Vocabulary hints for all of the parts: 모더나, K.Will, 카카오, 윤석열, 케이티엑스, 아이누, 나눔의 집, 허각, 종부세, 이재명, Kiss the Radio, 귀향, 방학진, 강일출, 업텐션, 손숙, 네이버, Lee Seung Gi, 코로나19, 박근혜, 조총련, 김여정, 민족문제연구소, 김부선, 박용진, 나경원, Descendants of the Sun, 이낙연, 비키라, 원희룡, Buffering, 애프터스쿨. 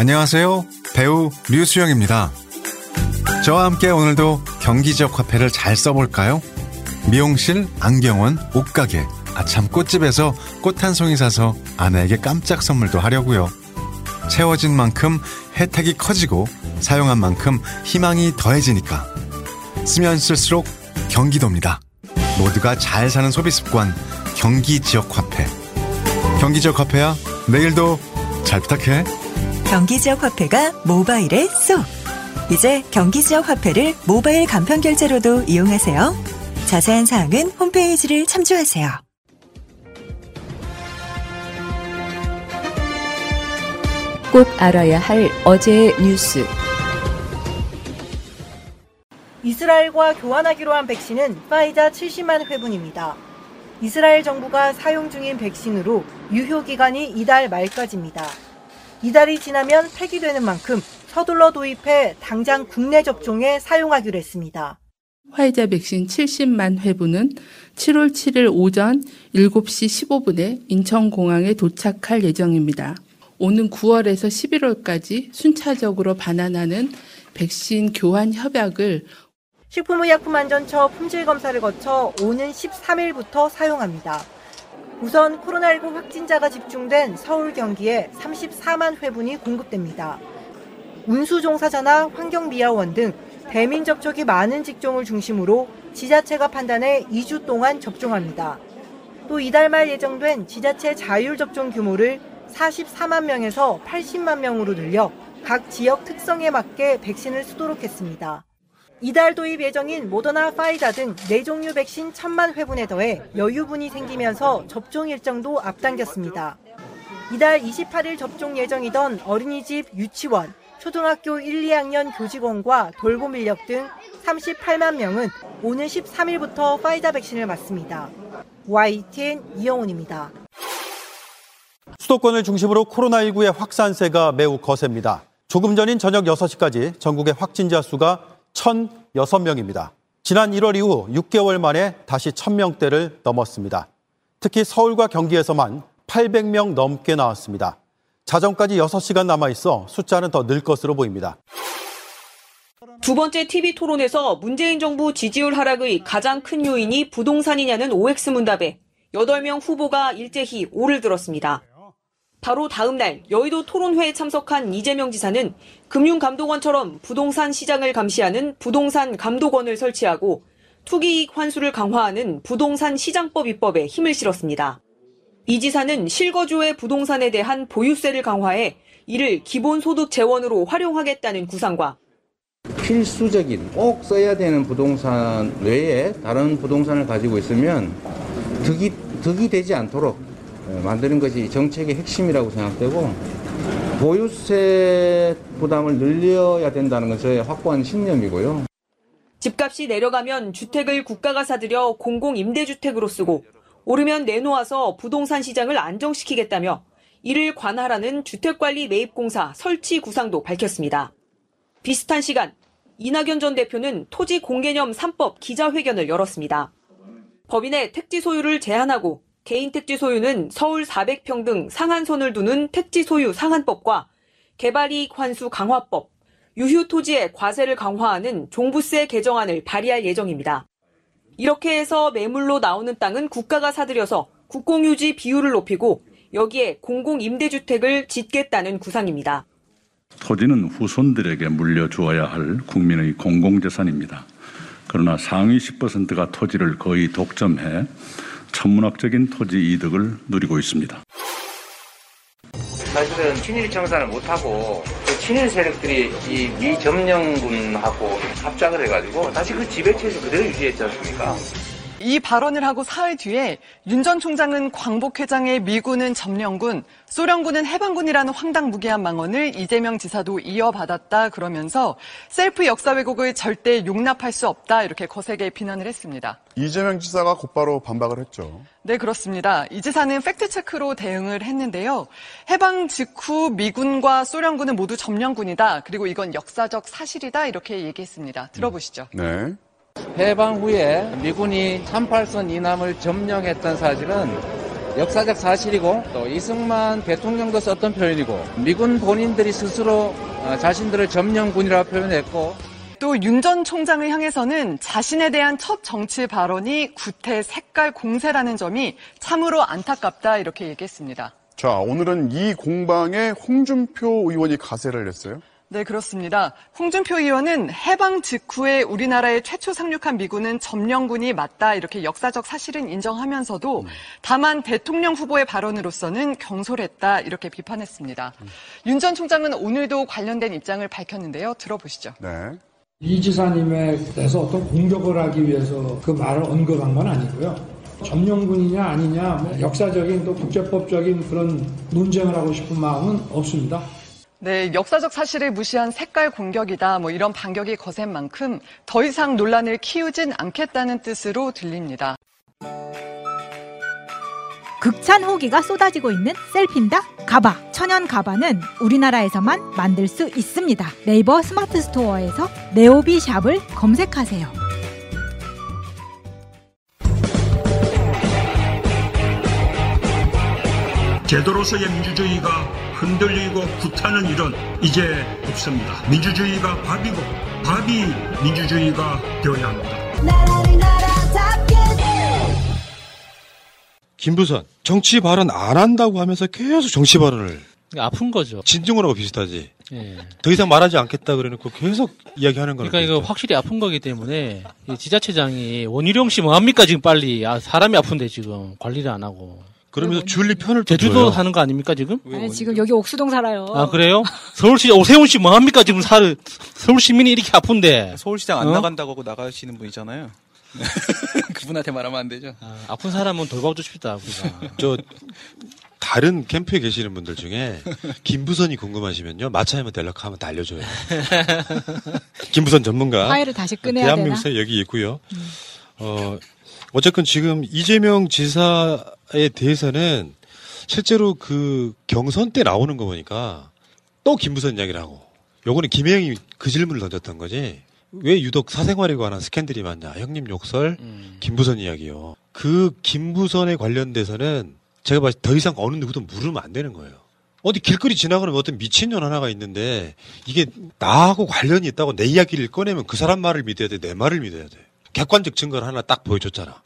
안녕하세요. 배우 류수영입니다. 저와 함께 오늘도 경기 지역 화폐를 잘 써볼까요? 미용실, 안경원, 옷가게, 아참 꽃집에서 꽃 한 송이 사서 아내에게 깜짝 선물도 하려고요. 채워진 만큼 혜택이 커지고 사용한 만큼 희망이 더해지니까 쓰면 쓸수록 경기도입니다. 모두가 잘 사는 소비 습관, 경기 지역 화폐. 경기 지역 화폐야, 내일도 잘 부탁해. 경기 지역 화폐가 모바일에 쏙. 이제 경기 지역 화폐를 모바일 간편 결제로도 이용하세요. 자세한 사항은 홈페이지를 참조하세요. 꼭 알아야 할 어제의 뉴스. 이스라엘과 교환하기로 한 백신은 파이자 70만 회분입니다. 이스라엘 정부가 사용 중인 백신으로 유효기간이 이달 말까지입니다. 이달이 지나면 폐기되는 만큼 서둘러 도입해 당장 국내 접종에 사용하기로 했습니다. 화이자 백신 70만 회분은 7월 7일 오전 7시 15분에 인천공항에 도착할 예정입니다. 오는 9월에서 11월까지 순차적으로 반환하는 백신 교환 협약을 식품의약품안전처 품질검사를 거쳐 오는 13일부터 사용합니다. 우선 코로나19 확진자가 집중된 서울, 경기에 34만 회분이 공급됩니다. 운수종사자나 환경미화원 등 대민 접촉이 많은 직종을 중심으로 지자체가 판단해 2주 동안 접종합니다. 또 이달 말 예정된 지자체 자율 접종 규모를 44만 명에서 80만 명으로 늘려 각 지역 특성에 맞게 백신을 쓰도록 했습니다. 이달 도입 예정인 모더나, 파이자 등 4종류 백신 1,000만 회분에 더해 여유분이 생기면서 접종 일정도 앞당겼습니다. 이달 28일 접종 예정이던 어린이집, 유치원, 초등학교 1, 2학년 교직원과 돌봄 인력 등 38만 명은 오는 13일부터 파이자 백신을 맞습니다. YTN 이영훈입니다. 수도권을 중심으로 코로나19의 확산세가 매우 거셉니다. 조금 전인 저녁 6시까지 전국의 확진자 수가 1,006명입니다. 지난 1월 이후 6개월 만에 다시 1,000명대를 넘었습니다. 특히 서울과 경기에서만 800명 넘게 나왔습니다. 자정까지 6시간 남아있어 숫자는 더 늘 것으로 보입니다. 두 번째 TV토론에서 문재인 정부 지지율 하락의 가장 큰 요인이 부동산이냐는 OX 문답에 8명 후보가 일제히 오를 들었습니다. 바로 다음 날 여의도 토론회에 참석한 이재명 지사는 금융감독원처럼 부동산 시장을 감시하는 부동산 감독원을 설치하고 투기이익 환수를 강화하는 부동산 시장법 입법에 힘을 실었습니다. 이 지사는 실거주의 부동산에 대한 보유세를 강화해 이를 기본소득 재원으로 활용하겠다는 구상과 필수적인 꼭 써야 되는 부동산 외에 다른 부동산을 가지고 있으면 득이 되지 않도록 만드는 것이 정책의 핵심이라고 생각되고 보유세 부담을 늘려야 된다는 건 저의 확고한 신념이고요. 집값이 내려가면 주택을 국가가 사들여 공공임대주택으로 쓰고 오르면 내놓아서 부동산 시장을 안정시키겠다며 이를 관할하는 주택관리 매입공사 설치 구상도 밝혔습니다. 비슷한 시간 이낙연 전 대표는 토지 공개념 3법 기자회견을 열었습니다. 법인의 택지 소유를 제한하고 개인 택지 소유는 서울 400평 등 상한선을 두는 택지 소유 상한법과 개발이익 환수 강화법, 유휴 토지의 과세를 강화하는 종부세 개정안을 발의할 예정입니다. 이렇게 해서 매물로 나오는 땅은 국가가 사들여서 국공유지 비율을 높이고 여기에 공공임대주택을 짓겠다는 구상입니다. 토지는 후손들에게 물려주어야 할 국민의 공공재산입니다. 그러나 상위 10%가 토지를 거의 독점해 천문학적인 토지 이득을 누리고 있습니다. 사실은 친일 청산을 못하고 그 친일 세력들이 이 미점령군하고 합작을 해가지고 다시 그 지배체에서 그대로 유지했지 않습니까? 이 발언을 하고 사흘 뒤에 윤 전 총장은 광복회장의 미군은 점령군, 소련군은 해방군이라는 황당무계한 망언을 이재명 지사도 이어받았다 그러면서 셀프 역사 왜곡을 절대 용납할 수 없다 이렇게 거세게 비난을 했습니다. 이재명 지사가 곧바로 반박을 했죠. 네, 그렇습니다. 이 지사는 팩트체크로 대응을 했는데요. 해방 직후 미군과 소련군은 모두 점령군이다. 그리고 이건 역사적 사실이다 이렇게 얘기했습니다. 들어보시죠. 네. 해방 후에 미군이 38선 이남을 점령했던 사실은 역사적 사실이고 또 이승만 대통령도 썼던 표현이고 미군 본인들이 스스로 자신들을 점령군이라고 표현했고 또 윤 전 총장을 향해서는 자신에 대한 첫 정치 발언이 구태 색깔 공세라는 점이 참으로 안타깝다 이렇게 얘기했습니다. 자, 오늘은 이 공방에 홍준표 의원이 가세를 냈어요? 네, 그렇습니다. 홍준표 의원은 해방 직후에 우리나라에 최초 상륙한 미군은 점령군이 맞다 이렇게 역사적 사실은 인정하면서도 다만 대통령 후보의 발언으로서는 경솔했다 이렇게 비판했습니다. 윤 전 총장은 오늘도 관련된 입장을 밝혔는데요. 들어보시죠. 네. 이 지사님에 대해서 어떤 공격을 하기 위해서 그 말을 언급한 건 아니고요. 점령군이냐 아니냐 뭐 역사적인 또 국제법적인 그런 논쟁을 하고 싶은 마음은 없습니다. 네, 역사적 사실을 무시한 색깔 공격이다 뭐 이런 반격이 거센 만큼 더 이상 논란을 키우진 않겠다는 뜻으로 들립니다. 극찬 호기가 쏟아지고 있는 셀핀다 가바. 천연 가바는 우리나라에서만 만들 수 있습니다. 네이버 스마트 스토어에서 네오비 샵을 검색하세요. 제도로서의 민주주의가 흔들리고 구타는 일은 이제 없습니다. 민주주의가 밥이고 밥이 민주주의가 되어야 합니다. 김부선, 정치 발언 안 한다고 하면서 계속 정치 발언을. 아픈 거죠. 진중권하고 비슷하지. 예. 더 이상 말하지 않겠다 그래놓고 계속 이야기하는 거니까. 그러니까 이거 확실히 아픈 거기 때문에 지자체장이 원희룡 씨 뭐합니까 지금 빨리. 아, 사람이 아픈데 지금 관리를 안 하고. 그러면서 줄리 편을 제주도 사는 거 아닙니까 지금? 아니 지금 여기 옥수동 살아요. 아 그래요? 서울시 오세훈 씨 뭐 합니까 지금 서울 시민이 이렇게 아픈데. 서울시장 안 나간다고 하고 나가시는 분이잖아요. 그분한테 말하면 안 되죠. 아, 아픈 사람은 돌봐주십시다 우리가. 저 다른 캠프에 계시는 분들 중에 김부선이 궁금하시면요 마차에만 연락하면 다 알려줘요. 김부선 전문가. 파일을 다시 꺼내야 되나? 대한민국에 여기 있고요. 어쨌건 지금 이재명 지사에 대해서는 실제로 그 경선 때 나오는 거 보니까 또 김부선 이야기를 하고 요거는 김혜영이 그 질문을 던졌던 거지 왜 유독 사생활에 관한 스캔들이 많냐 형님 욕설 김부선 이야기요. 그 김부선에 관련돼서는 제가 봤을 때 더 이상 어느 누구도 물으면 안 되는 거예요. 어디 길거리 지나가는 어떤 미친년 하나가 있는데 이게 나하고 관련이 있다고 내 이야기를 꺼내면 그 사람 말을 믿어야 돼 내 말을 믿어야 돼. 객관적 증거를 하나 딱 보여줬잖아.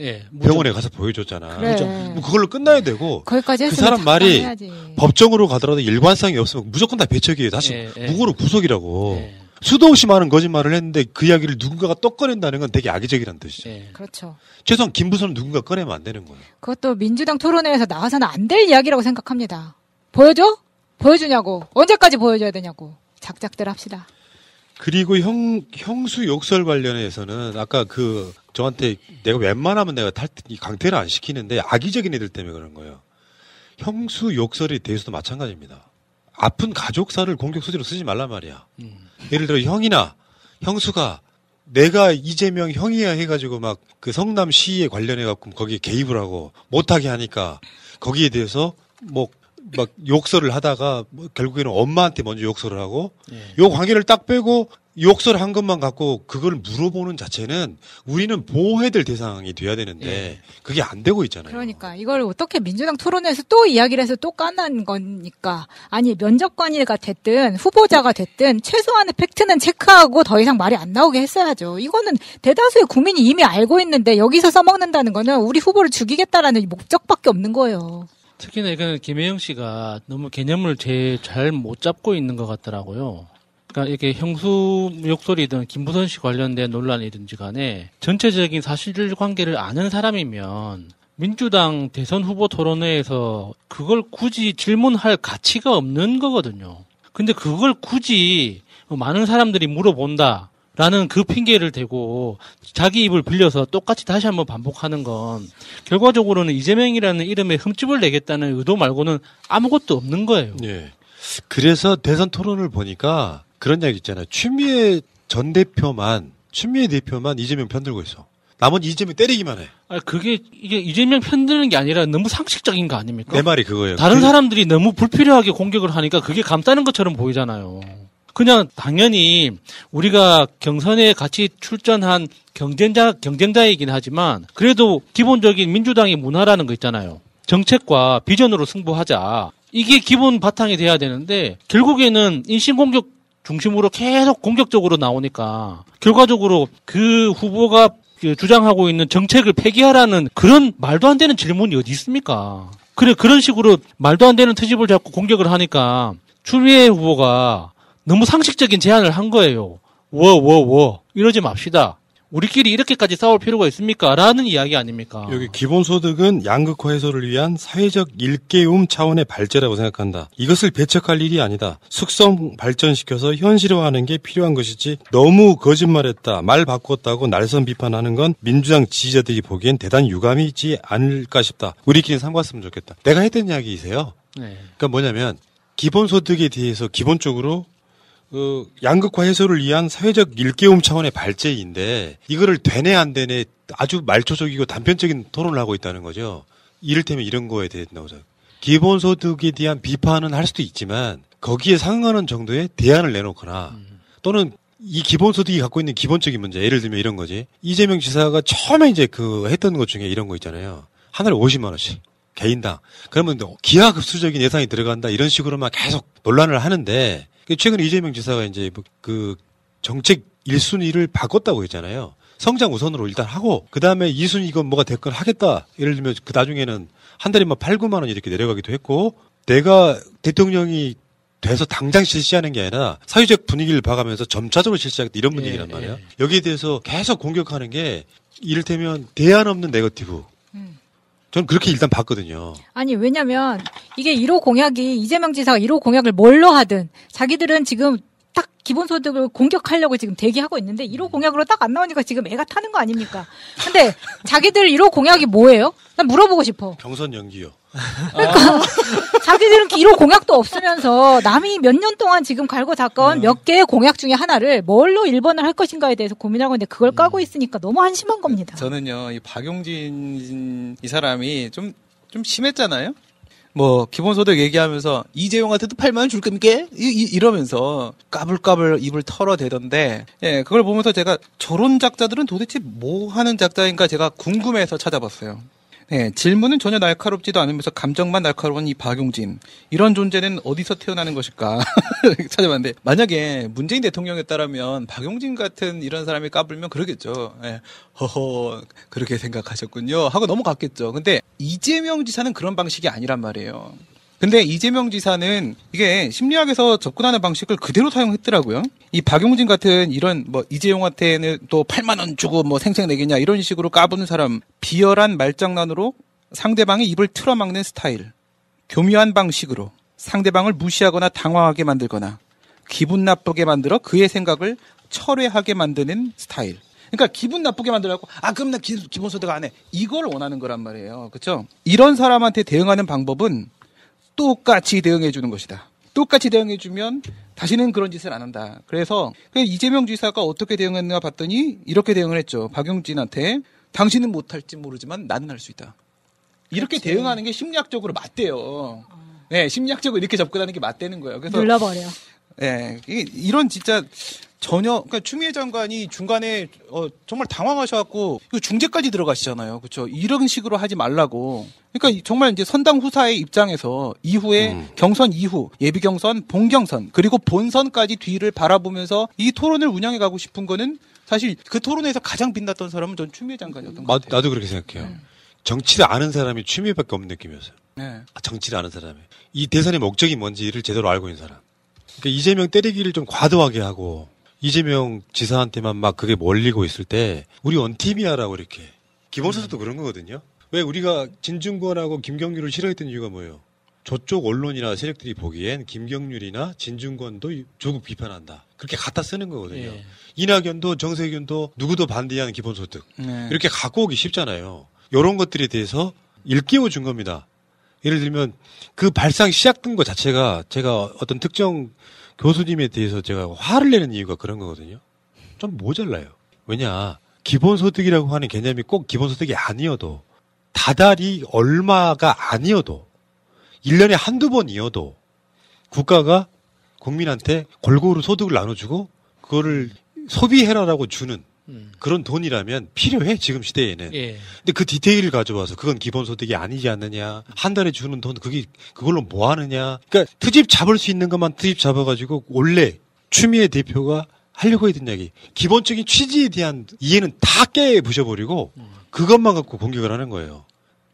예, 병원에 가서 보여줬잖아. 그래. 뭐 그걸로 끝나야 되고 거기까지 그 사람 말이 해야지. 법정으로 가더라도 일관성이 없으면 무조건 다 배척이에요. 다시 예. 무고로 구속이라고. 예. 수도 없이 많은 거짓말을 했는데 그 이야기를 누군가가 또 꺼낸다는 건 되게 악의적이라는 뜻이죠. 예. 그렇죠. 최소한 김부선은 누군가 꺼내면 안 되는 거예요. 그것도 민주당 토론회에서 나와서는 안 될 이야기라고 생각합니다. 보여줘? 보여주냐고. 언제까지 보여줘야 되냐고. 작작들 합시다. 그리고 형수 욕설 관련해서는 아까 그 저한테 내가 웬만하면 내가 강퇴를 안 시키는데 악의적인 애들 때문에 그런 거예요. 형수 욕설에 대해서도 마찬가지입니다. 아픈 가족사를 공격 소재로 쓰지 말란 말이야. 예를 들어 형이나 형수가 내가 이재명 형이야 해가지고 막 그 성남 시에 관련해갖고 거기에 개입을 하고 못하게 하니까 거기에 대해서 뭐 막 욕설을 하다가 뭐 결국에는 엄마한테 먼저 욕설을 하고 요 관계를 딱 빼고 욕설을 한 것만 갖고 그걸 물어보는 자체는 우리는 보호해야 될 대상이 돼야 되는데 그게 안 되고 있잖아요. 그러니까 이걸 어떻게 민주당 토론회에서 또 이야기를 해서 또 까난 거니까. 아니 면접관이가 됐든 후보자가 됐든 최소한의 팩트는 체크하고 더 이상 말이 안 나오게 했어야죠. 이거는 대다수의 국민이 이미 알고 있는데 여기서 써먹는다는 거는 우리 후보를 죽이겠다라는 목적밖에 없는 거예요. 특히나 이거는 김혜영 씨가 너무 개념을 제일 잘 못 잡고 있는 것 같더라고요. 그러니까 이렇게 형수 욕설이든 김부선 씨 관련된 논란이든지 간에 전체적인 사실관계를 아는 사람이면 민주당 대선 후보 토론회에서 그걸 굳이 질문할 가치가 없는 거거든요. 근데 그걸 굳이 많은 사람들이 물어본다라는 그 핑계를 대고 자기 입을 빌려서 똑같이 다시 한번 반복하는 건 결과적으로는 이재명이라는 이름에 흠집을 내겠다는 의도 말고는 아무것도 없는 거예요. 예. 그래서 대선 토론을 보니까 그런 이야기 있잖아요. 추미애 대표만 이재명 편들고 있어. 나머지 이재명 때리기만 해. 아, 그게 이게 이재명 편드는 게 아니라 너무 상식적인 거 아닙니까? 내 말이 그거예요. 다른 사람들이 너무 불필요하게 공격을 하니까 그게 감싸는 것처럼 보이잖아요. 그냥 당연히 우리가 경선에 같이 출전한 경쟁자이긴 하지만 그래도 기본적인 민주당의 문화라는 거 있잖아요. 정책과 비전으로 승부하자. 이게 기본 바탕이 돼야 되는데 결국에는 인신공격 중심으로 계속 공격적으로 나오니까 결과적으로 그 후보가 주장하고 있는 정책을 폐기하라는 그런 말도 안 되는 질문이 어디 있습니까? 그래, 그런 식으로 말도 안 되는 트집을 잡고 공격을 하니까 추미애 후보가 너무 상식적인 제안을 한 거예요. 이러지 맙시다. 우리끼리 이렇게까지 싸울 필요가 있습니까? 라는 이야기 아닙니까? 여기 기본소득은 양극화 해소를 위한 사회적 일깨움 차원의 발제라고 생각한다. 이것을 배척할 일이 아니다. 숙성 발전시켜서 현실화하는 게 필요한 것이지 너무 거짓말했다, 말 바꿨다고 날선 비판하는 건 민주당 지지자들이 보기엔 대단히 유감이지 않을까 싶다. 우리끼리 삼갔으면 좋겠다. 내가 했던 이야기이세요. 네. 그러니까 뭐냐면 기본소득에 대해서 기본적으로 양극화 해소를 위한 사회적 일깨움 차원의 발제인데 이거를 되네 안 되네 아주 말초적이고 단편적인 토론을 하고 있다는 거죠. 이를테면 이런 거에 대해 나오죠. 기본소득에 대한 비판은 할 수도 있지만 거기에 상응하는 정도의 대안을 내놓거나 또는 이 기본소득이 갖고 있는 기본적인 문제, 예를 들면 이런 거지. 이재명 지사가 처음에 이제 했던 것 중에 이런 거 있잖아요. 하나를 50만 원씩. 개인당. 그러면 기하급수적인 예산이 들어간다 이런 식으로만 계속 논란을 하는데 최근 이재명 지사가 이제 그 정책 1순위를 바꿨다고 했잖아요. 성장 우선으로 일단 하고, 그 다음에 2순위 이건 뭐가 됐건 하겠다. 예를 들면 그 나중에는 한 달에 막 8, 9만 원 이렇게 내려가기도 했고, 내가 대통령이 돼서 당장 실시하는 게 아니라 사회적 분위기를 봐가면서 점차적으로 실시하겠다 이런 분위기란 말이에요. 여기에 대해서 계속 공격하는 게 이를테면 대안 없는 네거티브. 저는 그렇게 일단 봤거든요. 아니, 왜냐면 이게 1호 공약이, 이재명 지사가 1호 공약을 뭘로 하든 자기들은 지금 딱 기본소득을 공격하려고 지금 대기하고 있는데 1호 공약으로 딱 안 나오니까 지금 애가 타는 거 아닙니까? 근데 자기들 1호 공약이 뭐예요? 난 물어보고 싶어. 경선 연기요. 그러니까 자기들은 1호 공약도 없으면서 남이 몇 년 동안 지금 갈고 닦아온 몇 개의 공약 중에 하나를 뭘로 1번을 할 것인가에 대해서 고민하고 있는데 그걸 까고 있으니까 너무 한심한 겁니다. 저는요, 이 박용진 이 사람이 좀 심했잖아요. 뭐 기본소득 얘기하면서 이재용한테도 8만 원 줄 겁니까? 이러면서 까불까불 입을 털어대던데, 예, 그걸 보면서 제가 저런 작자들은 도대체 뭐 하는 작자인가 제가 궁금해서 찾아봤어요. 네, 질문은 전혀 날카롭지도 않으면서 감정만 날카로운 이 박용진, 이런 존재는 어디서 태어나는 것일까 찾아봤는데, 만약에 문재인 대통령이었다면 박용진 같은 이런 사람이 까불면 그러겠죠. 네, 허허 그렇게 생각하셨군요 하고 넘어갔겠죠. 근데 이재명 지사는 그런 방식이 아니란 말이에요. 근데 이재명 지사는 이게 심리학에서 접근하는 방식을 그대로 사용했더라고요. 이 박용진 같은 이런 뭐 이재용한테는 또 8만 원 주고 뭐 생색 내겠냐 이런 식으로 까부는 사람, 비열한 말장난으로 상대방의 입을 틀어막는 스타일, 교묘한 방식으로 상대방을 무시하거나 당황하게 만들거나 기분 나쁘게 만들어 그의 생각을 철회하게 만드는 스타일. 그러니까 기분 나쁘게 만들라고, 아 그럼 나 기본소득 안 해, 이걸 원하는 거란 말이에요. 그렇죠? 이런 사람한테 대응하는 방법은 똑같이 대응해주는 것이다. 똑같이 대응해주면 다시는 그런 짓을 안 한다. 그래서 이재명 지사가 어떻게 대응했나 봤더니 이렇게 대응을 했죠. 박용진한테 당신은 못할지 모르지만 나는 할 수 있다. 이렇게 그치. 대응하는 게 심리학적으로 맞대요. 네, 심리학적으로 이렇게 접근하는 게 맞대는 거예요. 그래서 눌러버려. 네, 이런 진짜 전혀, 그러니까 추미애 장관이 중간에 정말 당황하셔갖고 이거 중재까지 들어가시잖아요, 그렇죠? 이런 식으로 하지 말라고. 그러니까 정말 이제 선당 후사의 입장에서 이후에 경선 이후 예비 경선, 본 경선 그리고 본선까지 뒤를 바라보면서 이 토론을 운영해 가고 싶은 거는, 사실 그 토론에서 가장 빛났던 사람은 전 추미애 장관이었던 것 같아요. 나도 그렇게 생각해요. 정치를 아는 사람이 추미애밖에 없는 느낌이었어요. 네. 정치를 아는 사람이 이 대선의 목적이 뭔지를 제대로 알고 있는 사람. 그러니까 이재명 때리기를 좀 과도하게 하고 이재명 지사한테만 막 그게 몰리고 있을 때 우리 원팀이야라고 이렇게. 기본소득도 그런 거거든요. 왜 우리가 진중권하고 김경률을 싫어했던 이유가 뭐예요? 저쪽 언론이나 세력들이 보기엔 김경률이나 진중권도 조국 비판한다. 그렇게 갖다 쓰는 거거든요. 예. 이낙연도 정세균도 누구도 반대하는 기본소득. 네. 이렇게 갖고 오기 쉽잖아요. 이런 것들에 대해서 일깨워준 겁니다. 예를 들면 그 발상 시작된 것 자체가, 제가 어떤 특정 교수님에 대해서 제가 화를 내는 이유가 그런 거거든요. 좀 모자라요. 왜냐, 기본소득이라고 하는 개념이 꼭 기본소득이 아니어도, 다달이 얼마가 아니어도, 1년에 한두 번이어도 국가가 국민한테 골고루 소득을 나눠주고 그거를 소비해라라고 주는 그런 돈이라면 필요해, 지금 시대에는. 예. 근데 그 디테일을 가져와서 그건 기본소득이 아니지 않느냐, 한 달에 주는 돈, 그게, 그걸로 뭐 하느냐. 그러니까 트집 잡을 수 있는 것만 트집 잡아가지고 원래 추미애 대표가 하려고 했던 이야기, 기본적인 취지에 대한 이해는 다 깨부셔버리고 그것만 갖고 공격을 하는 거예요.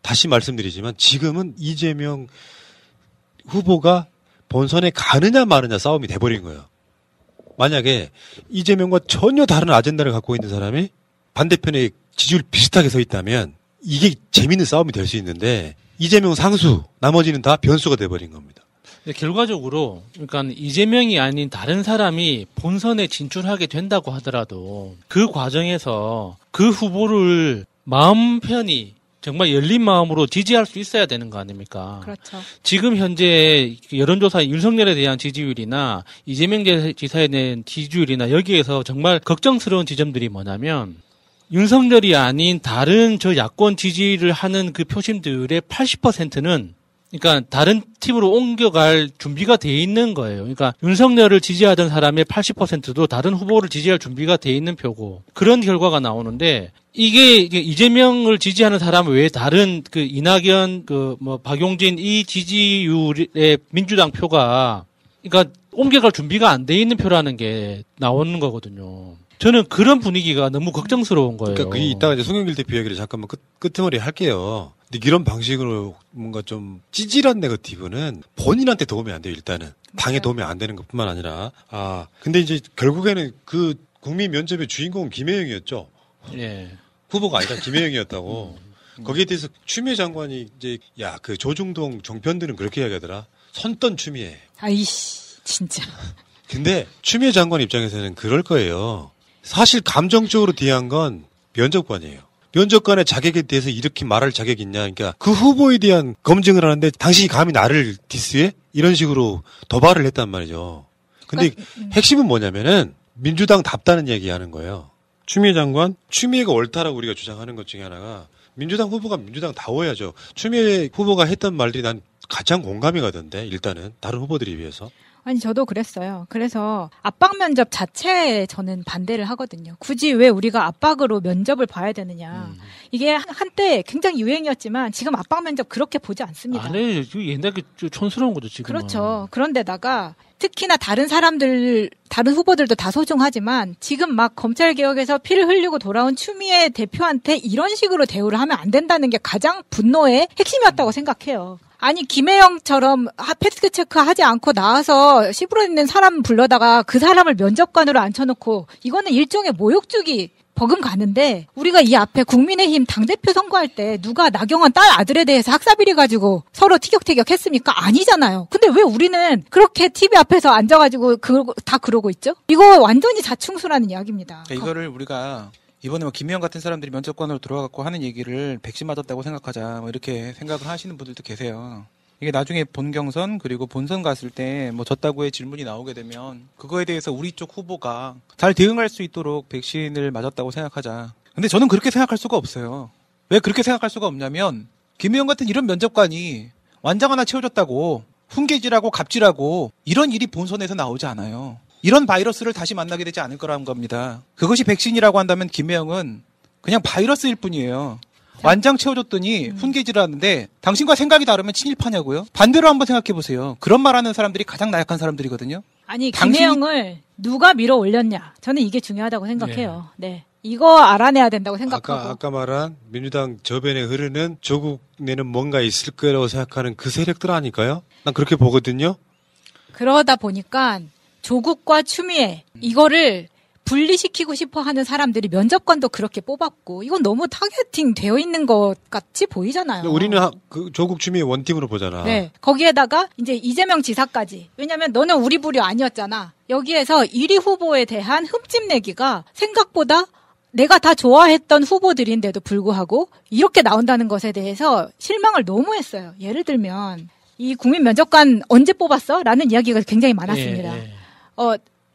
다시 말씀드리지만 지금은 이재명 후보가 본선에 가느냐 마느냐 싸움이 돼버린 거예요. 만약에 이재명과 전혀 다른 아젠다를 갖고 있는 사람이 반대편에 지지율 비슷하게 서 있다면 이게 재밌는 싸움이 될 수 있는데 이재명 상수, 나머지는 다 변수가 돼버린 겁니다. 결과적으로 그러니까 이재명이 아닌 다른 사람이 본선에 진출하게 된다고 하더라도 그 과정에서 그 후보를 마음 편히 정말 열린 마음으로 지지할 수 있어야 되는 거 아닙니까? 그렇죠. 지금 현재 여론조사 윤석열에 대한 지지율이나 이재명 지사에 대한 지지율이나 여기에서 정말 걱정스러운 지점들이 뭐냐면 윤석열이 아닌 다른 저 야권 지지를 하는 그 표심들의 80%는 그러니까 다른 팀으로 옮겨갈 준비가 돼 있는 거예요. 그러니까 윤석열을 지지하던 사람의 80%도 다른 후보를 지지할 준비가 돼 있는 표고 그런 결과가 나오는데 이게 이재명을 지지하는 사람 외에 다른 그 이낙연, 그 뭐 박용진 이 지지율의 민주당 표가 그러니까 옮겨갈 준비가 안 돼 있는 표라는 게 나오는 거거든요. 저는 그런 분위기가 너무 걱정스러운 거예요. 그러니까 이따가 이제 송영길 대표 얘기를 잠깐만 끝머리 할게요. 근데 이런 방식으로 뭔가 좀 찌질한 네거티브는 본인한테 도움이 안 돼요, 일단은. 당에 도움이 안 되는 것 뿐만 아니라. 아, 근데 이제 결국에는 그 국민 면접의 주인공은 김혜영이었죠. 예. 후보가 아니라 김혜영이었다고. 거기에 대해서 추미애 장관이 이제, 야, 그 조중동 종편들은 그렇게 이야기하더라. 선떤 추미애. 아이씨, 진짜. 근데 추미애 장관 입장에서는 그럴 거예요. 사실 감정적으로 대한 건 면접관이에요. 면접관의 자격에 대해서 이렇게 말할 자격이 있냐. 그러니까 그 후보에 대한 검증을 하는데 당신이 감히 나를 디스해? 이런 식으로 도발을 했단 말이죠. 근데 핵심은 뭐냐면은 민주당 답다는 얘기 하는 거예요. 추미애 장관, 추미애가 옳다라고 우리가 주장하는 것 중에 하나가 민주당 후보가 민주당 다워야죠. 추미애 후보가 했던 말들이 난 가장 공감이 가던데, 일단은 다른 후보들에 비해서. 아니, 저도 그랬어요. 그래서 압박 면접 자체에 저는 반대를 하거든요. 굳이 왜 우리가 압박으로 면접을 봐야 되느냐. 이게 한때 굉장히 유행이었지만 지금 압박 면접 그렇게 보지 않습니다. 아니, 옛날에 촌스러운 거죠, 지금. 그렇죠. 그런데다가 특히나 다른 후보들도 다 소중하지만 지금 막 검찰개혁에서 피를 흘리고 돌아온 추미애 대표한테 이런 식으로 대우를 하면 안 된다는 게 가장 분노의 핵심이었다고 생각해요. 아니, 김혜영처럼 팩트체크 하지 않고 나와서 시부러지는 사람 불러다가 그 사람을 면접관으로 앉혀놓고 이거는 일종의 모욕주기 버금가는데 우리가 이 앞에 국민의힘 당대표 선거할 때 누가 나경원 딸 아들에 대해서 학사비리 가지고 서로 티격태격 했습니까? 아니잖아요. 근데 왜 우리는 그렇게 TV 앞에서 앉아가지고 다 그러고 있죠? 이거 완전히 자충수라는 이야기입니다. 그러니까 이거를 우리가 이번에 뭐 김혜영 같은 사람들이 면접관으로 들어와갖고 하는 얘기를 백신 맞았다고 생각하자, 뭐 이렇게 생각을 하시는 분들도 계세요. 이게 나중에 본경선 그리고 본선 갔을 때 뭐 졌다고의 질문이 나오게 되면 그거에 대해서 우리 쪽 후보가 잘 대응할 수 있도록 백신을 맞았다고 생각하자. 근데 저는 그렇게 생각할 수가 없어요. 왜 그렇게 생각할 수가 없냐면 김혜영 같은 이런 면접관이 완장 하나 채워줬다고 훈계질하고 갑질하고 이런 일이 본선에서 나오지 않아요. 이런 바이러스를 다시 만나게 되지 않을 거라는 겁니다. 그것이 백신이라고 한다면 김혜영은 그냥 바이러스일 뿐이에요. 완장 채워줬더니 훈계질을 하는데 당신과 생각이 다르면 친일파냐고요? 반대로 한번 생각해보세요. 그런 말하는 사람들이 가장 나약한 사람들이거든요. 아니, 김혜영을 누가 밀어 올렸냐. 저는 이게 중요하다고 생각해요. 네. 이거 알아내야 된다고 생각하고. 아까 말한 민주당 저변에 흐르는 조국 내는 뭔가 있을 거라고 생각하는 그 세력들 아닐까요? 난 그렇게 보거든요. 그러다 보니까 조국과 추미애 이거를 분리시키고 싶어하는 사람들이 면접관도 그렇게 뽑았고 이건 너무 타겟팅 되어 있는 것 같이 보이잖아요. 우리는 그 조국 추미애 원팀으로 보잖아. 네. 거기에다가 이제 이재명 지사까지. 왜냐하면 너는 우리 부류 아니었잖아. 여기에서 1위 후보에 대한 흠집내기가 생각보다 내가 다 좋아했던 후보들인데도 불구하고 이렇게 나온다는 것에 대해서 실망을 너무 했어요. 예를 들면 이 국민 면접관 언제 뽑았어? 라는 이야기가 굉장히 많았습니다. 예, 예.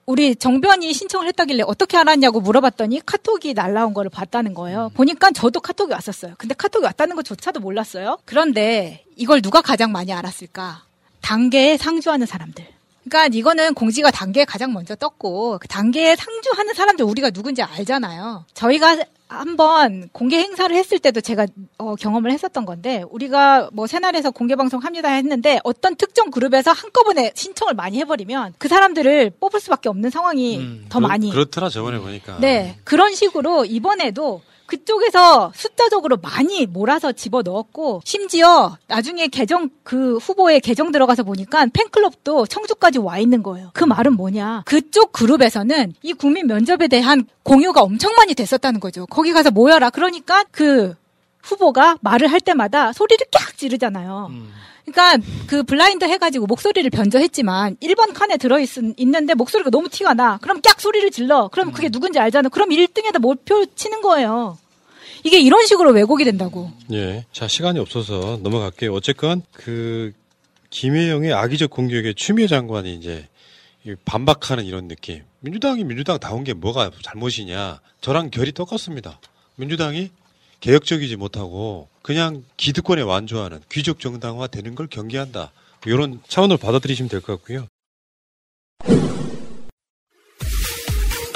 우리 정변이 신청을 했다길래 어떻게 알았냐고 물어봤더니 카톡이 날라온 거를 봤다는 거예요. 보니까 저도 카톡이 왔었어요. 근데 카톡이 왔다는 것조차도 몰랐어요. 그런데 이걸 누가 가장 많이 알았을까? 단계에 상주하는 사람들. 그러니까 이거는 공지가 단계에 가장 먼저 떴고 그 단계에 상주하는 사람들 우리가 누군지 알잖아요. 저희가 한번 공개 행사를 했을 때도 제가 경험을 했었던 건데 우리가 뭐 새날에서 공개 방송합니다 했는데 어떤 특정 그룹에서 한꺼번에 신청을 많이 해버리면 그 사람들을 뽑을 수밖에 없는 상황이 더 많이 그렇더라 저번에 보니까. 네, 그런 식으로 이번에도 그쪽에서 숫자적으로 많이 몰아서 집어넣었고 심지어 나중에 계정 그 후보의 계정 들어가서 보니까 팬클럽도 청주까지 와 있는 거예요. 그 말은 뭐냐? 그쪽 그룹에서는 이 국민 면접에 대한 공유가 엄청 많이 됐었다는 거죠. 거기 가서 모여라. 그러니까 그 후보가 말을 할 때마다 소리를 깍 지르잖아요. 그러니까 그 블라인드 해가지고 목소리를 변조했지만 1번 칸에 들어있는데 목소리가 너무 티가 나. 그럼 깍 소리를 질러. 그럼 그게 누군지 알잖아. 그럼 1등에다 몰표 치는 거예요. 이게 이런 식으로 왜곡이 된다고. 예. 자, 시간이 없어서 넘어갈게요. 어쨌건 그 김혜영의 악의적 공격에 추미애 장관이 이제 반박하는 이런 느낌. 민주당이 민주당다운 게 뭐가 잘못이냐. 저랑 결이 똑같습니다. 민주당이 개혁적이지 못하고 그냥 기득권에 완조하는 귀족 정당화 되는 걸 경계한다. 이런 차원으로 받아들이시면 될 것 같고요.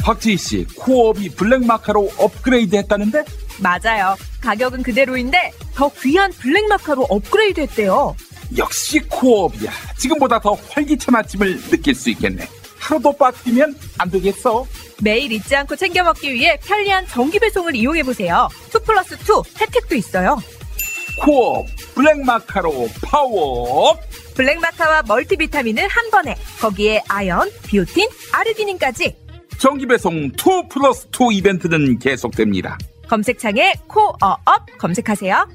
박지희 씨, 코어업이 블랙마카로 업그레이드 했다는데? 맞아요. 가격은 그대로인데 더 귀한 블랙마카로 업그레이드 했대요. 역시 코어업이야. 지금보다 더 활기찬 아침을 느낄 수 있겠네. 하루도 빠뜨리면 안 되겠어. 매일 잊지 않고 챙겨 먹기 위해 편리한 정기 배송을 이용해보세요. 2+2 혜택도 있어요. 코어 블랙마카로 파워업. 블랙마카와 멀티비타민을 한 번에, 거기에 아연, 비오틴, 아르기닌까지. 정기 배송 2+2 이벤트는 계속됩니다. 검색창에 코어업 검색하세요.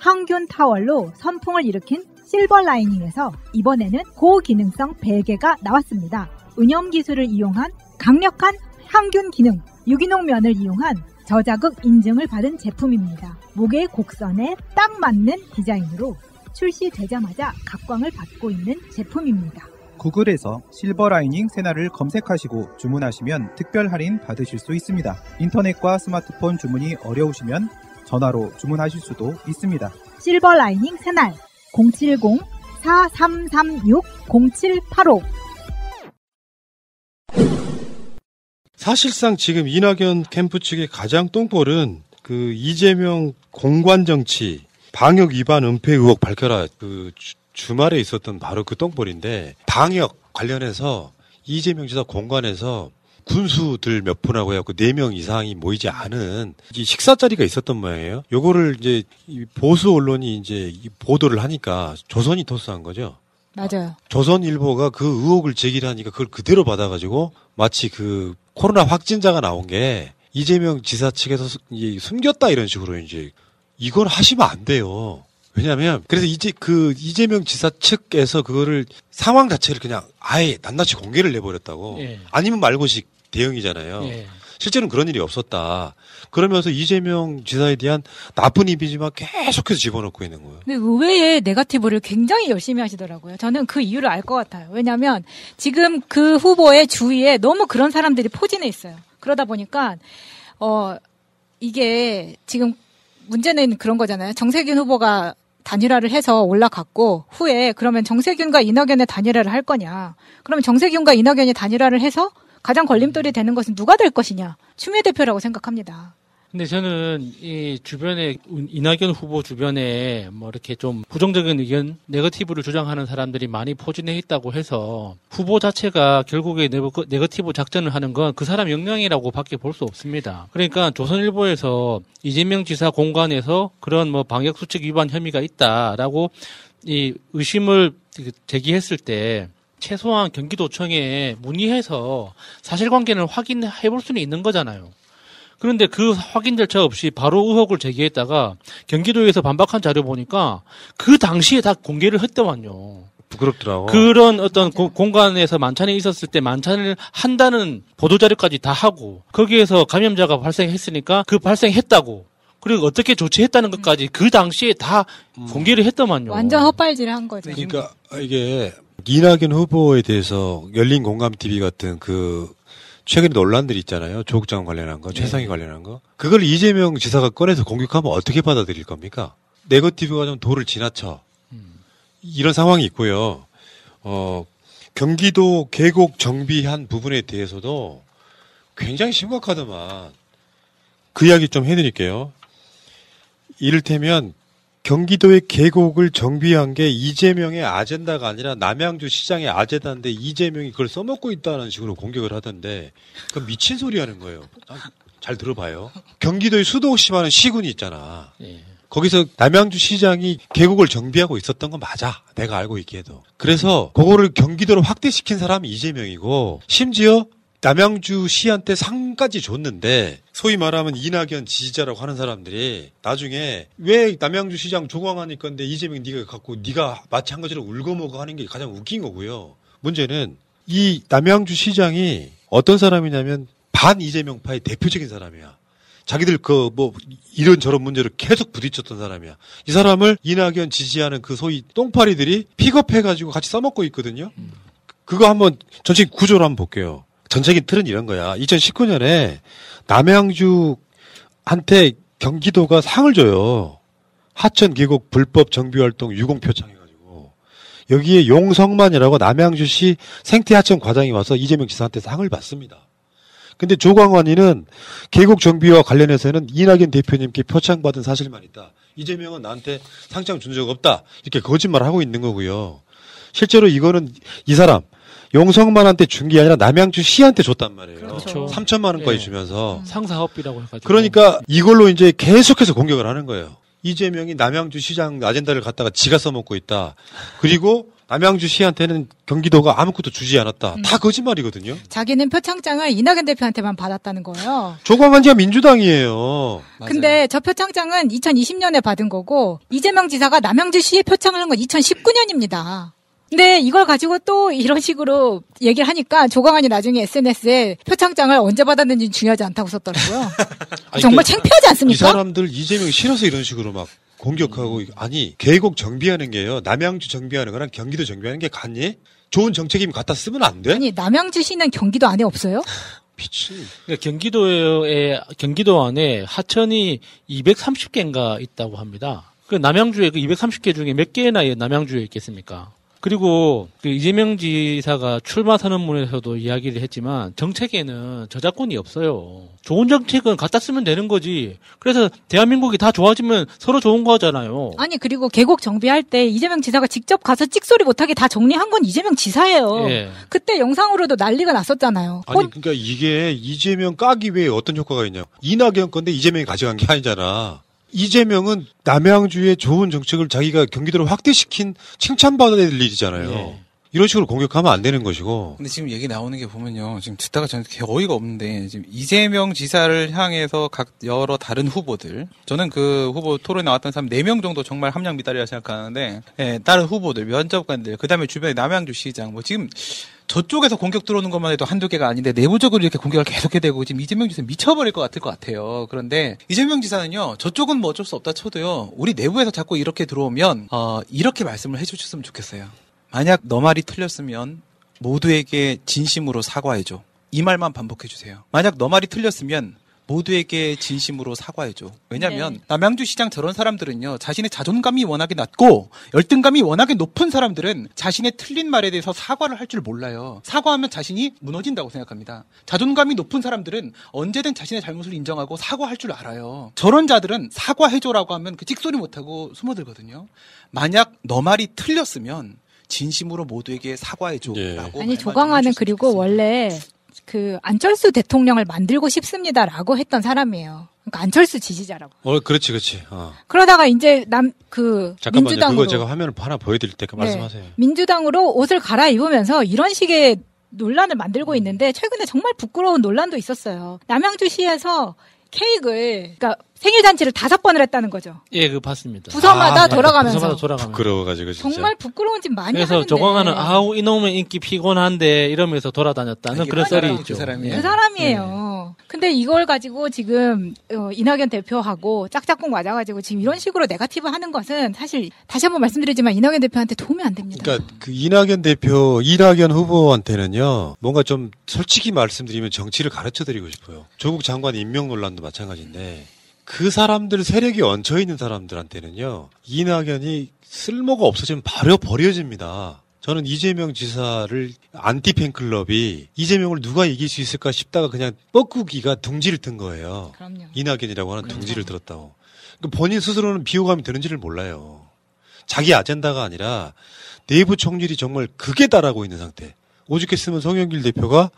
항균 타월로 선풍을 일으킨 실버 라이닝에서 이번에는 고기능성 베개가 나왔습니다. 은염 기술을 이용한 강력한 항균 기능, 유기농 면을 이용한 저자극 인증을 받은 제품입니다. 목의 곡선에 딱 맞는 디자인으로 출시되자마자 각광을 받고 있는 제품입니다. 구글에서 실버 라이닝 새날을 검색하시고 주문하시면 특별 할인 받으실 수 있습니다. 인터넷과 스마트폰 주문이 어려우시면 전화로 주문하실 수도 있습니다. 실버 라이닝 새날 070-4336-0785. 사실상 지금 이낙연 캠프 측의 가장 똥볼은 그 이재명 공관정치 방역 위반 은폐 의혹 밝혀라 그 주말에 있었던 바로 그 똥볼인데, 방역 관련해서 이재명 지사 공관에서 군수들 몇 분하고 해갖고 4명 이상이 모이지 않은 식사 자리가 있었던 모양이에요. 요거를 이제 보수 언론이 이제 보도를 하니까 조선이 토스한 거죠. 맞아요. 조선일보가 그 의혹을 제기하니까 그걸 그대로 받아가지고 마치 그 코로나 확진자가 나온 게 이재명 지사 측에서 숨겼다 이런 식으로 이제 이걸 하시면 안 돼요. 왜냐면 그래서 이제 그 이재명 지사 측에서 그거를 상황 자체를 그냥 아예 낱낱이 공개를 내버렸다고. 예. 아니면 말고식 대응이잖아요. 예. 실제로는 그런 일이 없었다. 그러면서 이재명 지사에 대한 나쁜 이미지만 계속해서 집어넣고 있는 거예요. 근데 의외의 네거티브를 굉장히 열심히 하시더라고요. 저는 그 이유를 알 것 같아요. 왜냐하면 지금 그 후보의 주위에 너무 그런 사람들이 포진해 있어요. 그러다 보니까 이게 지금 문제는 그런 거잖아요. 정세균 후보가 단일화를 해서 올라갔고 후에 그러면 정세균과 이낙연의 단일화를 할 거냐. 그러면 정세균과 이낙연이 단일화를 해서 가장 걸림돌이 되는 것은 누가 될 것이냐. 추미애 대표라고 생각합니다. 근데 저는 이 주변에 이낙연 후보 주변에 뭐 이렇게 좀 부정적인 의견, 네거티브를 주장하는 사람들이 많이 포진해 있다고 해서 후보 자체가 결국에 네거티브 작전을 하는 건 그 사람 역량이라고 밖에 볼 수 없습니다. 그러니까 조선일보에서 이재명 지사 공관에서 그런 뭐 방역수칙 위반 혐의가 있다라고 이 의심을 제기했을 때 최소한 경기도청에 문의해서 사실관계는 확인해 볼 수는 있는 거잖아요. 그런데 그 확인 절차 없이 바로 의혹을 제기했다가 경기도에서 반박한 자료 보니까 그 당시에 다 공개를 했더만요. 부끄럽더라고. 그런 어떤 공간에서 만찬이 있었을 때 만찬을 한다는 보도자료까지 다 하고 거기에서 감염자가 발생했으니까 그 발생했다고 그리고 어떻게 조치했다는 것까지 그 당시에 다 공개를 했더만요. 완전 헛발질을 한 거죠. 그러니까 이게 이낙연 후보에 대해서 열린 공감TV 같은 그 최근에 논란들이 있잖아요. 조국 장관 관련한 거, 최상위 관련한 거. 그걸 이재명 지사가 꺼내서 공격하면 어떻게 받아들일 겁니까? 네거티브가 좀 도를 지나쳐. 이런 상황이 있고요. 경기도 계곡 정비한 부분에 대해서도 굉장히 심각하더만. 그 이야기 좀 해드릴게요. 이를테면 경기도의 계곡을 정비한 게 이재명의 아젠다가 아니라 남양주 시장의 아젠다인데 이재명이 그걸 써먹고 있다는 식으로 공격을 하던데 그건 미친 소리 하는 거예요. 잘 들어봐요. 경기도의 수도 없이 많은 시군이 있잖아. 거기서 남양주 시장이 계곡을 정비하고 있었던 건 맞아. 내가 알고 있기에도. 그래서 그거를 경기도로 확대시킨 사람이 이재명이고 심지어 남양주시한테 상까지 줬는데 소위 말하면 이낙연 지지자라고 하는 사람들이 나중에 왜 남양주시장 조광하니까 이재명 네가 갖고 네가 마찬가지로 울고먹어 하는 게 가장 웃긴 거고요. 문제는 이 남양주시장이 어떤 사람이냐면 반 이재명파의 대표적인 사람이야. 자기들 이런저런 문제로 계속 부딪혔던 사람이야. 이 사람을 이낙연 지지하는 그 소위 똥파리들이 픽업해가지고 같이 써먹고 있거든요. 그거 한번 전체 구조를 한번 볼게요. 전체적인 틀은 이런 거야. 2019년에 남양주한테 경기도가 상을 줘요. 하천 계곡 불법 정비활동 유공표창 해가지고. 여기에 용성만이라고 남양주시 생태하천 과장이 와서 이재명 지사한테 상을 받습니다. 근데 조광환이는 계곡 정비와 관련해서는 이낙연 대표님께 표창받은 사실만 있다. 이재명은 나한테 상장 준 적 없다. 이렇게 거짓말을 하고 있는 거고요. 실제로 이거는 이 사람. 용성만한테 준 게 아니라 남양주 시한테 줬단 말이에요. 그렇죠. 3천만 원까지 주면서. 상사업비라고 해가지고. 그러니까 이걸로 이제 계속해서 공격을 하는 거예요. 이재명이 남양주 시장 아젠다를 갖다가 지가 써먹고 있다. 그리고 남양주 시한테는 경기도가 아무것도 주지 않았다. 다 거짓말이거든요. 자기는 표창장을 이낙연 대표한테만 받았다는 거예요. 조광한 지가 민주당이에요. 맞아요. 근데 저 표창장은 2020년에 받은 거고 이재명 지사가 남양주 시에 표창을 한 건 2019년입니다. 근데 이걸 가지고 또 이런 식으로 얘기를 하니까 조광환이 나중에 SNS에 표창장을 언제 받았는지 중요하지 않다고 썼더라고요. 아니, 정말 창피하지 않습니까? 이 사람들 이재명이 싫어서 이런 식으로 막 공격하고 아니 계곡 정비하는 게요. 남양주 정비하는 거랑 경기도 정비하는 게 같니? 좋은 정책임 갖다 쓰면 안 돼? 아니 남양주시는 경기도 안에 없어요? 미친. 그러니까 경기도 안에 하천이 230개인가 있다고 합니다. 그 남양주에 그 230개 중에 몇 개나 남양주에 있겠습니까? 그리고 그 이재명 지사가 출마 선언문에서도 이야기를 했지만 정책에는 저작권이 없어요. 좋은 정책은 갖다 쓰면 되는 거지. 그래서 대한민국이 다 좋아지면 서로 좋은 거잖아요. 아니 그리고 계곡 정비할 때 이재명 지사가 직접 가서 찍소리 못하게 다 정리한 건 이재명 지사예요. 예. 그때 영상으로도 난리가 났었잖아요. 아니 그러니까 이게 이재명 까기 외에 어떤 효과가 있냐. 이낙연 건데 이재명이 가져간 게 아니잖아. 이재명은 남양주의 좋은 정책을 자기가 경기도를 확대시킨 칭찬받아야 될 일이잖아요. 예. 이런 식으로 공격하면 안 되는 것이고. 근데 지금 얘기 나오는 게 보면요. 지금 듣다가 저는 어이가 없는데 지금 이재명 지사를 향해서 각 여러 다른 후보들. 저는 그 후보 토론에 나왔던 사람 4명 정도 정말 함량 미달이라 생각하는데 예, 다른 후보들, 면접관들, 그다음에 주변에 남양주 시장 뭐 지금 저쪽에서 공격 들어오는 것만 해도 한두 개가 아닌데 내부적으로 이렇게 공격을 계속해야 되고 지금 이재명 지사 미쳐버릴 것 같을 것 같아요. 그런데 이재명 지사는요. 저쪽은 뭐 어쩔 수 없다 쳐도요. 우리 내부에서 자꾸 이렇게 들어오면 이렇게 말씀을 해주셨으면 좋겠어요. 만약 너 말이 틀렸으면 모두에게 진심으로 사과해줘. 이 말만 반복해주세요. 만약 너 말이 틀렸으면 모두에게 진심으로 사과해줘. 왜냐면, 네. 남양주시장 저런 사람들은요, 자신의 자존감이 워낙에 낮고, 열등감이 워낙에 높은 사람들은 자신의 틀린 말에 대해서 사과를 할 줄 몰라요. 사과하면 자신이 무너진다고 생각합니다. 자존감이 높은 사람들은 언제든 자신의 잘못을 인정하고 사과할 줄 알아요. 저런 자들은 사과해줘라고 하면 그 찍소리 못하고 숨어들거든요. 만약 너 말이 틀렸으면, 진심으로 모두에게 사과해줘. 예. 라고. 아니, 조광환은 그리고 있겠습니다. 원래, 안철수 대통령을 만들고 싶습니다라고 했던 사람이에요. 그러니까 안철수 지지자라고. 그렇지, 그렇지. 그러다가 이제 잠깐만요. 민주당으로. 그거 제가 화면을 하나 보여드릴 때까 말씀하세요. 네. 민주당으로 옷을 갈아입으면서 이런 식의 논란을 만들고 있는데 최근에 정말 부끄러운 논란도 있었어요. 남양주시에서 케이크를, 그러니까 생일잔치를 5번을 했다는 거죠. 예, 그거 봤습니다. 부서마다 돌아가면서. 부끄러워가지고 진짜. 정말 부끄러운 짓 많이 그래서 하는데. 그래서 조광하는 아우 이놈의 인기 피곤한데 이러면서 돌아다녔다는 그런 썰이 있죠. 그 사람이에요. 네. 근데 이걸 가지고 지금 이낙연 대표하고 짝짝꿍 맞아가지고 지금 이런 식으로 네거티브 하는 것은 사실 다시 한번 말씀드리지만 이낙연 대표한테 도움이 안 됩니다. 그러니까 이낙연 후보한테는요. 뭔가 좀 솔직히 말씀드리면 정치를 가르쳐드리고 싶어요. 조국 장관 임명 논란도 마찬가지인데 그 사람들 세력이 얹혀있는 사람들한테는요. 이낙연이 쓸모가 없어지면 바로 버려집니다. 저는 이재명 지사를 안티 팬클럽이 이재명을 누가 이길 수 있을까 싶다가 그냥 뻐꾸기가 둥지를 든 거예요. 그럼요. 이낙연이라고 하는 그럼요. 둥지를 들었다고. 그러니까 본인 스스로는 비호감이 드는지를 몰라요. 자기 아젠다가 아니라 내부 총질이 정말 극에 달하고 있는 상태. 오죽했으면 송영길 대표가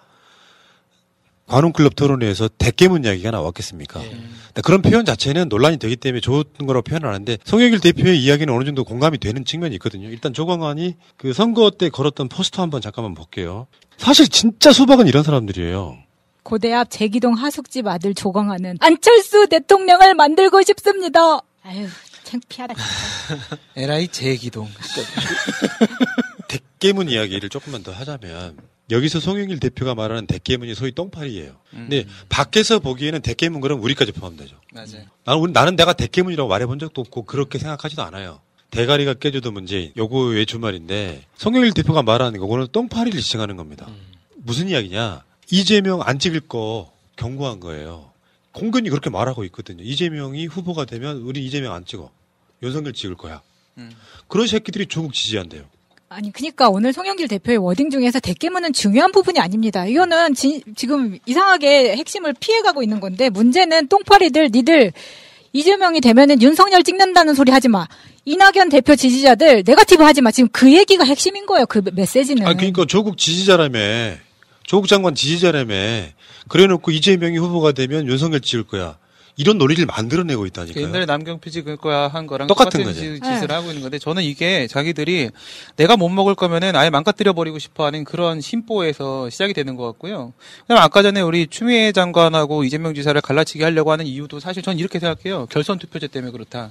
관훈클럽 토론회에서 대깨문 이야기가 나왔겠습니까? 예. 그런 표현 자체는 논란이 되기 때문에 좋은 거라고 표현하는데 송영길 대표의 이야기는 어느 정도 공감이 되는 측면이 있거든요. 일단 조광환이 그 선거 때 걸었던 포스터 한번 잠깐만 볼게요. 사실 진짜 수박은 이런 사람들이에요. 고대 앞 제기동 하숙집 아들 조광환은 안철수 대통령을 만들고 싶습니다. 아유, 창피하다 진짜. 에라이 제기동. 대깨문 이야기를 조금만 더 하자면 여기서 송영길 대표가 말하는 대깨문이 소위 똥파리예요. 근데 밖에서 보기에는 대깨문 그럼 우리까지 포함되죠. 맞아요. 나는 내가 대깨문이라고 말해본 적도 없고 그렇게 생각하지도 않아요. 대가리가 깨져도 문재인. 요거의 주말인데 송영길 대표가 말하는 거는 똥파리를 지칭하는 겁니다. 무슨 이야기냐? 이재명 안 찍을 거 경고한 거예요. 공근이 그렇게 말하고 있거든요. 이재명이 후보가 되면 우리 이재명 안 찍어. 윤석열 찍을 거야. 그런 새끼들이 조국 지지한대요. 아니 그러니까 오늘 송영길 대표의 워딩 중에서 대깨문은 중요한 부분이 아닙니다. 이거는 지금 이상하게 핵심을 피해가고 있는 건데 문제는 똥파리들 니들 이재명이 되면은 윤석열 찍는다는 소리 하지 마. 이낙연 대표 지지자들 네거티브 하지 마. 지금 그 얘기가 핵심인 거예요. 그 메시지는. 아 그러니까 조국 지지자라며 조국 장관 지지자라며 그래놓고 이재명이 후보가 되면 윤석열 찍을 거야. 이런 논리를 만들어내고 있다니까요. 그 옛날에 남경필 찍을 거야 한 거랑 똑같은 짓을 네. 하고 있는 건데 저는 이게 자기들이 내가 못 먹을 거면은 아예 망가뜨려버리고 싶어하는 그런 심보에서 시작이 되는 것 같고요. 그다음에 아까 전에 우리 추미애 장관하고 이재명 지사를 갈라치게 하려고 하는 이유도 사실 저는 이렇게 생각해요. 결선 투표제 때문에 그렇다.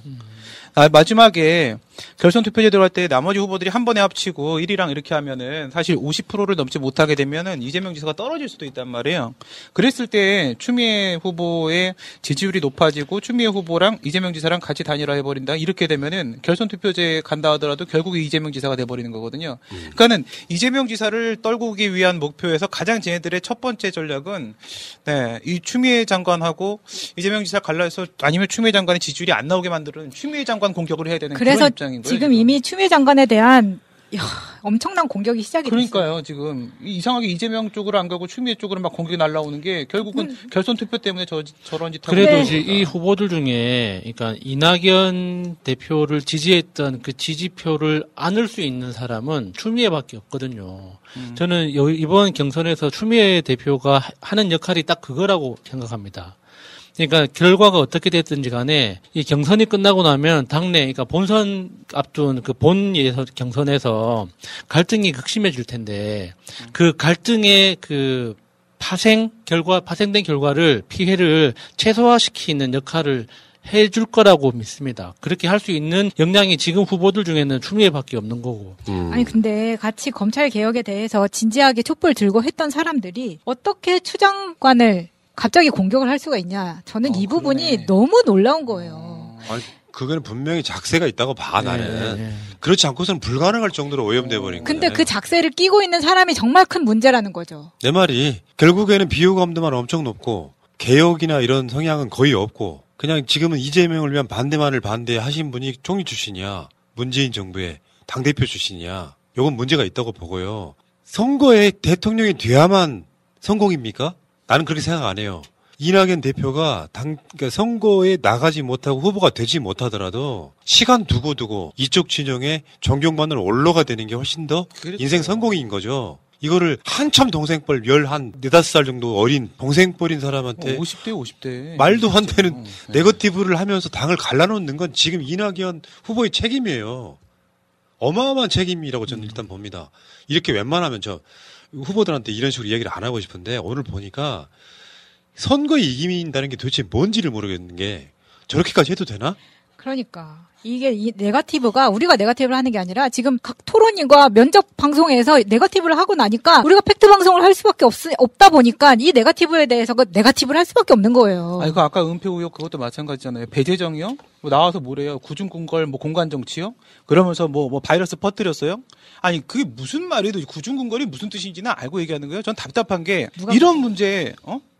마지막에 결선 투표제 들어갈 때 나머지 후보들이 한 번에 합치고 1위랑 이렇게 하면은 사실 50%를 넘지 못하게 되면은 이재명 지사가 떨어질 수도 있단 말이에요. 그랬을 때 추미애 후보의 지지율이 높아지고 추미애 후보랑 이재명 지사랑 같이 단일화해버린다. 이렇게 되면은 결선 투표제에 간다 하더라도 결국 이재명 지사가 돼버리는 거거든요. 그러니까는 이재명 지사를 떨구기 위한 목표에서 가장 쟤네들의 첫 번째 전략은 네, 이 추미애 장관하고 이재명 지사 갈라서 아니면 추미애 장관의 지지율이 안 나오게 만드는 추미애 장관 공격을 해야 되는 그런 입장인 거예요. 그래서 지금 이미 추미애 장관에 대한 엄청난 공격이 시작이 그러니까요, 됐어요. 지금 이상하게 이재명 쪽으로 안 가고 추미애 쪽으로 막 공격이 날라오는 게 결국은 결선 투표 때문에 저런 짓 하고 그래도 이제 이 후보들 중에 그러니까 이낙연 대표를 지지했던 그 지지표를 안을 수 있는 사람은 추미애밖에 없거든요. 저는 이번 경선에서 추미애 대표가 하는 역할이 딱 그거라고 생각합니다. 그러니까 결과가 어떻게 됐든지 간에 이 경선이 끝나고 나면 당내 그러니까 본선 앞둔 그 본 예선 경선에서 갈등이 극심해질 텐데 그 갈등의 그 파생된 결과를 피해를 최소화시키는 역할을 해줄 거라고 믿습니다. 그렇게 할 수 있는 역량이 지금 후보들 중에는 추미애밖에 없는 거고. 아니 근데 같이 검찰 개혁에 대해서 진지하게 촛불 들고 했던 사람들이 어떻게 추 장관을 갑자기 공격을 할 수가 있냐. 저는 이 부분이 그래. 너무 놀라운 거예요. 아니, 그거는 분명히 작세가 있다고 봐, 나는. 네. 그렇지 않고서는 불가능할 정도로 오염돼 버린 거예요. 근데 그 작세를 끼고 있는 사람이 정말 큰 문제라는 거죠. 내 말이 결국에는 비호감도만 엄청 높고 개혁이나 이런 성향은 거의 없고 그냥 지금은 이재명을 위한 반대만을 반대하신 분이 총리 출신이야. 문재인 정부의 당대표 출신이야. 이건 문제가 있다고 보고요. 선거에 대통령이 돼야만 성공입니까? 나는 그렇게 생각 안 해요. 이낙연 대표가 그러니까 선거에 나가지 못하고 후보가 되지 못하더라도 시간 두고두고 이쪽 진영의 존경만으로 올라가 되는 게 훨씬 더 그렇죠. 인생 성공인 거죠. 이거를 한참 동생뻘 14살 정도 어린 동생뻘인 사람한테 50대 말도 안 되는 네거티브를 하면서 당을 갈라놓는 건 지금 이낙연 후보의 책임이에요. 어마어마한 책임이라고 저는 일단 봅니다. 이렇게 웬만하면 저 후보들한테 이런 식으로 이야기를 안 하고 싶은데 오늘 보니까 선거에 이긴다는 게 도대체 뭔지를 모르겠는 게 저렇게까지 해도 되나? 그러니까 이게 이 네거티브가 우리가 네거티브를 하는 게 아니라 지금 각 토론인과 면접 방송에서 네거티브를 하고 나니까 우리가 팩트 방송을 할 수밖에 없다 보니까 이 네거티브에 대해서 그 네거티브를 할 수밖에 없는 거예요. 아 이거 아까 은폐 의혹 그것도 마찬가지잖아요. 배재정이요? 뭐 나와서 뭐래요? 구중궁궐 뭐 공간 정치요? 그러면서 뭐 바이러스 퍼뜨렸어요? 아니 그게 무슨 말이에요? 구중궁궐이 무슨 뜻인지는 알고 얘기하는 거예요? 전 답답한 게 이런 문제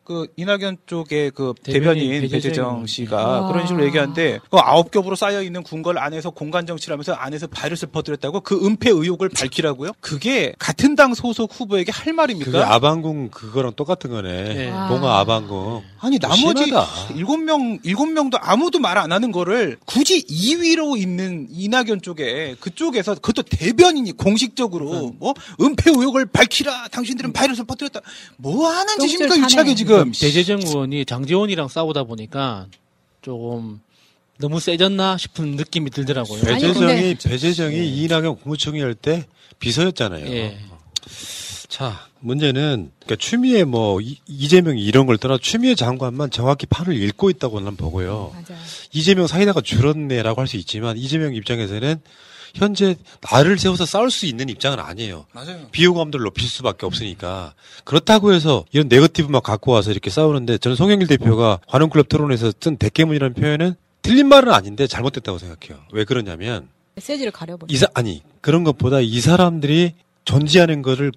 그 이낙연 쪽의 그 대변인 배재정 씨가 그런 식으로 얘기하는데 그 9겹으로 쌓여 있는 궁궐 안에서 공간 정치를 하면서 안에서 발을 슬퍼뜨렸다고 그 은폐 의혹을 밝히라고요? 그게 같은 당 소속 후보에게 할 말입니까? 그게 아방궁 그거랑 똑같은 거네. 네. 봉화 아방궁. 아니 나머지 7명도 아무도 말 안 하는 거를 굳이 2위로 있는 이낙연 쪽에 그쪽에서 그것도 대변인이 공식적으로 뭐 은폐 의혹을 밝히라. 당신들은 바이러스를 퍼뜨렸다. 뭐 하는 짓입니까? 유치하게 지금. 배재정 의원이 장제원이랑 싸우다 보니까 조금 너무 세졌나 싶은 느낌이 들더라고요. 배재정이 이낙연 국무총리 할 때 비서였잖아요. 예. 자, 문제는 그러니까 추미애 뭐 이재명이 이런 걸 떠나 추미애 장관만 정확히 판을 읽고 있다고 난 보고요. 맞아요. 이재명 사이다가 줄었네라고 할 수 있지만 이재명 입장에서는 현재 나를 세워서 싸울 수 있는 입장은 아니에요. 맞아요. 비호감도를 높일 수밖에 없으니까. 그렇다고 해서 이런 네거티브만 갖고 와서 이렇게 싸우는데 저는 송영길 대표가 관훈클럽 토론에서 쓴 대깨문이라는 표현은 틀린 말은 아닌데 잘못됐다고 생각해요. 왜 그러냐면 메시지를 가려버려. 아니 그런 것보다 이 사람들이 존재하는 거를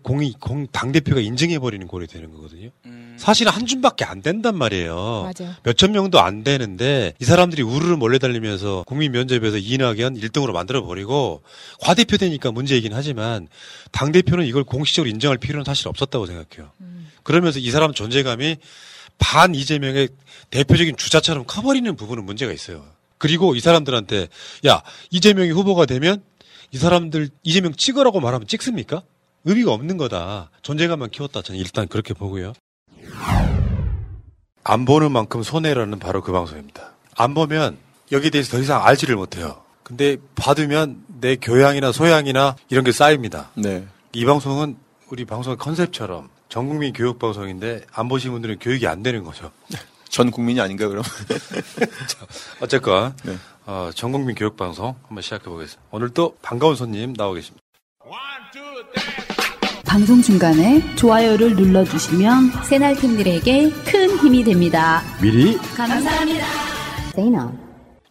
당대표가 인증해버리는 꼴이 되는 거거든요. 사실은 한 줌밖에 안 된단 말이에요. 맞아요. 몇천 명도 안 되는데 이 사람들이 우르르 몰려달리면서 국민 면접에서 이낙연 1등으로 만들어버리고 과대표 되니까 문제이긴 하지만 당대표는 이걸 공식적으로 인정할 필요는 사실 없었다고 생각해요. 그러면서 이 사람 존재감이 반 이재명의 대표적인 주자처럼 커버리는 부분은 문제가 있어요. 그리고 이 사람들한테 야 이재명이 후보가 되면 이 사람들 이재명 찍으라고 말하면 찍습니까? 의미가 없는 거다. 존재감만 키웠다. 저는 일단 그렇게 보고요. 안 보는 만큼 손해라는 바로 그 방송입니다. 안 보면 여기에 대해서 더 이상 알지를 못해요. 근데 받으면 내 교양이나 소양이나 이런 게 쌓입니다. 네. 이 방송은 우리 방송의 컨셉처럼 전 국민 교육 방송인데 안 보신 분들은 교육이 안 되는 거죠. 전 국민이 아닌가 그럼? 어쨌건 네. 전 국민 교육 방송 한번 시작해 보겠습니다. 오늘도 반가운 손님 나와 계십니다. 방송 중간에 좋아요를 눌러주시면 새날팀들에게 큰 힘이 됩니다. 미리 감사합니다.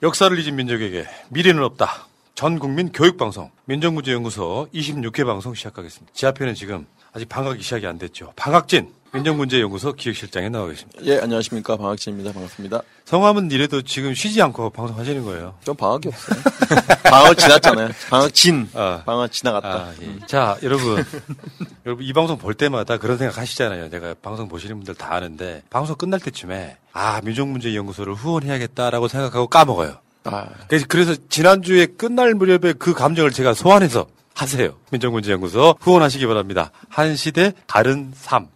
역사를 잊은 민족에게 미래는 없다. 전 국민 교육 방송 민족문제연구소 26회 방송 시작하겠습니다. 지하편은 지금 아직 방학이 시작이 안 됐죠. 방학진. 민족문제연구소 기획실장에 나와 계십니다. 예, 안녕하십니까. 방학진입니다. 반갑습니다. 성함은 이래도 지금 쉬지 않고 방송하시는 거예요. 좀 방학이 없어요. 방학 지났잖아요. 방학진. 방학 지나갔다. 예. 자, 여러분, 이 방송 볼 때마다 그런 생각 하시잖아요. 제가 방송 보시는 분들 다 아는데, 방송 끝날 때쯤에, 민족문제연구소를 후원해야겠다라고 생각하고 까먹어요. 그래서 지난주에 끝날 무렵에 그 감정을 제가 소환해서 하세요. 민족문제연구소 후원하시기 바랍니다. 한 시대, 다른 삶.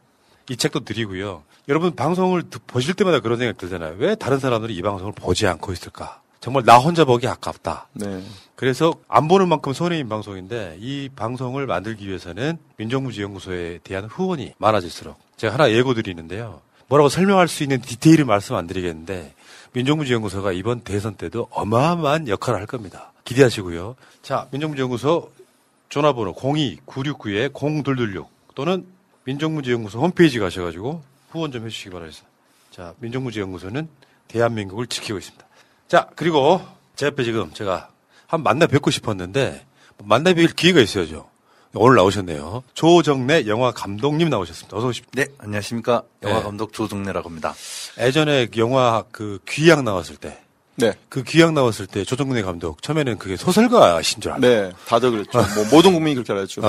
이 책도 드리고요. 여러분 방송을 보실 때마다 그런 생각 들잖아요. 왜 다른 사람들이 이 방송을 보지 않고 있을까? 정말 나 혼자 보기 아깝다. 네. 그래서 안 보는 만큼 손해인 방송인데 이 방송을 만들기 위해서는 민족문제연구소에 대한 후원이 많아질수록 제가 하나 예고 드리는데요. 뭐라고 설명할 수 있는 디테일을 말씀 안 드리겠는데 민족문제연구소가 이번 대선 때도 어마어마한 역할을 할 겁니다. 기대하시고요. 자, 민족문제연구소 전화번호 02969-0226 또는 민족문제연구소 홈페이지 가셔가지고 후원 좀 해주시기 바라겠습니다. 자, 민족문제연구소는 대한민국을 지키고 있습니다. 자, 그리고 제 앞에 지금 제가 한번 만나 뵙고 싶었는데 만나 뵐 기회가 있어야죠. 오늘 나오셨네요. 조정래 영화 감독님 나오셨습니다. 어서 오십시오. 네, 안녕하십니까. 영화 감독 조정래라고 합니다. 예전에 영화 그 귀향 나왔을 때. 네. 그 귀향 나왔을 때 조정래 감독 처음에는 그게 소설가신 줄 알아요. 네, 다들 그랬죠. 뭐 모든 국민이 그렇게 알았죠.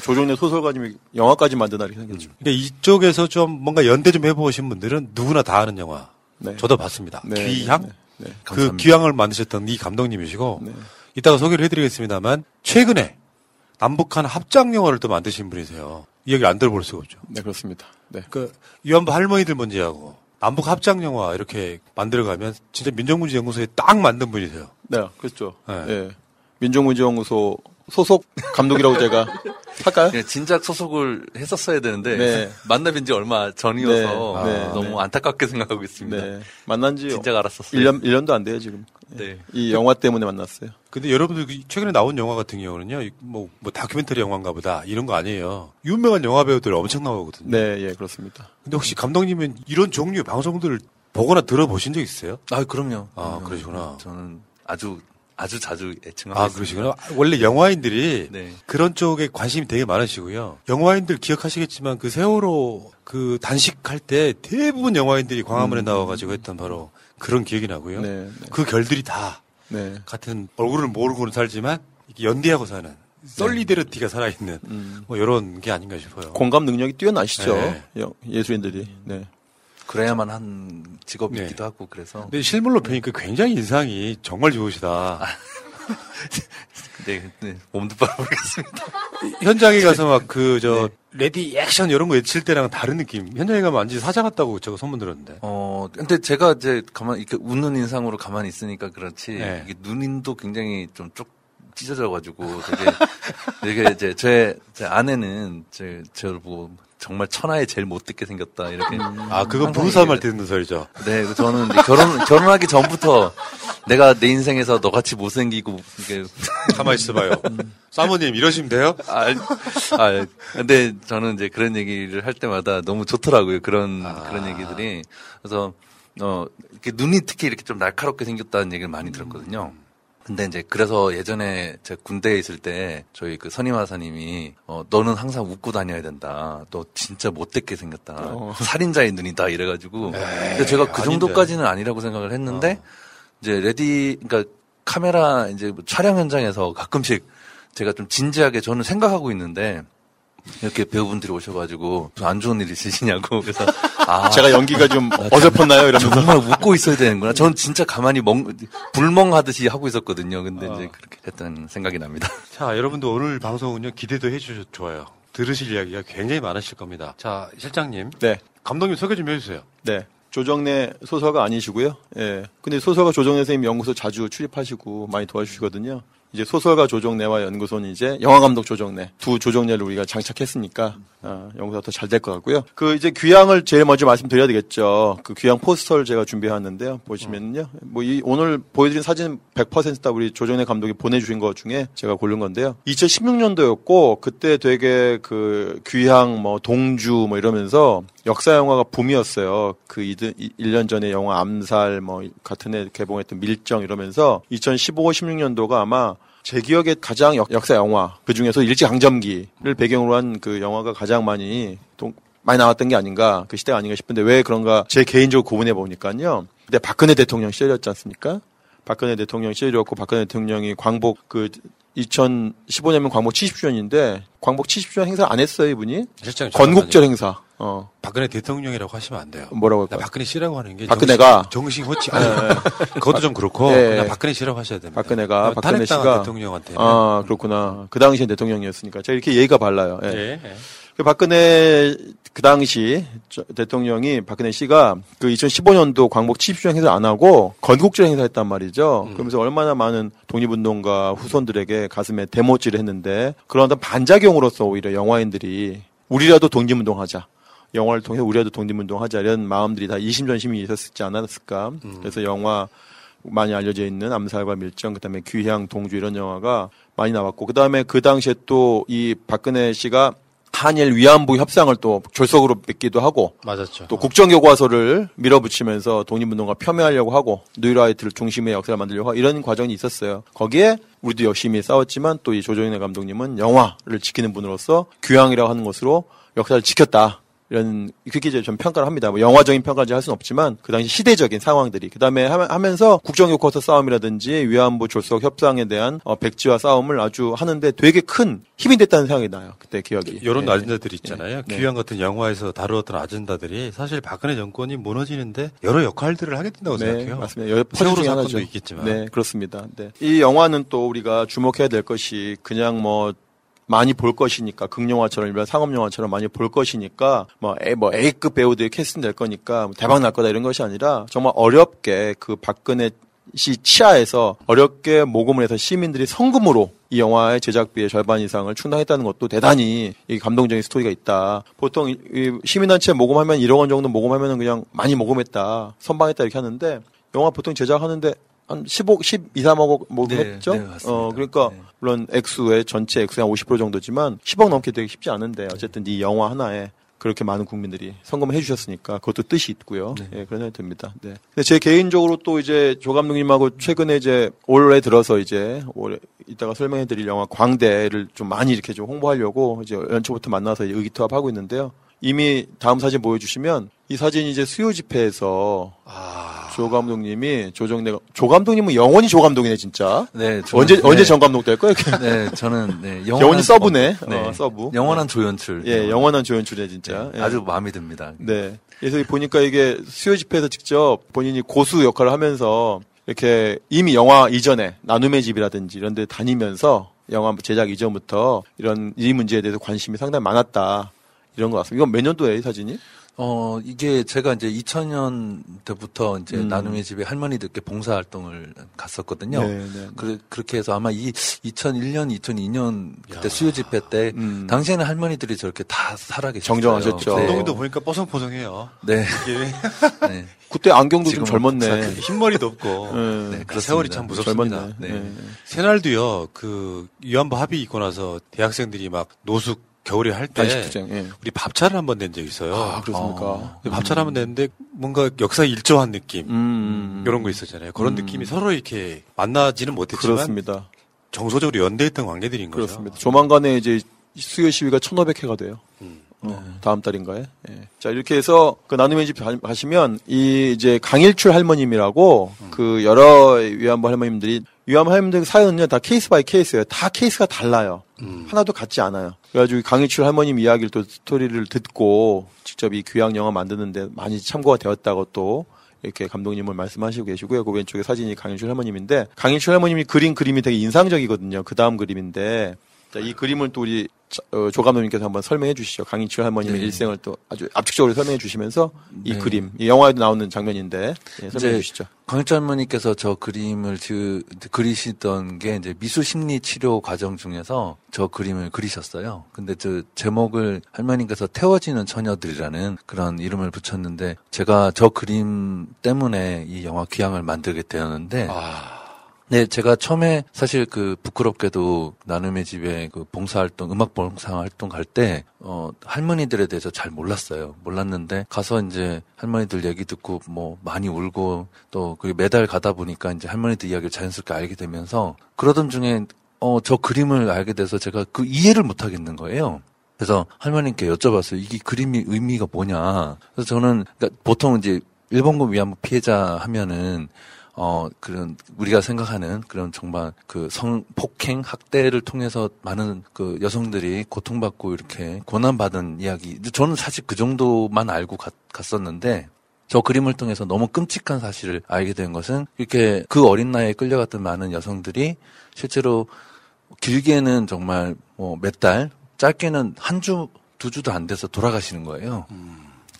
조정래 소설가님이 영화까지 만드나 이렇게 생겼죠. 그러니까 이쪽에서 좀 뭔가 연대 좀 해보신 분들은 누구나 다 아는 영화. 네. 저도 봤습니다. 네. 귀향. 네. 그 귀향을 만드셨던 이 감독님이시고 이따가 소개를 해드리겠습니다만 최근에 남북한 합작 영화를 또 만드신 분이세요. 이 얘기를 안 들어볼 수가 없죠. 네, 그렇습니다. 네. 그 위안부 할머니들 문제하고. 남북 합작 영화 이렇게 만들어가면 진짜 민족문제연구소에 딱 만든 분이세요. 네, 그렇죠. 네. 예. 민족문제연구소 소속 감독이라고 제가 할까요? 네, 진작 소속을 했었어야 되는데 만나뵌 지 얼마 전이어서 너무 안타깝게 생각하고 있습니다. 네. 만난 지 진작 알았었어요. 1년도 안 돼요 지금. 네. 이 영화 때문에 만났어요. 근데 여러분들 최근에 나온 영화 같은 경우는요, 뭐 다큐멘터리 영화인가 보다 이런 거 아니에요. 유명한 영화 배우들 엄청 나오거든요. 네, 예, 그렇습니다. 근데 혹시 감독님은 이런 종류의 방송들을 보거나 들어보신 적 있어요? 아, 그럼요. 그러시구나. 저는 아주 아주 자주 애청하고 있습니다. 아, 그러시구나. 원래 영화인들이 네. 그런 쪽에 관심이 되게 많으시고요. 영화인들 기억하시겠지만 그 세월호 그 단식할 때 대부분 영화인들이 광화문에 나와가지고 했던 바로 그런 기억이 나고요. 네, 네. 그 결들이 다 네. 같은 얼굴을 모르고는 살지만 연대하고 사는 솔리데리티가 살아있는 뭐 이런 게 아닌가 싶어요. 공감 능력이 뛰어나시죠. 네. 예술인들이. 네. 그래야만 한 직업이기도 네. 하고 그래서. 근데 실물로 뵈니까 굉장히 인상이 정말 좋으시다. 아, 네, 몸도 빨아보겠습니다. 현장에 가서 막 그 저 네. 레디 액션 이런 거 외칠 때랑 다른 느낌. 현장에 가면 완전히 사자 같다고 제가 소문 들었는데. 근데 제가 이제 가만히 이렇게 웃는 인상으로 가만히 있으니까 그렇지. 네. 이게 눈인도 굉장히 좀 쪽. 찢어져가지고 되게 이제 제 아내는 저를 보고 정말 천하에 제일 못 듣게 생겼다 이렇게. 아 그건 부부싸움 할 때 듣는 소리죠. 네, 저는 결혼하기 전부터 내가 내 인생에서 너같이 못생기고 이게 가만히 있어봐요. 사모님 이러시면 돼요? 근데 저는 이제 그런 얘기를 할 때마다 너무 좋더라고요. 그런 얘기들이. 그래서 이렇게 눈이 특히 이렇게 좀 날카롭게 생겼다는 얘기를 많이 들었거든요. 근데 이제 그래서 예전에 제가 군대에 있을 때 저희 그 선임하사님이 너는 항상 웃고 다녀야 된다. 너 진짜 못됐게 생겼다. 살인자의 눈이다 이래가지고. 근데 제가 그 정도까지는 아니라고 생각을 했는데 이제 그러니까 카메라 이제 촬영 현장에서 가끔씩 제가 좀 진지하게 저는 생각하고 있는데 이렇게 배우분들이 오셔가지고 안 좋은 일 있으시냐고 그래서 아 제가 연기가 좀 어설펐나요 이러면서 정말 웃고 있어야 되는구나. 저는 진짜 가만히 불멍하듯이 하고 있었거든요. 근데 이제 그렇게 했던 생각이 납니다. 자 여러분도 오늘 방송은요 기대도 해주셔서 좋아요. 들으실 이야기가 굉장히 많으실 겁니다. 자 실장님, 네 감독님 소개 좀 해주세요. 네. 조정래 소설가 아니시고요. 예. 근데 소설가 조정래 선생님 연구소 자주 출입하시고 많이 도와주시거든요. 이제 소설가 조정래와 연구소는 이제 영화감독 조정래 두 조정래를 우리가 장착했으니까 연구소가 더 잘 될 것 같고요. 그 이제 귀향을 제일 먼저 말씀드려야 되겠죠. 그 귀향 포스터를 제가 준비해왔는데요. 보시면요. 뭐 이 오늘 보여드린 사진 100% 다 우리 조정래 감독이 보내주신 것 중에 제가 고른 건데요. 2016년도였고 그때 되게 그 귀향 뭐 동주 뭐 이러면서 역사 영화가 붐이었어요. 그 1년 전에 영화 암살 뭐 같은 해 개봉했던 밀정 이러면서 2015, 16년도가 아마 제 기억에 가장 역사 영화 그 중에서 일제강점기를 배경으로 한 그 영화가 가장 많이 나왔던 게 아닌가 그 시대가 아닌가 싶은데 왜 그런가 제 개인적으로 고민해 보니까요. 근데 박근혜 대통령 시절이었지 않습니까? 박근혜 대통령 시절이었고 박근혜 대통령이 광복 2015년이면 광복 70주년인데 광복 70주년 행사 안 했어요 이분이? 건국절 행사. 박근혜 대통령이라고 하시면 안 돼요. 뭐라고 할까요? 박근혜 씨라고 하는 게 박근혜가 정식 호칭. 네. 그것도 좀 그렇고 네. 그냥 박근혜 씨라고 하셔야 됩니다. 박근혜 씨가 대통령한테. 아 그렇구나. 그 당시엔 대통령이었으니까 제가 이렇게 예의가 발라요. 예. 네. 네. 박근혜 그 당시 대통령이 박근혜 씨가 그 2015년도 광복 70주년 행사 안 하고 건국절 행사했단 말이죠. 그러면서 얼마나 많은 독립운동가 후손들에게 가슴에 대못질을 했는데 그런 반작용으로서 오히려 영화인들이 우리라도 독립운동하자. 영화를 통해서 우리라도 독립운동하자 이런 마음들이 다 이심전심이 있었지 않았을까. 그래서 영화 많이 알려져 있는 암살과 밀정 그다음에 귀향, 동주 이런 영화가 많이 나왔고 그다음에 그 당시에 또 이 박근혜 씨가 한일 위안부 협상을 또 졸속으로 맺기도 하고 맞았죠. 또 국정교과서를 밀어붙이면서 독립운동가 폄훼하려고 하고 뉴라이트를 중심의 역사를 만들려고 하고 이런 과정이 있었어요. 거기에 우리도 열심히 싸웠지만 또 이 조정래 감독님은 영화를 지키는 분으로서 귀향이라고 하는 것으로 역사를 지켰다. 이런 그렇게 이제 좀 평가를 합니다. 뭐 영화적인 평가까지 할 수는 없지만 그 당시 시대적인 상황들이 그다음에 하면서 국정교과서 싸움이라든지 위안부 졸속 협상에 대한 백지화 싸움을 아주 하는데 되게 큰 힘이 됐다는 생각이 나요. 그때 기억이. 이런 네. 아젠다들이 있잖아요. 네. 귀향 같은 영화에서 다루었던 아젠다들이 사실 박근혜 정권이 무너지는데 여러 역할들을 하게 된다고 네, 생각해요. 맞습니다. 세월호 사건도 있겠지만. 네, 그렇습니다. 네. 이 영화는 또 우리가 주목해야 될 것이 그냥 뭐 많이 볼 것이니까 극영화처럼 일반 상업영화처럼 많이 볼 것이니까 뭐 A급 배우들이 캐스팅될 거니까 대박 날 거다 이런 것이 아니라 정말 어렵게 그 박근혜 씨 치하에서 어렵게 모금을 해서 시민들이 성금으로 이 영화의 제작비의 절반 이상을 충당했다는 것도 대단히 이 감동적인 스토리가 있다. 보통 이 시민단체 모금하면 1억 원 정도 모금하면 그냥 많이 모금했다. 선방했다 이렇게 하는데 영화 보통 제작하는데 한 10억, 12, 13억 모금했죠? 네, 그러니까, 네. 물론 전체 액수의 한 50% 정도지만 10억 넘게 되기 쉽지 않은데, 어쨌든 이 영화 하나에 그렇게 많은 국민들이 성검을 해주셨으니까 그것도 뜻이 있고요. 네. 예, 그런 생각이 듭니다. 네. 근데 제 개인적으로 또 이제 조 감독님하고 최근에 이제 올해 들어서 이제 올해 이따가 설명해드릴 영화 광대를 좀 많이 이렇게 좀 홍보하려고 이제 연초부터 만나서 의기투합하고 있는데요. 이미 다음 사진 보여주시면 이 사진이 이제 수요 집회에서 조 감독님이 조정래가 조 감독님은 영원히 조 감독이네 진짜. 네. 저는, 언제 정 감독 될 거예요? 네, 저는 네. 영원히 서브네. 네. 서브. 영원한 조연출. 예, 네. 영원한 조연출이네 진짜. 네. 예. 아주 마음에 듭니다. 네. 그래서 보니까 이게 수요 집회에서 직접 본인이 고수 역할을 하면서 이렇게 이미 영화 이전에 나눔의 집이라든지 이런 데 다니면서 영화 제작 이전부터 이런 이 문제에 대해서 관심이 상당히 많았다. 이런 것 같습니다. 이건 몇 년도예요, 이 사진이? 이게 제가 이제 2000년대부터 이제 나눔의 집에 할머니들께 봉사활동을 갔었거든요. 네. 그렇게 해서 아마 2001년, 2002년 그때 야. 수요 집회 때, 당시에는 할머니들이 저렇게 다 살아계셨어요. 정정하셨죠. 감독님도 네. 보니까 뽀송뽀송해요. 네. 네. 그때 안경도 좀 젊었네. 흰머리도 없고. 네, 그 세월이 참 무섭습니다. 젊었네. 네. 네. 새날도요, 위안부 합의 있고 나서 대학생들이 막 노숙, 겨울에 할 때 예. 우리 밥차를 한번 낸 적이 있어요. 아, 그렇습니까? 밥차를 한번 냈는데 뭔가 역사에 일조한 느낌 이런 거 있었잖아요. 그런 느낌이 서로 이렇게 만나지는 못했지만 그렇습니다. 정서적으로 연대했던 관계들인 거죠. 그렇습니다. 조만간에 이제 수요 시위가 1,500회가 돼요. 다음 달인가에. 예. 자, 이렇게 해서 그 나눔의 집 가시면 이 이제 강일출 할머님이라고 그 여러 위안부 할머님들이 위안부 할머님들 사연은요 다 케이스 바이 케이스예요. 다 케이스가 달라요. 하나도 같지 않아요. 그래가지고 강일출 할머님 이야기를 또 스토리를 듣고 직접 이 귀향 영화 만드는데 많이 참고가 되었다고 또 이렇게 감독님을 말씀하시고 계시고요. 그 왼쪽에 사진이 강일출 할머님인데 강일출 할머님이 그린 그림이 되게 인상적이거든요. 그 다음 그림인데 자, 이 그림을 또 우리 조 감독님께서 한번 설명해 주시죠. 강일출 할머님의 네. 일생을 또 아주 압축적으로 설명해 주시면서 이 네. 그림, 이 영화에도 나오는 장면인데 예, 설명해 주시죠. 강일출 할머니께서 저 그림을 그리시던 게 이제 미술 심리 치료 과정 중에서 저 그림을 그리셨어요. 근데 저 제목을 할머니께서 태워지는 처녀들이라는 그런 이름을 붙였는데 제가 저 그림 때문에 이 영화 귀향을 만들게 되었는데 네, 제가 처음에 사실 부끄럽게도 나눔의 집에 봉사활동, 음악 봉사활동 갈 때, 할머니들에 대해서 잘 몰랐어요. 몰랐는데, 가서 이제 할머니들 얘기 듣고 많이 울고, 또 매달 가다 보니까 이제 할머니들 이야기를 자연스럽게 알게 되면서, 그러던 중에, 저 그림을 알게 돼서 제가 그 이해를 못 하겠는 거예요. 그래서 할머니께 여쭤봤어요. 이게 그림이 의미가 뭐냐. 그래서 저는, 그러니까 보통 이제 일본군 위안부 피해자 하면은, 그런, 우리가 생각하는 그런 정말 성폭행, 학대를 통해서 많은 여성들이 고통받고 이렇게 고난받은 이야기. 저는 사실 그 정도만 알고 갔었는데, 저 그림을 통해서 너무 끔찍한 사실을 알게 된 것은, 이렇게 그 어린 나이에 끌려갔던 많은 여성들이 실제로 길게는 정말 몇 달, 짧게는 한 주, 두 주도 안 돼서 돌아가시는 거예요.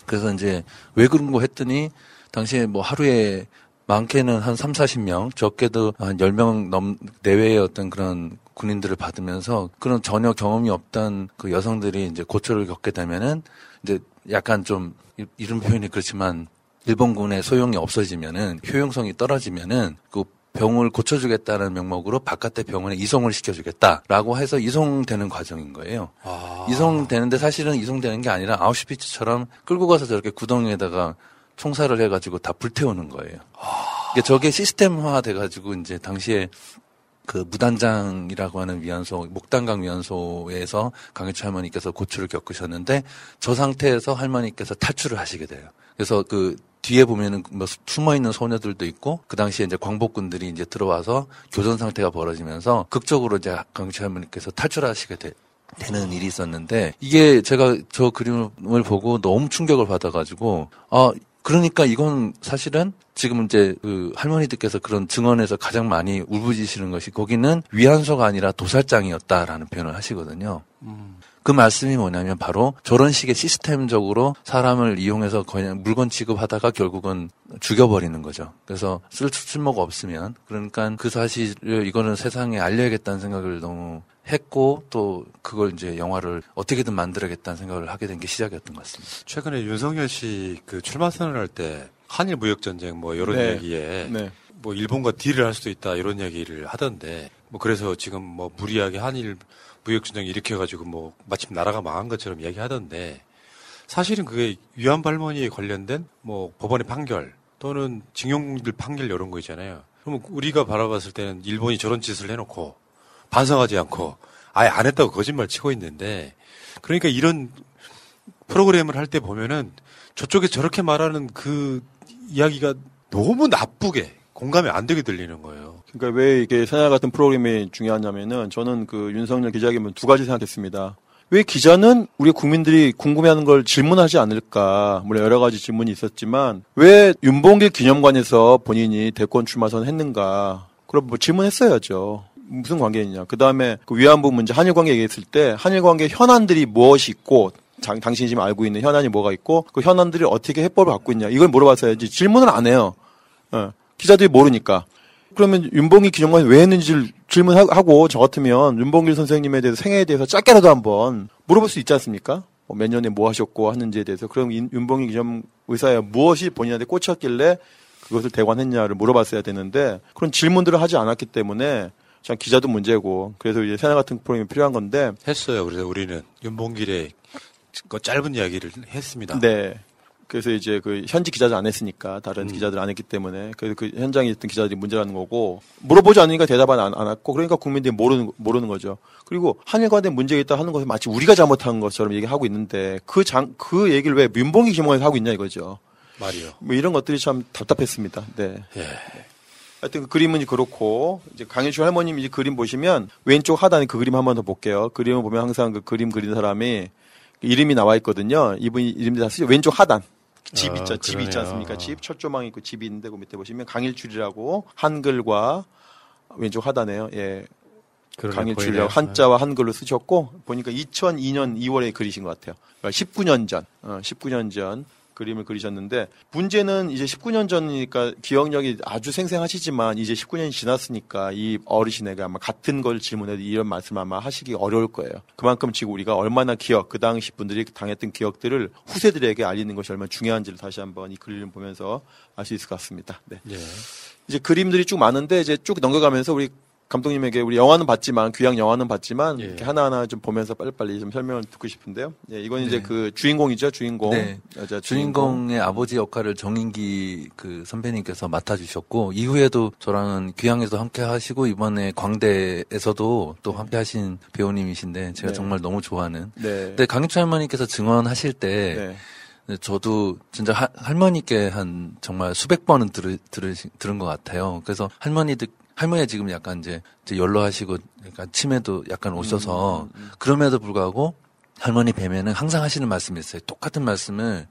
그래서 이제 왜 그런 거 했더니, 당시에 하루에 많게는 한 30-40명, 적게도 한 10명 내외의 어떤 그런 군인들을 받으면서 그런 전혀 경험이 없던 그 여성들이 이제 고초를 겪게 되면은 이제 약간 좀 이런 표현이 그렇지만 일본군의 소용이 없어지면은 효용성이 떨어지면은 그 병을 고쳐주겠다는 명목으로 바깥의 병원에 이송을 시켜주겠다라고 해서 이송되는 과정인 거예요. 이송되는데 사실은 이송되는 게 아니라 아우슈비츠처럼 끌고 가서 저렇게 구덩이에다가 총살을 해가지고 다 불태우는 거예요. 그러니까 저게 시스템화 돼가지고 이제 당시에 무단장이라고 하는 위안소, 목단강 위안소에서 강일출 할머니께서 고초를 겪으셨는데 저 상태에서 할머니께서 탈출을 하시게 돼요. 그래서 뒤에 보면은 숨어있는 소녀들도 있고 그 당시에 이제 광복군들이 이제 들어와서 교전 상태가 벌어지면서 극적으로 이제 강일출 할머니께서 탈출하시게 돼요. 되는 일이 있었는데 이게 제가 저 그림을 보고 너무 충격을 받아가지고 그러니까 이건 사실은 지금 이제 할머니들께서 그런 증언에서 가장 많이 울부짖으시는 것이 거기는 위안소가 아니라 도살장이었다라는 표현을 하시거든요. 그 말씀이 뭐냐면 바로 저런 식의 시스템적으로 사람을 이용해서 그냥 물건 취급하다가 결국은 죽여버리는 거죠. 그래서 쓸모가 없으면 그러니까 그 사실을 이거는 세상에 알려야겠다는 생각을 너무 했고 또 그걸 이제 영화를 어떻게든 만들어야겠다는 생각을 하게 된 게 시작이었던 것 같습니다. 최근에 윤석열 씨 출마 선언을 할 때 한일 무역 전쟁 이런 네. 얘기에 네. 일본과 딜을 할 수도 있다 이런 얘기를 하던데 그래서 지금 무리하게 한일 무역 전쟁 일으켜가지고 마침 나라가 망한 것처럼 얘기하던데 사실은 그게 위안부 할머니에 관련된 뭐 법원의 판결 또는 징용들 판결 이런 거 있잖아요. 그럼 우리가 바라봤을 때는 일본이 저런 짓을 해놓고 반성하지 않고 아예 안 했다고 거짓말 치고 있는데, 그러니까 이런 프로그램을 할 때 보면은 저쪽에 저렇게 말하는 그 이야기가 너무 나쁘게 공감이 안 되게 들리는 거예요. 그러니까 왜 이게 사야 같은 프로그램이 중요하냐면은, 저는 그 윤석열 기자에게는 두 가지 생각했습니다. 왜 기자는 우리 국민들이 궁금해하는 걸 질문하지 않을까? 물론 여러 가지 질문이 있었지만, 왜 윤봉길 기념관에서 본인이 대권 출마선 했는가? 그럼 뭐 질문했어야죠. 무슨 관계냐? 그 다음에 그 위안부 문제, 한일 관계 얘기했을 때 한일 관계 현안들이 무엇이 있고, 당신이 지금 알고 있는 현안이 뭐가 있고, 그 현안들이 어떻게 해법을 갖고 있냐? 이걸 물어봤어야지. 질문을 안 해요. 어. 기자들이 모르니까. 그러면 윤봉길 기념관이 왜 했는지를 질문하고, 저 같으면 윤봉길 선생님에 대해서 생애에 대해서 짧게라도 한번 물어볼 수 있지 않습니까? 몇 년에 뭐 하셨고 하는지에 대해서. 그럼 윤봉길 기념 의사에 무엇이 본인한테 꽂혔길래 그것을 대관했냐를 물어봤어야 되는데, 그런 질문들을 하지 않았기 때문에 참 기자도 문제고, 그래서 이제 새나 같은 프로그램이 필요한 건데. 했어요. 그래서 우리는 윤봉길의 그 짧은 이야기를 했습니다. 네. 그래서 이제 그 현지 기자들 안 했으니까, 다른 기자들 안 했기 때문에, 그래서 그 현장에 있던 기자들이 문제라는 거고, 물어보지 않으니까 대답은 안 했고, 그러니까 국민들이 모르는 거죠. 그리고 한일 관계 문제가 있다 하는 것을 마치 우리가 잘못한 것처럼 얘기하고 있는데, 그 얘기를 왜 윤봉길 기념관에서 하고 있냐 이거죠. 말이요. 뭐 이런 것들이 참 답답했습니다. 네. 예. 하여튼 그 그림은 그렇고, 이제 강일출 할머님 이 그림 보시면 왼쪽 하단에 그 그림 한 번 더 볼게요. 그림을 보면 항상 그 그림 그린 사람이 이름이 나와 있거든요. 이분이 이름이 다 쓰죠. 왼쪽 하단. 집 있죠. 집이 있지 않습니까? 집, 철조망 있고 집이 있는데, 그 밑에 보시면 강일출이라고 한글과 왼쪽 하단에요. 예. 강일출이라고 한자와 한글로 쓰셨고, 보니까 2002년 2월에 그리신 것 같아요. 그러니까 19년 전 그림을 그리셨는데, 문제는 이제 19년 전이니까 기억력이 아주 생생하시지만, 이제 19년이 지났으니까 이 어르신에게 아마 같은 걸 질문해도 이런 말씀을 아마 하시기 어려울 거예요. 그만큼 지금 우리가 얼마나 그 당시 분들이 당했던 기억들을 후세들에게 알리는 것이 얼마나 중요한지를 다시 한번 이 그림을 보면서 알 수 있을 것 같습니다. 네. 예. 이제 그림들이 쭉 많은데, 이제 쭉 넘겨가면서 우리 감독님에게 우리 영화는 봤지만, 귀향 영화는 봤지만, 예. 이렇게 하나하나 좀 보면서 빨리빨리 좀 설명을 듣고 싶은데요. 예, 이건 이제 네. 그 주인공이죠, 주인공. 네. 여자 주인공의 아버지 역할을 정인기 그 선배님께서 맡아주셨고, 이후에도 저랑은 귀향에서도 함께 하시고, 이번에 광대에서도 또 함께 하신 배우님이신데, 제가 네. 정말 너무 좋아하는. 네. 근데 강일출 할머니께서 증언하실 때, 네. 저도 진짜 할머니께 한 정말 수백 번은 들은 것 같아요. 그래서 할머니 지금 약간 이제 연로하시고 약간 치매도 약간 오셔서 그럼에도 불구하고 할머니 뵈면은 항상 하시는 말씀이 있어요. 똑같은 말씀을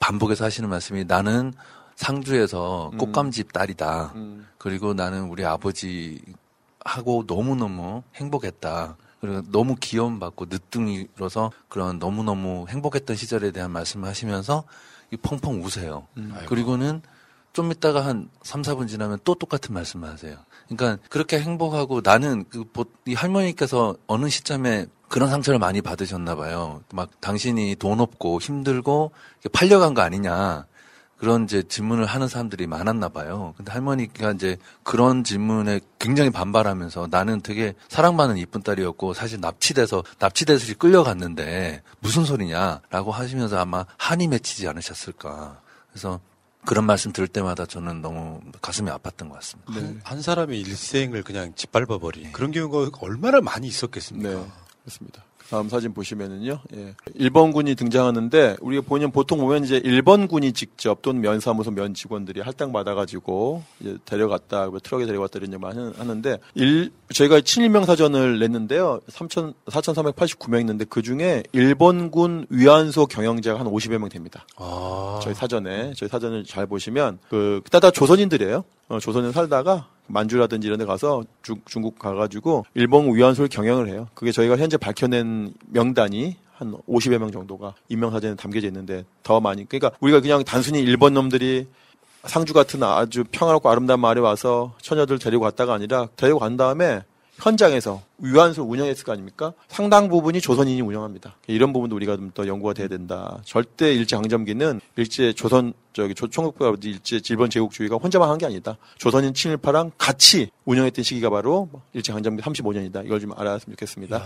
반복해서 하시는 말씀이, 나는 상주에서 꽃감집 딸이다. 그리고 나는 우리 아버지하고 너무너무 행복했다. 그리고 너무 귀여움받고 늦둥이로서 그런 너무너무 행복했던 시절에 대한 말씀을 하시면서 펑펑 우세요. 그리고는 좀 있다가 한 3, 4분 지나면 또 똑같은 말씀을 하세요. 그러니까 그렇게 행복하고, 나는 이 할머니께서 어느 시점에 그런 상처를 많이 받으셨나 봐요. 막 당신이 돈 없고 힘들고 팔려간 거 아니냐. 그런 이제 질문을 하는 사람들이 많았나 봐요. 근데 할머니가 이제 그런 질문에 굉장히 반발하면서, 나는 되게 사랑받는 이쁜 딸이었고 사실 납치돼서 끌려갔는데 무슨 소리냐라고 하시면서 아마 한이 맺히지 않으셨을까. 그래서 그런 말씀 들을 때마다 저는 너무 가슴이 아팠던 것 같습니다. 네. 한 사람의 일생을 그냥 짓밟아버린, 네. 그런 경우가 얼마나 많이 있었겠습니까? 네, 그렇습니다. 다음 사진 보시면은요, 예. 일본군이 등장하는데, 우리가 보통 보면 이제 일본군이 직접 또는 면사무소 면 직원들이 할당 받아가지고 이제 데려갔다, 트럭에 데려갔다 이런 얘기만 하는데, 저희가 친일명 사전을 냈는데요, 4,389명 있는데, 그 중에 일본군 위안소 경영자가 한 50여 명 됩니다. 아. 저희 사전을 잘 보시면, 다 조선인들이에요. 조선에 살다가 만주라든지 이런 데 가서 중국 가가지고 일본 위안소를 경영을 해요. 그게 저희가 현재 밝혀낸 명단이 한 50여 명 정도가 임명사전에 담겨져 있는데, 더 많이. 그러니까 우리가 그냥 단순히 일본 놈들이 상주 같은 아주 평화롭고 아름다운 마을에 와서 처녀들 데리고 갔다가 아니라, 데리고 간 다음에 현장에서 위안소를 운영했을 거 아닙니까? 상당 부분이 조선인이 운영합니다. 이런 부분도 우리가 좀 더 연구가 돼야 된다. 절대 일제강점기는 일본 제국주의가 혼자만 한 게 아니다. 조선인 친일파랑 같이 운영했던 시기가 바로 일제강점기 35년이다. 이걸 좀 알았으면 좋겠습니다.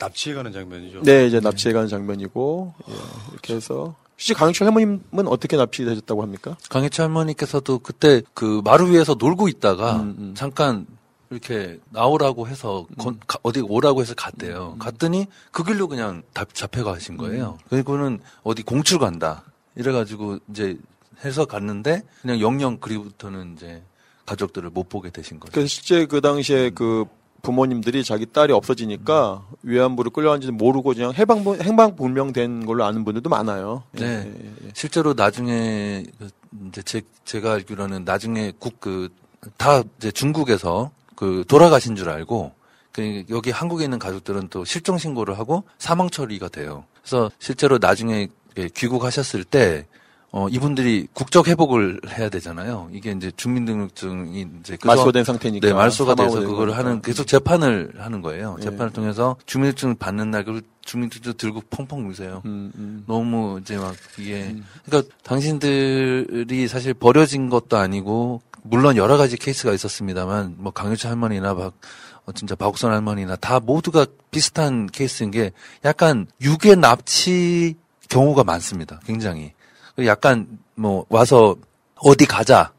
납치해 가는 장면이죠. 네, 이제 납치해 가는 장면이고, 예, 이렇게 해서. 혹시 강일출 할머님은 어떻게 납치되셨다고 합니까? 강일출 할머니께서도 그때 그 마루 위에서 놀고 있다가 잠깐 이렇게 나오라고 해서 어디 오라고 해서 갔대요. 갔더니 그 길로 그냥 잡혀가신 거예요. 그리고는 어디 공출 간다 이래가지고 이제 해서 갔는데 그냥 영영 그리부터는 이제 가족들을 못 보게 되신 거죠. 그러니까 실제 그 당시에 그 부모님들이 자기 딸이 없어지니까 위안부를 끌려왔는지 모르고 그냥 행방불명된 걸로 아는 분들도 많아요. 네, 예, 예. 실제로 나중에 이제 제가 알기로는 나중에 다 이제 중국에서 그 돌아가신 줄 알고 그 여기 한국에 있는 가족들은 또 실종 신고를 하고 사망 처리가 돼요. 그래서 실제로 나중에 귀국하셨을 때 이분들이 국적 회복을 해야 되잖아요. 이게 이제 주민등록증이 이제 말소된 상태니까. 네, 말소가 돼서 그걸 하는, 계속 재판을 하는 거예요. 예. 재판을 통해서 주민등록증을 받는 날, 그걸 주민등록증 들고 펑펑 우세요. 너무 이제 막 이게, 그러니까 당신들이 사실 버려진 것도 아니고, 물론 여러 가지 케이스가 있었습니다만, 뭐 강일철 할머니나 진짜 박옥선 할머니나 다 모두가 비슷한 케이스인 게 약간 유괴 납치 경우가 많습니다. 굉장히. 약간 뭐 와서 어디 가자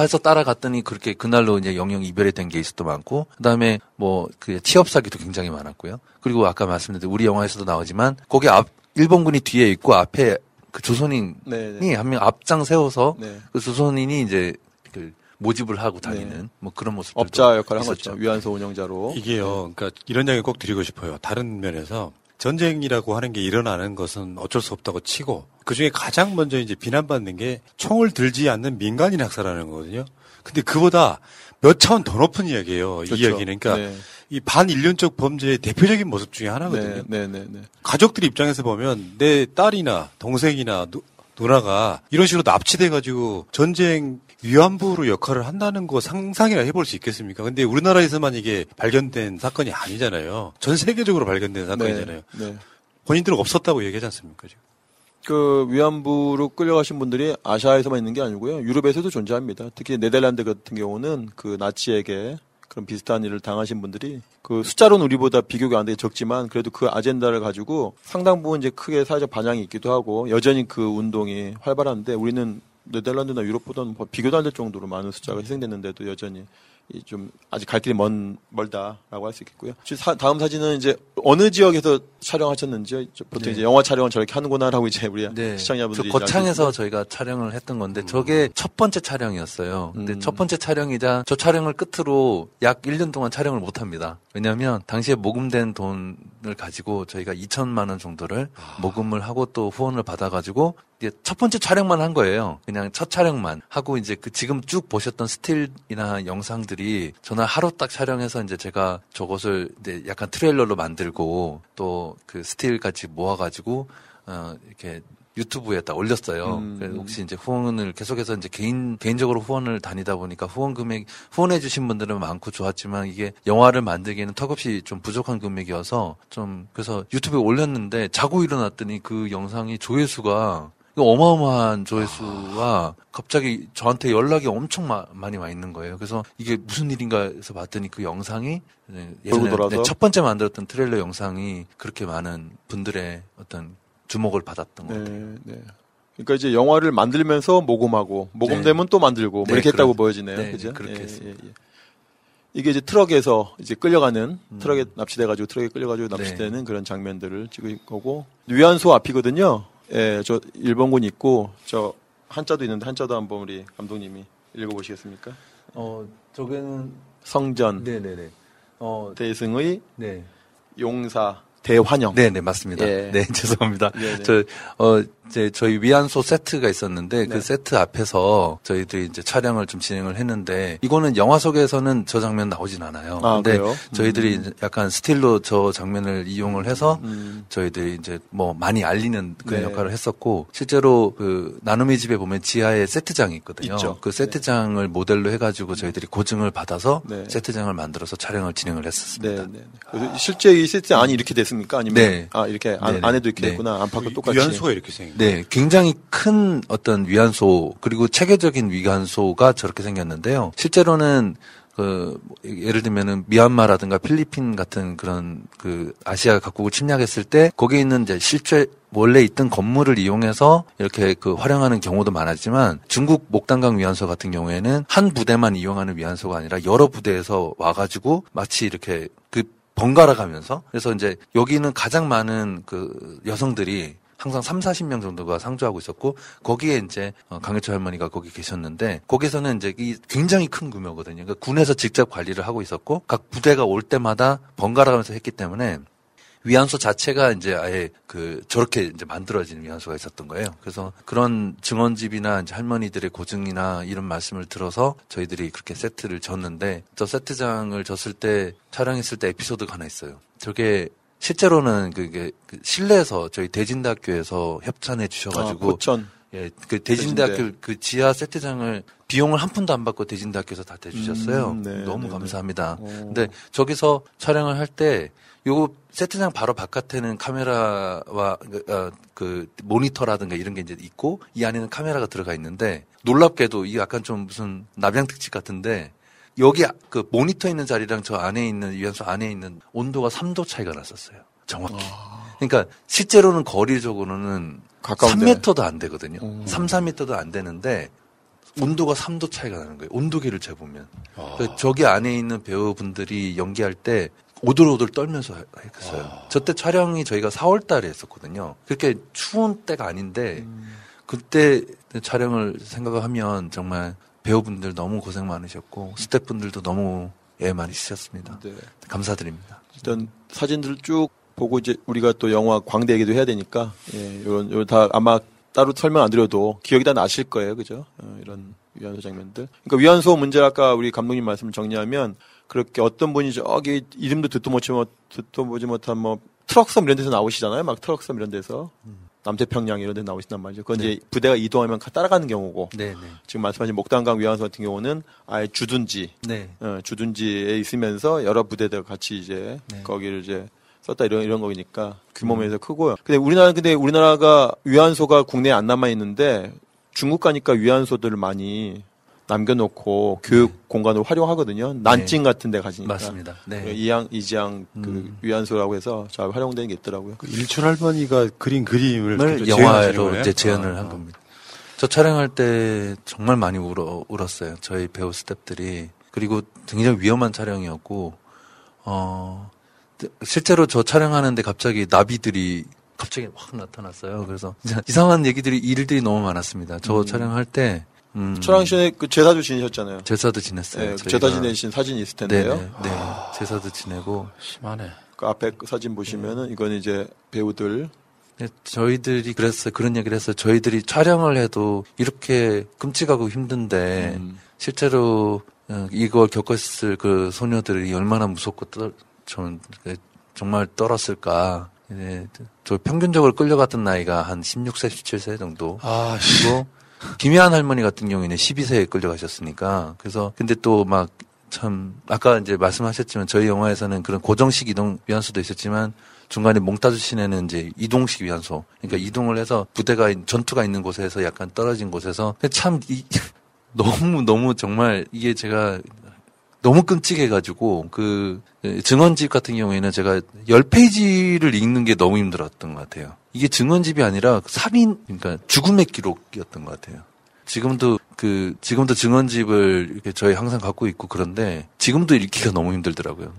해서 따라갔더니 그렇게 그날로 이제 영영 이별이 된 케이스도 많고, 그다음에 뭐 그 취업 사기도 굉장히 많았고요. 그리고 아까 말씀드렸듯이 우리 영화에서도 나오지만 거기 앞 일본군이 뒤에 있고 앞에 그 조선인이 한 명 앞장 세워서 그 조선인이 이제 그 모집을 하고 다니는 뭐 그런 모습들도 업자 역할을 한 거죠. 위안소 운영자로. 이게요. 그러니까 이런 이야기 꼭 드리고 싶어요. 다른 면에서. 전쟁이라고 하는 게 일어나는 것은 어쩔 수 없다고 치고, 그 중에 가장 먼저 이제 비난받는 게 총을 들지 않는 민간인 학살하는 거거든요. 근데 그보다 몇 차원 더 높은 이야기예요. 그렇죠. 이 이야기는. 그러니까 네. 이 반인륜적 범죄의 대표적인 모습 중에 하나거든요. 네, 네, 네, 네. 가족들 입장에서 보면 내 딸이나 동생이나 누나가 이런 식으로 납치돼가지고 전쟁 위안부로 역할을 한다는 거 상상이나 해볼 수 있겠습니까? 근데 우리나라에서만 이게 발견된 사건이 아니잖아요. 전 세계적으로 발견된 사건이잖아요. 네, 네. 본인들은 없었다고 얘기하지 않습니까, 지금? 그 위안부로 끌려가신 분들이 아시아에서만 있는 게 아니고요. 유럽에서도 존재합니다. 특히 네덜란드 같은 경우는 그 나치에게 그런 비슷한 일을 당하신 분들이 그 숫자로는 우리보다 비교가 안 되게 적지만 그래도 그 아젠다를 가지고 상당 부분 이제 크게 사회적 반향이 있기도 하고 여전히 그 운동이 활발한데, 우리는 네덜란드나 유럽보다는 비교도 안 될 정도로 많은 숫자가 희생됐는데도 여전히 좀 아직 갈 길이 멀다라고 할 수 있겠고요. 다음 사진은 이제 어느 지역에서 촬영하셨는지요? 보통 네. 이제 영화 촬영은 저렇게 하는구나라고 이제 우리 네. 시청자분들이 거창에서 저희가 촬영을 했던 건데 저게 첫 번째 촬영이었어요. 근데 첫 번째 촬영이자 저 촬영을 끝으로 약 1년 동안 촬영을 못 합니다. 왜냐하면 당시에 모금된 돈을 가지고 저희가 2,000만 원 정도를 모금을 하고 또 후원을 받아가지고 이제 첫 번째 촬영만 한 거예요. 그냥 첫 촬영만 하고 이제 그 지금 쭉 보셨던 스틸이나 영상들이 저는 하루 딱 촬영해서 이제 제가 저것을 이제 약간 트레일러로 만들고 또 그 스틸 같이 모아가지고 이렇게 유튜브에다 올렸어요. 그래서 혹시 이제 후원을 계속해서 이제 개인적으로 후원을 다니다 보니까 후원 금액, 후원해주신 분들은 많고 좋았지만 이게 영화를 만들기에는 턱없이 좀 부족한 금액이어서 좀 그래서 유튜브에 올렸는데 자고 일어났더니 그 영상이 조회수가 어마어마한 조회수와 갑자기 저한테 연락이 엄청 많이 와 있는 거예요. 그래서 이게 무슨 일인가 해서 봤더니 그 영상이 예전에 첫 번째 만들었던 트레일러 영상이 그렇게 많은 분들의 어떤 주목을 받았던 것 같아요. 네. 그러니까 이제 영화를 만들면서 모금하고 모금되면 네. 또 만들고 네, 이렇게 했다고 보여지네요. 네, 그죠? 그렇게 예, 했습니다. 예, 예. 이게 이제 트럭에서 이제 끌려가는 트럭에 끌려가지고 납치되는 네. 그런 장면들을 찍을 거고, 위안소 앞이거든요. 예, 저 일본군 있고 저 한자도 있는데 한자도 한번 우리 감독님이 읽어보시겠습니까? 저게는 성전, 네네네, 대승의, 네, 용사, 대환영, 네네 맞습니다. 예. 네 죄송합니다. 네네. 이제 저희 위안소 세트가 있었는데 네. 그 세트 앞에서 저희들이 이제 촬영을 좀 진행을 했는데 이거는 영화 속에서는 저 장면 나오진 않아요. 아, 근데 그래요? 저희들이 약간 스틸로 저 장면을 이용을 해서 저희들이 이제 뭐 많이 알리는 그런 네. 역할을 했었고, 실제로 그 나눔의 집에 보면 지하에 세트장이 있거든요. 있죠. 그 세트장을 네. 모델로 해가지고 저희들이 고증을 받아서 네. 세트장을 만들어서 촬영을 진행을 했었습니다. 네, 네. 아. 실제 이 세트장 안이 이렇게 됐어요. 습니까? 아니면 네. 아 이렇게 안에도 이렇게 네. 있구나. 안팎도 똑같이 위안소가 이렇게 생긴. 네, 굉장히 큰 어떤 위안소 그리고 체계적인 위안소가 저렇게 생겼는데요. 실제로는 그 예를 들면은 미얀마라든가 필리핀 같은 그런 그 아시아 각국을 침략했을 때 거기에 있는 이제 실제 원래 있던 건물을 이용해서 이렇게 그 활용하는 경우도 많았지만 중국 목단강 위안소 같은 경우에는 한 부대만 이용하는 위안소가 아니라 여러 부대에서 와가지고 마치 이렇게 그 번갈아 가면서 그래서 이제 여기는 가장 많은 그 여성들이 항상 30-40명 정도가 상주하고 있었고 거기에 이제 강일철 할머니가 거기 계셨는데 거기서는 이제 이 굉장히 큰 규모거든요. 그러니까 군에서 직접 관리를 하고 있었고 각 부대가 올 때마다 번갈아가면서 했기 때문에 위안소 자체가 이제 아예 그 저렇게 이제 만들어진 위안소가 있었던 거예요. 그래서 그런 증언집이나 이제 할머니들의 고증이나 이런 말씀을 들어서 저희들이 그렇게 세트를 졌는데 저 세트장을 졌을 때 촬영했을 때 에피소드가 하나 있어요. 저게 실제로는 그게 실내에서 저희 대진대학교에서 협찬해 주셔가지고 고천. 예, 그 대진대학교 그 지하 세트장을 비용을 한 푼도 안 받고 대진대학교에서 다 대주셨어요. 네, 너무 네, 감사합니다. 네. 근데 저기서 촬영을 할 때 요거 세트장 바로 바깥에는 카메라와 그 모니터라든가 이런 게 이제 있고 이 안에는 카메라가 들어가 있는데 놀랍게도 이 약간 좀 무슨 납양특집 같은데. 여기 그 모니터 있는 자리랑 저 안에 있는 위안소 안에 있는 온도가 3도 차이가 났었어요. 정확히. 그러니까 실제로는 거리적으로는 3m도 안 되거든요. 3-4m도 안 되는데 온도가 3도 차이가 나는 거예요. 온도계를 재보면. 그러니까 저기 안에 있는 배우분들이 연기할 때 오돌오돌 떨면서 했어요. 저때 촬영이 저희가 4월 달에 했었거든요. 그렇게 추운 때가 아닌데 그때 촬영을 생각하면 정말 배우분들 너무 고생 많으셨고 스태프분들도 너무 애 많이 쓰셨습니다. 네. 감사드립니다. 일단 사진들 쭉 보고 이제 우리가 또 영화 광대 얘기도 해야 되니까 예, 요런 다 아마 따로 설명 안 드려도 기억이 다 나실 거예요, 그죠? 이런 위안소 장면들. 그러니까 위안소 문제 아까 우리 감독님 말씀을 정리하면 그렇게 어떤 분이 저기 이름도 듣도 보지 못한 뭐 트럭섬 이런 데서 나오시잖아요, 막 트럭섬 이런 데서. 남태평양 이런 데 나오신단 말이죠. 그건 네. 이제 부대가 이동하면 따라가는 경우고. 네, 네. 지금 말씀하신 목단강 위안소 같은 경우는 아예 주둔지. 네. 주둔지에 있으면서 여러 부대들 같이 이제 네. 거기를 이제 썼다 이런 거니까 규모면에서 크고요. 근데 우리나라가 위안소가 국내에 안 남아 있는데 중국 가니까 위안소들을 많이 남겨놓고 교육 네. 공간으로 활용하거든요. 난징 네. 같은 데 가시니까. 맞습니다. 네. 이지양 그 위안소라고 해서 잘 활용되는 게 있더라고요. 그 일출 할머니가 그린 그림을 영화로 이제 재현을 한 겁니다. 저 촬영할 때 정말 많이 울었어요. 저희 배우 스태프들이. 그리고 굉장히 위험한 촬영이었고, 실제로 저 촬영하는데 갑자기 나비들이 갑자기 확 나타났어요. 그래서 이상한 일들이 너무 많았습니다. 저 촬영할 때 촬영 시에 그 제사도 지내셨잖아요. 제사도 지냈어요. 네, 제사 지내신 사진이 있을 텐데요. 네네, 네, 제사도 지내고 심하네. 그 앞에 그 사진 보시면은 네. 이건 이제 배우들. 네, 저희들이 그랬어요. 그런 얘기를 했어요. 저희들이 촬영을 해도 이렇게 끔찍하고 힘든데 실제로 이걸 겪었을 그 소녀들이 얼마나 무섭고 저는 정말 떨었을까. 네, 저 평균적으로 끌려갔던 나이가 한 16세, 17세 정도. 아, 그리고 김혜한 할머니 같은 경우에는 12세에 끌려가셨으니까. 그래서, 근데 또 막 참, 아까 이제 말씀하셨지만 저희 영화에서는 그런 고정식 이동 위안소도 있었지만 중간에 몽따주 시내는 이제 이동식 위안소. 그러니까 이동을 해서 부대가, 전투가 있는 곳에서 약간 떨어진 곳에서 참, 너무 정말 이게 제가 너무 끔찍해가지고 그 증언집 같은 경우에는 제가 10페이지를 읽는 게 너무 힘들었던 것 같아요. 이게 증언집이 아니라 그러니까 죽음의 기록이었던 것 같아요. 지금도 증언집을 이렇게 저희 항상 갖고 있고 그런데 지금도 읽기가 너무 힘들더라고요.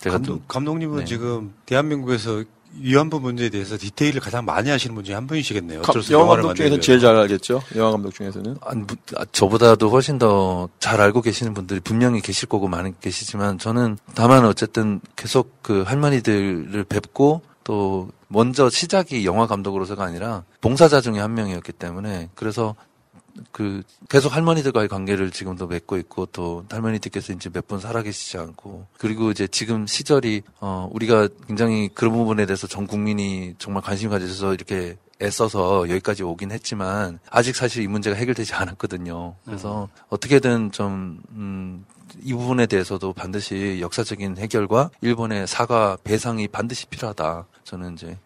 제가 감독님은 네. 지금 대한민국에서 위안부 문제에 대해서 디테일을 가장 많이 하시는 분 중에 한 분이시겠네요. 영화 감독 중에서 제일 잘 알겠죠? 영화 감독 중에서는? 저보다도 훨씬 더 잘 알고 계시는 분들이 분명히 계실 거고 많이 계시지만 저는 다만 어쨌든 계속 그 할머니들을 뵙고 또 먼저 시작이 영화 감독으로서가 아니라 봉사자 중에 한 명이었기 때문에 그래서 그 계속 할머니들과의 관계를 지금도 맺고 있고 또 할머니들께서 이제 몇 분 살아계시지 않고 그리고 이제 지금 시절이 우리가 굉장히 그런 부분에 대해서 전 국민이 정말 관심 가져서 이렇게 애써서 여기까지 오긴 했지만 아직 사실 이 문제가 해결되지 않았거든요. 그래서 어떻게든 좀 이 부분에 대해서도 반드시 역사적인 해결과 일본의 사과 배상이 반드시 필요하다. 저는 이제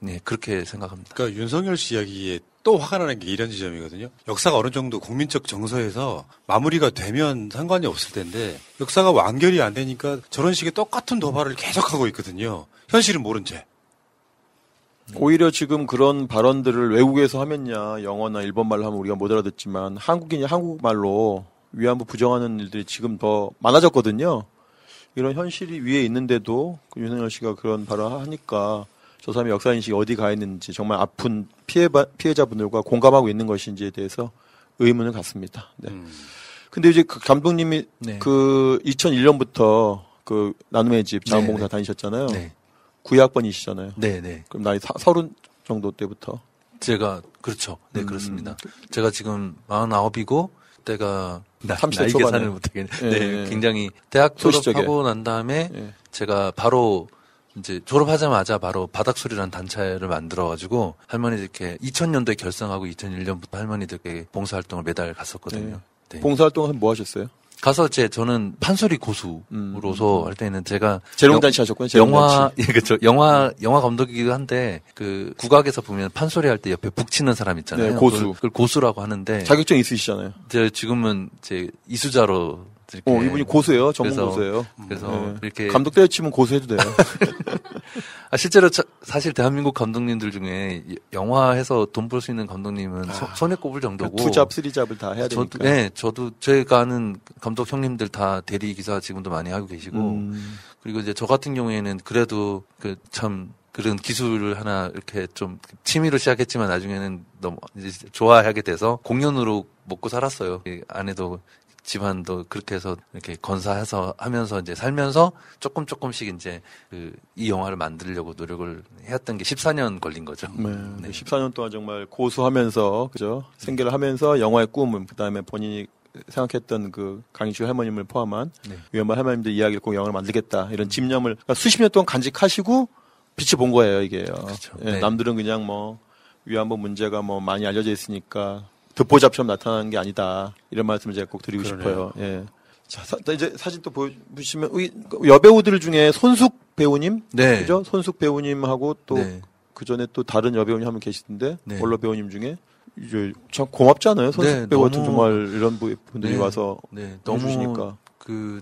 네 그렇게 생각합니다. 그러니까 윤석열 씨 이야기에 또 화가 나는 게 이런 지점이거든요. 역사가 어느 정도 국민적 정서에서 마무리가 되면 상관이 없을 텐데 역사가 완결이 안 되니까 저런 식의 똑같은 도발을 계속하고 있거든요. 현실은 모른 채. 오히려 지금 그런 발언들을 외국에서 하면야 영어나 일본말로 하면 우리가 못 알아듣지만 한국인이 한국말로 위안부 부정하는 일들이 지금 더 많아졌거든요. 이런 현실이 위에 있는데도 윤석열 씨가 그런 발언을 하니까 저 사람의 역사인식이 어디 가 있는지 정말 아픈 피해자분들과 공감하고 있는 것인지에 대해서 의문을 갖습니다. 네. 근데 이제 그 감독님이 네. 그 2001년부터 그 나눔의 집 자원봉사 네. 다니셨잖아요. 네. 9학번이시잖아요. 네네. 네. 그럼 나이 30 정도 때부터? 제가, 그렇죠. 네, 그렇습니다. 제가 지금 49이고, 때가 30대 초반에. 계산을 못하겠네. 네, 네, 네. 굉장히 대학 졸업하고 난 다음에 네. 제가 바로 이제 졸업하자마자 바로 바닥소리라는 단체를 만들어가지고 할머니들께 2000년도에 결성하고 2001년부터 할머니들께 봉사활동을 매달 갔었거든요. 네. 네. 봉사활동은 뭐 하셨어요? 가서 저는 판소리 고수로서 할 때는 제가 재롱잔치 하셨군요. 영화 예 그렇죠. 영화 감독이기도 한데 그 국악에서 보면 판소리 할 때 옆에 북치는 사람 있잖아요. 네, 고수. 그걸 고수라고 하는데 자격증 있으시잖아요. 지금은 이제 이수자로 이렇게 이분이 고수예요. 전문 고수예요. 그래서 네. 이렇게 감독 때려치면 고수해도 돼요. 아 실제로 사실 대한민국 감독님들 중에 영화에서 돈 벌 수 있는 감독님은 손에 꼽을 정도고 두 잡, 쓰리 잡을 다 해야 되니까. 네, 저도 제가 아는 감독 형님들 다 대리 기사 지금도 많이 하고 계시고 그리고 이제 저 같은 경우에는 그래도 그 참 그런 기술을 하나 이렇게 좀 취미로 시작했지만 나중에는 너무 이제 좋아하게 돼서 공연으로 먹고 살았어요. 아내도 집안도 그렇게 해서 이렇게 건사해서 하면서 이제 살면서 조금씩 이제 이 영화를 만들려고 노력을 해왔던 게 14년 걸린 거죠. 네, 네. 14년 동안 정말 고수하면서 그죠 생계를 하면서 영화의 꿈은 그다음에 본인이 생각했던 그 강일출 할머님을 포함한 위안부 네. 할머님들 이야기를 꼭 영화를 만들겠다 이런 집념을 그러니까 수십 년 동안 간직하시고 빛을 본 거예요 이게요. 그렇죠. 네. 네. 남들은 그냥 뭐 위안부 문제가 뭐 많이 알려져 있으니까. 듣보잡처럼 나타나는 게 아니다. 이런 말씀을 제가 꼭 드리고 그러네요. 싶어요. 예. 자, 이제 사진 또 보시면, 여배우들 중에 손숙 배우님? 네. 그죠? 손숙 배우님하고 또, 네. 그 전에 또 다른 여배우님 한분 계시던데, 네. 원로 배우님 중에, 이제 참 고맙잖아요. 손숙 네, 배우 같은 정말 이런 분들이 네, 와서 네, 해주시니까.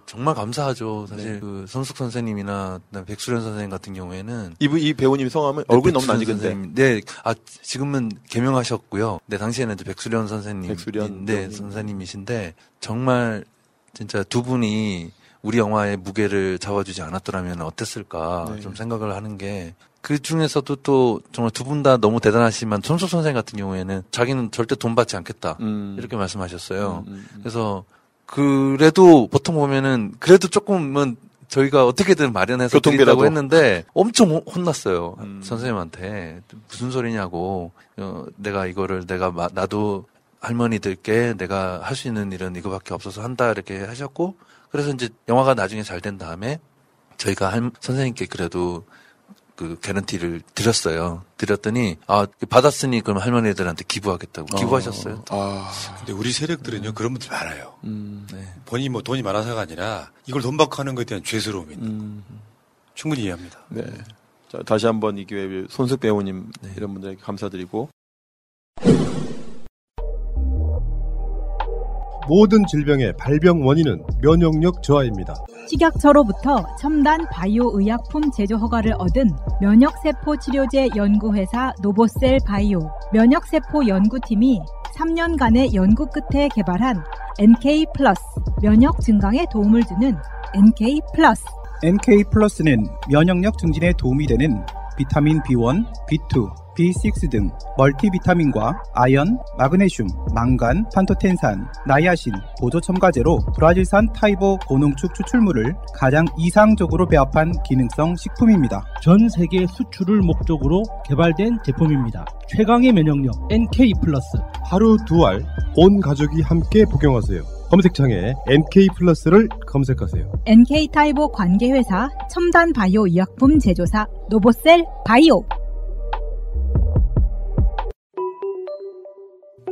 정말 감사하죠. 사실, 네. 손숙 선생님이나, 백수련 선생님 같은 경우에는. 이 배우님 성함은 네, 얼굴이 너무 낯익은데. 네. 아, 지금은 개명하셨고요. 네, 당시에는 이제 백수련 선생님. 백수련. 네, 선생님이신데, 정말, 진짜 두 분이 우리 영화의 무게를 잡아주지 않았더라면 어땠을까, 네. 좀 생각을 하는 게, 그 중에서도 또, 정말 두 분 다 너무 대단하시지만, 손숙 선생님 같은 경우에는 자기는 절대 돈 받지 않겠다. 이렇게 말씀하셨어요. 그래서, 그래도 보통 보면은 그래도 조금은 저희가 어떻게든 마련해서 드린다고 했는데 엄청 혼났어요. 선생님한테 무슨 소리냐고 내가 이거를 나도 할머니들께 내가 할 수 있는 일은 이거밖에 없어서 한다 이렇게 하셨고 그래서 이제 영화가 나중에 잘 된 다음에 저희가 선생님께 그래도 그 개런티를 드렸어요. 드렸더니 받았으니 그럼 할머니들한테 기부하겠다고 기부하셨어요. 근데 우리 세력들은요 그런 분들 많아요. 네. 본인이 뭐 돈이 많아서가 아니라 이걸 돈 받고 하는 것에 대한 죄스러움이 있는 거. 충분히 이해합니다. 네. 자 다시 한번 이 기회에 손숙 배우님 네. 이런 분들에게 감사드리고 모든 질병의 발병 원인은 면역력 저하입니다. 식약처로부터 첨단 바이오 의약품 제조 허가를 얻은 면역세포 치료제 연구회사 노보셀 바이오 면역세포 연구팀이 3년간의 연구 끝에 개발한 NK 플러스 면역 증강에 도움을 주는 NK 플러스. NK 플러스는 면역력 증진에 도움이 되는 비타민 B1, B2, B6 등 멀티비타민과 아연, 마그네슘, 망간, 판토텐산, 나이아신, 보조 첨가제로 브라질산 타이보 고농축 추출물을 가장 이상적으로 배합한 기능성 식품입니다. 전 세계 수출을 목적으로 개발된 제품입니다. 최강의 면역력 NK+. 하루 2알 온 가족이 함께 복용하세요. 검색창에 NK+를 검색하세요. NK 타이보 관계회사 첨단 바이오 의약품 제조사 노보셀 바이오.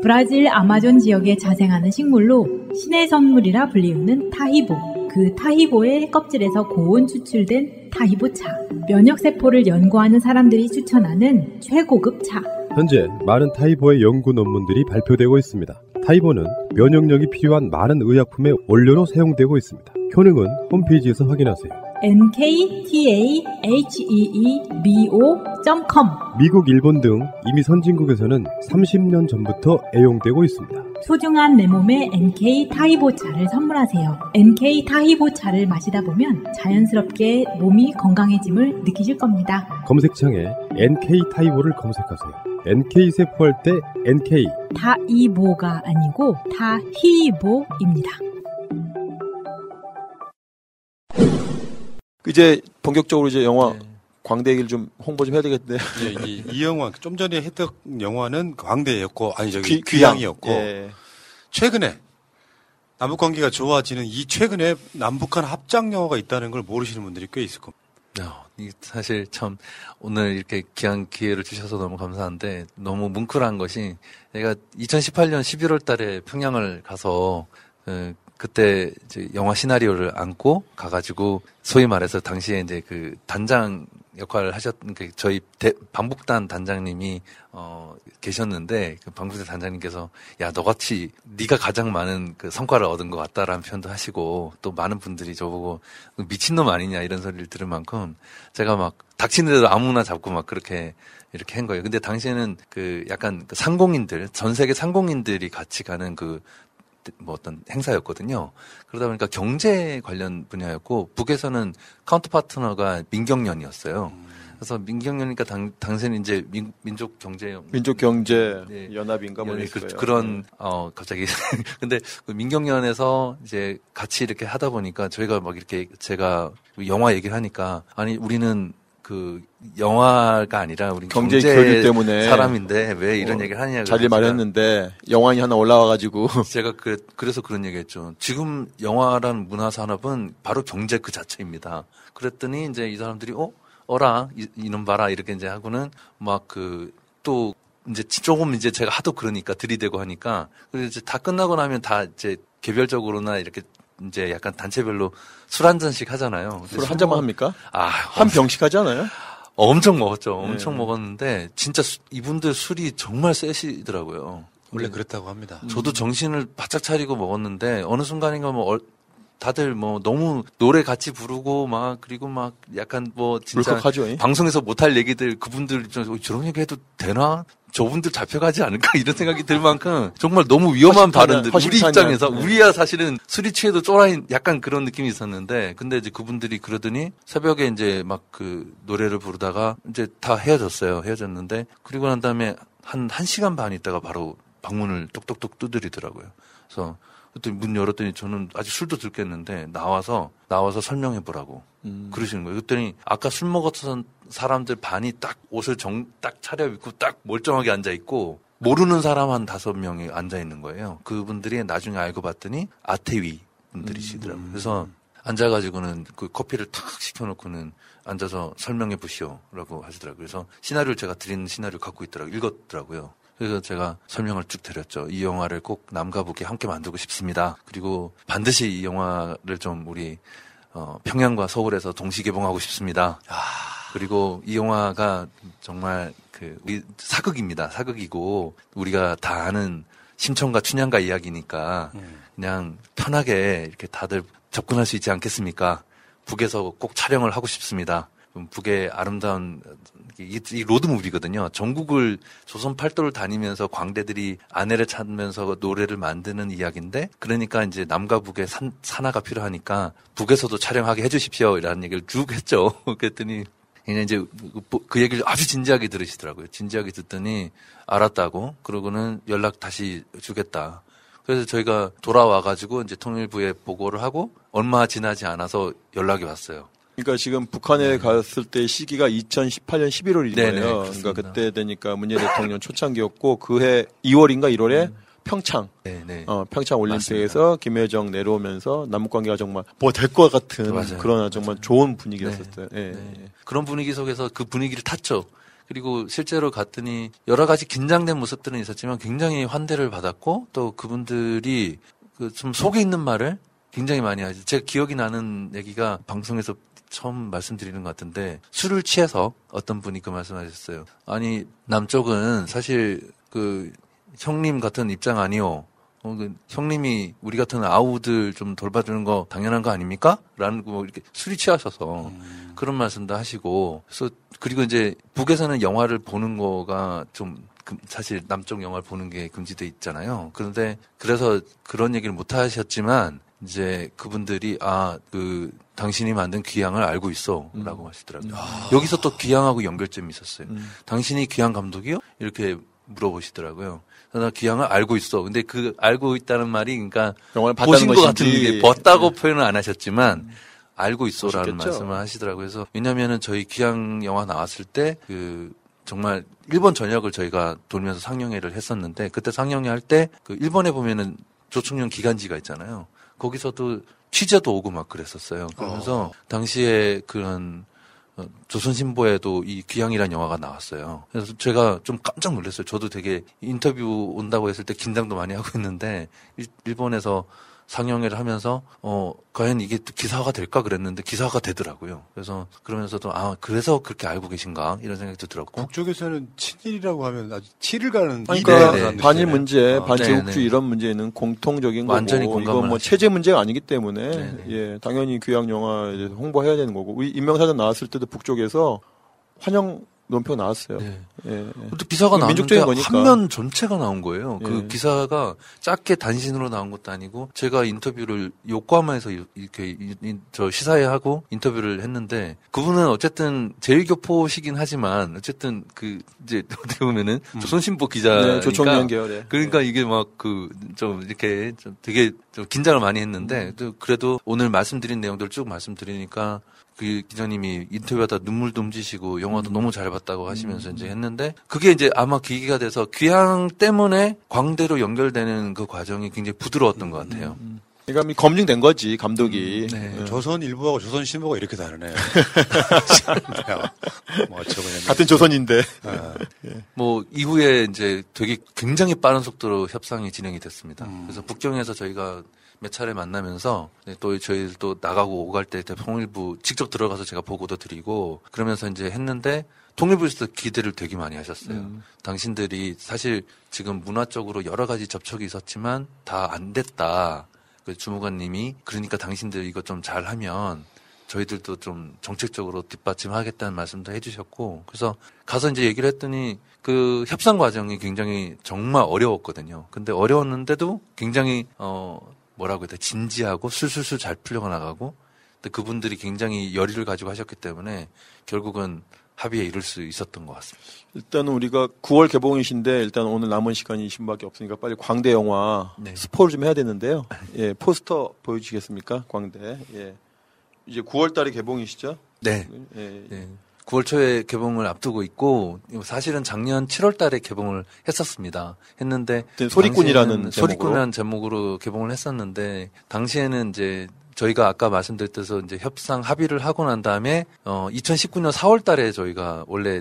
브라질 아마존 지역에 자생하는 식물로 신의 선물이라 불리우는 타히보. 그 타히보의 껍질에서 고온 추출된 타히보 차. 면역세포를 연구하는 사람들이 추천하는 최고급 차. 현재 많은 타이보의 연구 논문들이 발표되고 있습니다. 타이보는 면역력이 필요한 많은 의약품의 원료로 사용되고 있습니다. 효능은 홈페이지에서 확인하세요. nktaheebo.com 미국, 일본 등 이미 선진국에서는 30년 전부터 애용되고 있습니다. 소중한 내 몸에 NK 타이보차를 선물하세요. NK 타이보차를 마시다 보면 자연스럽게 몸이 건강해짐을 느끼실 겁니다. 검색창에 NK 타이보를 검색하세요. NK 세포할 때 NK 타이보가 아니고 타히보입니다. 이제 본격적으로 이제 영화 광대 얘기를 좀 홍보 좀 해야 되겠는데. 예, 이 영화 좀 전에 했던 영화는 광대였고 아니 저기 귀향이었고 예. 최근에 남북 관계가 좋아지는 이 최근에 남북한 합작 영화가 있다는 걸 모르시는 분들이 꽤 있을 겁니다. 사실 참 오늘 이렇게 귀한 기회를 주셔서 너무 감사한데 너무 뭉클한 것이 내가 2018년 11월 달에 평양을 가서 그때 이제 영화 시나리오를 안고 가가지고 소위 말해서 당시에 이제 그 단장 역할을 하셨던 그 저희 방북단 단장님이 계셨는데 그 방북단 단장님께서 야 너같이 네가 가장 많은 그 성과를 얻은 것 같다라는 표현도 하시고 또 많은 분들이 저보고 미친놈 아니냐 이런 소리를 들을 만큼 제가 막 닥치는데도 아무나 잡고 막 그렇게 이렇게 한 거예요. 근데 당시에는 그 약간 그 상공인들 전 세계 상공인들이 같이 가는 그 뭐 어떤 행사였거든요. 그러다 보니까 경제 관련 분야였고 북에서는 카운터 파트너가 민경련이었어요. 그래서 민경련이니까 당시에는 이제 민족 경제 네, 연합인가 뭐 그런 갑자기 근데 그 민경련에서 이제 같이 이렇게 하다 보니까 저희가 막 이렇게 제가 영화 얘기를 하니까 아니 우리는 그 영화가 아니라 우리 경제 교류 때문에 사람인데 왜 이런 얘기를 하냐 자리 마련했는데 영화인이 하나 올라와가지고 제가 그래서 그런 얘기했죠. 지금 영화란 문화 산업은 바로 경제 그 자체입니다. 그랬더니 이제 이 사람들이 어라 이놈 봐라 이렇게 이제 하고는 막 그 또 이제 조금 이제 제가 하도 그러니까 들이대고 하니까 그래서 이제 다 끝나고 나면 다 이제 개별적으로나 이렇게 이제 약간 단체별로 술 한 잔씩 하잖아요. 술 한 잔만 합니까? 한 병씩 하지 않아요? 엄청 먹었죠. 엄청 먹었는데 진짜 이분들 술이 정말 세시더라고요. 원래 그랬다고 합니다. 저도 정신을 바짝 차리고 먹었는데 어느 순간인가 뭐 다들 뭐 너무 노래 같이 부르고 막 그리고 막 약간 뭐 진짜 물컥하죠, 방송에서 못할 얘기들 그분들 저런 얘기 해도 되나? 저분들 잡혀가지 않을까 이런 생각이 들 만큼 정말 너무 위험한 발언들 우리 입장에서 우리야 사실은 술이 취해도 쫄아인 약간 그런 느낌이 있었는데 근데 이제 그분들이 그러더니 새벽에 이제 막 그 노래를 부르다가 이제 다 헤어졌어요. 헤어졌는데 그리고 난 다음에 한 시간 반 있다가 바로 방문을 똑똑똑 두드리더라고요. 그래서 문 열었더니 저는 아직 술도 들겠는데 나와서 설명해 보라고 그러시는 거예요. 그랬더니 아까 술 먹었던 사람들 반이 딱 옷을 딱 차려입고 딱 멀쩡하게 앉아있고 모르는 사람 한 5명이 앉아있는 거예요. 그분들이 나중에 알고 봤더니 아태위 분들이시더라고요. 그래서 앉아가지고는 그 커피를 탁 시켜놓고는 앉아서 설명해 보시오라고 하시더라고요. 그래서 시나리오를 제가 드린 시나리오 갖고 있더라고요. 읽었더라고요. 그래서 제가 설명을 쭉 드렸죠. 이 영화를 꼭 남과 북이 함께 만들고 싶습니다. 그리고 반드시 이 영화를 좀 우리 평양과 서울에서 동시 개봉하고 싶습니다. 그리고 이 영화가 정말 그 우리 사극입니다. 사극이고 우리가 다 아는 심청과 춘향가 이야기니까 그냥 편하게 이렇게 다들 접근할 수 있지 않겠습니까? 북에서 꼭 촬영을 하고 싶습니다. 북의 아름다운 이 로드무비거든요. 전국을 조선 팔도를 다니면서 광대들이 아내를 찾으면서 노래를 만드는 이야기인데 그러니까 이제 남과 북의 산화가 필요하니까 북에서도 촬영하게 해주십시오 이라는 얘기를 쭉 했죠. 그랬더니 이제 그 얘기를 아주 진지하게 들으시더라고요. 진지하게 듣더니 알았다고 그러고는 연락 다시 주겠다. 그래서 저희가 돌아와가지고 이제 통일부에 보고를 하고 얼마 지나지 않아서 연락이 왔어요. 그러니까 지금 북한에 갔을 때 시기가 2018년 11월이에요. 네네, 그러니까 그때 되니까 문재인 대통령 초창기였고 그해 2월인가 1월에 평창, 평창 올림픽에서 김여정 내려오면서 남북관계가 정말 뭐 될 것 같은 그러나 정말 좋은 분위기였었어요. 그런 분위기 속에서 그 분위기를 탔죠. 그리고 실제로 갔더니 여러 가지 긴장된 모습들은 있었지만 굉장히 환대를 받았고 또 그분들이 그 좀 속에 있는 말을 굉장히 많이 하죠. 제가 기억이 나는 얘기가 방송에서 처음 말씀드리는 것 같은데 술을 취해서 어떤 분이 그 말씀하셨어요. 아니 남쪽은 사실 그 형님 같은 입장 아니오. 형님이 우리 같은 아우들 좀 돌봐주는 거 당연한 거 아닙니까? 라는 거 이렇게 술이 취하셔서 그런 말씀도 하시고, 그래서 그리고 이제 북에서는 영화를 보는 거가 좀 사실 남쪽 영화를 보는 게 금지돼 있잖아요. 그런데 그래서 그런 얘기를 못 하셨지만 이제 그분들이 아, 그 당신이 만든 귀향을 알고 있어라고 하시더라고요. 여기서 또 귀향하고 연결점이 있었어요. 당신이 귀향 감독이요? 이렇게 물어보시더라고요. 나 귀향을 알고 있어. 근데 그 알고 있다는 말이 그러니까 영화를 보신 것 같은 게 봤다고 네. 표현은 안 하셨지만 알고 있어라는 말씀을 하시더라고요. 그래서 왜냐면은 저희 귀향 영화 나왔을 때 그 정말 일본 전역을 저희가 돌면서 상영회를 했었는데 그때 상영회 할 때 그 일본에 보면은 조총련 기간지가 있잖아요. 거기서도 취재도 오고 막 그랬었어요. 그러면서 당시에 그런 조선신보에도 이 귀향이라는 영화가 나왔어요. 그래서 제가 좀 깜짝 놀랐어요. 저도 되게 인터뷰 온다고 했을 때 긴장도 많이 하고 있는데 일본에서 상영회를 하면서 과연 이게 기사화가 될까 그랬는데 기사화가 되더라고요. 그래서 그러면서도 아 그래서 그렇게 알고 계신가 이런 생각도 들었고 북쪽에서는 친일이라고 하면 아주 치를 가는 그러니까 반일 문제, 반제국주 이런 문제는 공통적인 완전히 거고 이건 뭐 체제 문제가 아니기 때문에 네네. 예 당연히 귀향 영화 이제 홍보해야 되는 거고 우리 인명사전 나왔을 때도 북쪽에서 환영 논평 나왔어요. 네. 예. 또 기사가 나왔는데 한 면 전체가 나온 거예요. 예. 그 기사가 짧게 단신으로 나온 것도 아니고 제가 인터뷰를 요코하마에서 이렇게 저 시사회 하고 인터뷰를 했는데 그분은 어쨌든 제일교포시긴 하지만 어쨌든 그 이제 어떻게 보면은 조선신보 기자니까 네, 조총련 계열에 그러니까 네. 이게 막 그 좀 이렇게 좀 되게 좀 긴장을 많이 했는데 또 그래도 오늘 말씀드린 내용들 쭉 말씀드리니까. 그 기자님이 인터뷰하다 눈물도 훔치시고 영화도 너무 잘 봤다고 하시면서 이제 했는데 그게 이제 아마 기기가 돼서 귀향 때문에 광대로 연결되는 그 과정이 굉장히 부드러웠던 것 같아요. 그러니까 검증된 거지 감독이. 네. 조선일보하고 조선신보가 이렇게 다르네요. 뭐 같은 조선인데. 아. 예. 뭐 이후에 이제 되게 굉장히 빠른 속도로 협상이 진행이 됐습니다. 그래서 북경에서 저희가 몇 차례 만나면서 또 저희 또 나가고 오갈 때 통일부 직접 들어가서 제가 보고도 드리고 그러면서 이제 했는데 통일부에서 기대를 되게 많이 하셨어요. 당신들이 사실 지금 문화적으로 여러 가지 접촉이 있었지만 다 안 됐다. 그 주무관님이 그러니까 당신들 이거 좀 잘하면 저희들도 좀 정책적으로 뒷받침하겠다는 말씀도 해주셨고 그래서 가서 이제 얘기를 했더니 그 협상 과정이 굉장히 정말 어려웠거든요. 근데 어려웠는데도 굉장히 뭐라고 해야 돼? 진지하고 술술술 잘 풀려나가고 근데 그분들이 굉장히 열의를 가지고 하셨기 때문에 결국은 합의에 이를 수 있었던 것 같습니다. 일단은 우리가 9월 개봉이신데 일단 오늘 남은 시간이 20분밖에 없으니까 빨리 광대 영화 네. 스포를 좀 해야 되는데요. 예, 포스터 보여주시겠습니까? 광대. 예. 이제 9월 달에 개봉이시죠? 네. 예. 네. 9월 초에 개봉을 앞두고 있고 사실은 작년 7월 달에 개봉을 했었습니다. 했는데 소리꾼이라는 제목으로 개봉을 했었는데 당시에는 이제 저희가 아까 말씀드렸듯이 이제 협상 합의를 하고 난 다음에 2019년 4월 달에 저희가 원래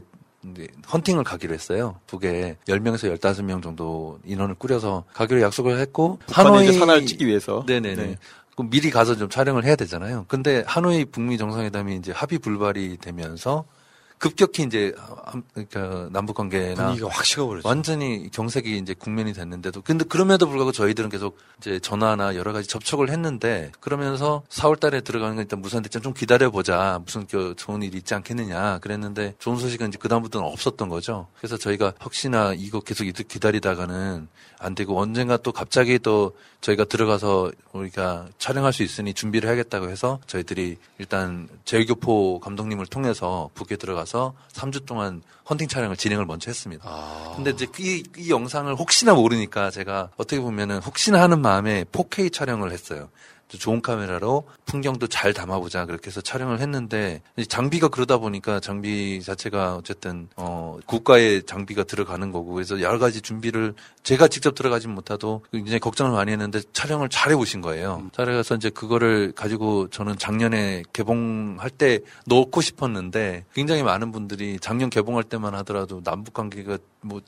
이제 헌팅을 가기로 했어요. 북에 10명에서 15명 정도 인원을 꾸려서 가기로 약속을 했고 하노이 산하를 찍기 위해서 네네네. 네. 미리 가서 좀 촬영을 해야 되잖아요. 근데 하노이 북미 정상회담이 이제 합의 불발이 되면서 급격히 이제 그러니까 남북 관계나 분위기가 확 식어버렸죠. 완전히 경색이 이제 국면이 됐는데도 근데 그럼에도 불구하고 저희들은 계속 이제 전화나 여러 가지 접촉을 했는데 그러면서 4월 달에 들어가는 건 일단 무산됐지만 좀 기다려 보자. 무슨 좋은 일이 있지 않겠느냐. 그랬는데 좋은 소식은 이제 그다음부터는 없었던 거죠. 그래서 저희가 혹시나 이거 계속 기다리다가는 안 되고 언젠가 또 갑자기 또 저희가 들어가서 우리가 촬영할 수 있으니 준비를 해야겠다고 해서 저희들이 일단 제일교포 감독님을 통해서 북에 들어가서 3주 동안 헌팅 촬영을 진행을 먼저 했습니다. 근데 이제 이 영상을 혹시나 모르니까 제가 어떻게 보면은 혹시나 하는 마음에 4K 촬영을 했어요. 좋은 카메라로 풍경도 잘 담아보자 그렇게 해서 촬영을 했는데 장비가 그러다 보니까 장비 자체가 어쨌든 국가의 장비가 들어가는 거고 그래서 여러 가지 준비를 제가 직접 들어가진 못하도 굉장히 걱정을 많이 했는데 촬영을 잘 해보신 거예요. 촬영해서 이제 그거를 가지고 저는 작년에 개봉할 때 넣고 싶었는데 굉장히 많은 분들이 작년 개봉할 때만 하더라도 남북 관계가 뭐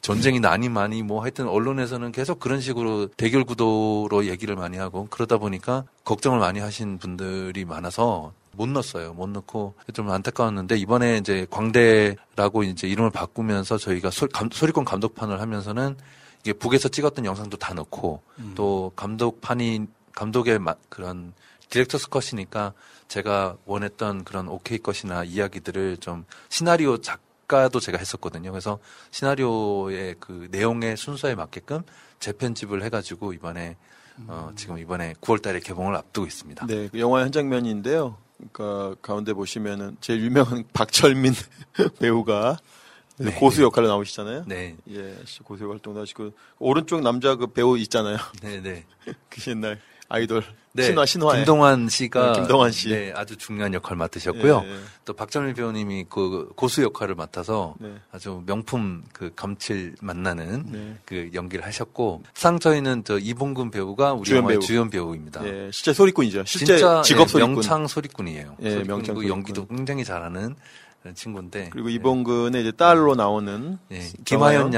전쟁이 나니 많이 뭐 하여튼 언론에서는 계속 그런 식으로 대결 구도로 얘기를 많이 하고 그러다 보니까 걱정을 많이 하신 분들이 많아서 못 넣었어요. 못 넣고 좀 안타까웠는데 이번에 이제 광대라고 이제 이름을 바꾸면서 저희가 소리꾼 감독판을 하면서는 이게 북에서 찍었던 영상도 다 넣고 또 감독판이 감독의 그런 디렉터스 컷이니까 제가 원했던 그런 오케이 컷이나 이야기들을 좀 시나리오 작가도 제가 했었거든요. 그래서 시나리오의 그 내용의 순서에 맞게끔 재편집을 해가지고 이번에 지금 이번에 9월달에 개봉을 앞두고 있습니다. 네, 그 영화 한 장면인데요. 그러니까 가운데 보시면은 제일 유명한 박철민 배우가 네. 고수 역할로 나오시잖아요. 네, 예, 고수 활동도 하시고 오른쪽 남자 그 배우 있잖아요. 네, 네. 그 옛날 아이돌 네. 신화에 김동완 씨 네, 아주 중요한 역할 맡으셨고요. 예, 예. 또 박철민 배우님이 그 고수 역할을 맡아서 네. 아주 명품 그 감칠 만나는 네. 그 연기를 하셨고 상 저희는 저 이봉근 배우가 우리 영화의 주연 배우입니다. 예, 실제 소리꾼이죠. 실제 진짜 직업 소리꾼. 명창 소리꾼이에요. 예, 소리꾼 명창 소리꾼. 연기도 굉장히 잘하는. 친구인데 그리고 이봉근의 이제 딸로 나오는 네. 김하연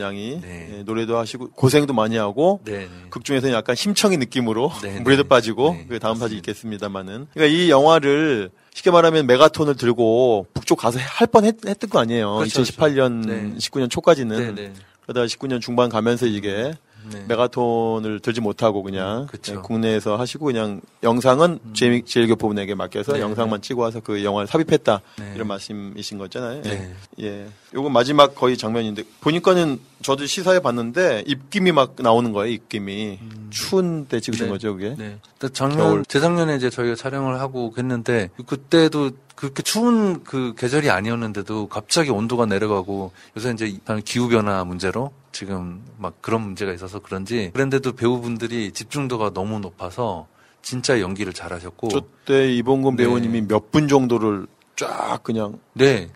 양이 네. 노래도 하시고 고생도 많이 하고 네. 극 중에서는 약간 힘청이 느낌으로 네. 물에도 빠지고 네. 그 다음 사진 있겠습니다만은 그러니까 이 영화를 쉽게 말하면 메가톤을 들고 북쪽 가서 할 뻔했던 거 아니에요. 그렇죠, 2018년 네. 19년 초까지는 네. 네. 그러다 19년 중반 가면서 이게 네. 메가톤을 들지 못하고 그냥 네, 국내에서 하시고 그냥 영상은 제일교포분에게 맡겨서 네, 영상만 네. 찍고 와서 그 영화를 삽입했다 네. 이런 말씀이신 거잖아요. 네. 예, 요거 마지막 거의 장면인데 보니까는 저도 시사에 봤는데 입김이 막 나오는 거예요. 입김이 추운 때 찍으신 네. 거죠, 그게? 네. 작년 재작년에 이제 저희가 촬영을 하고 했는데 그때도 그렇게 추운 그 계절이 아니었는데도 갑자기 온도가 내려가고 요새 이제 기후 변화 문제로. 지금 막 그런 문제가 있어서 그런지 그런데도 배우분들이 집중도가 너무 높아서 진짜 연기를 잘하셨고 저때 이봉근 배우님이 네. 몇 분 정도를 쫙 그냥 네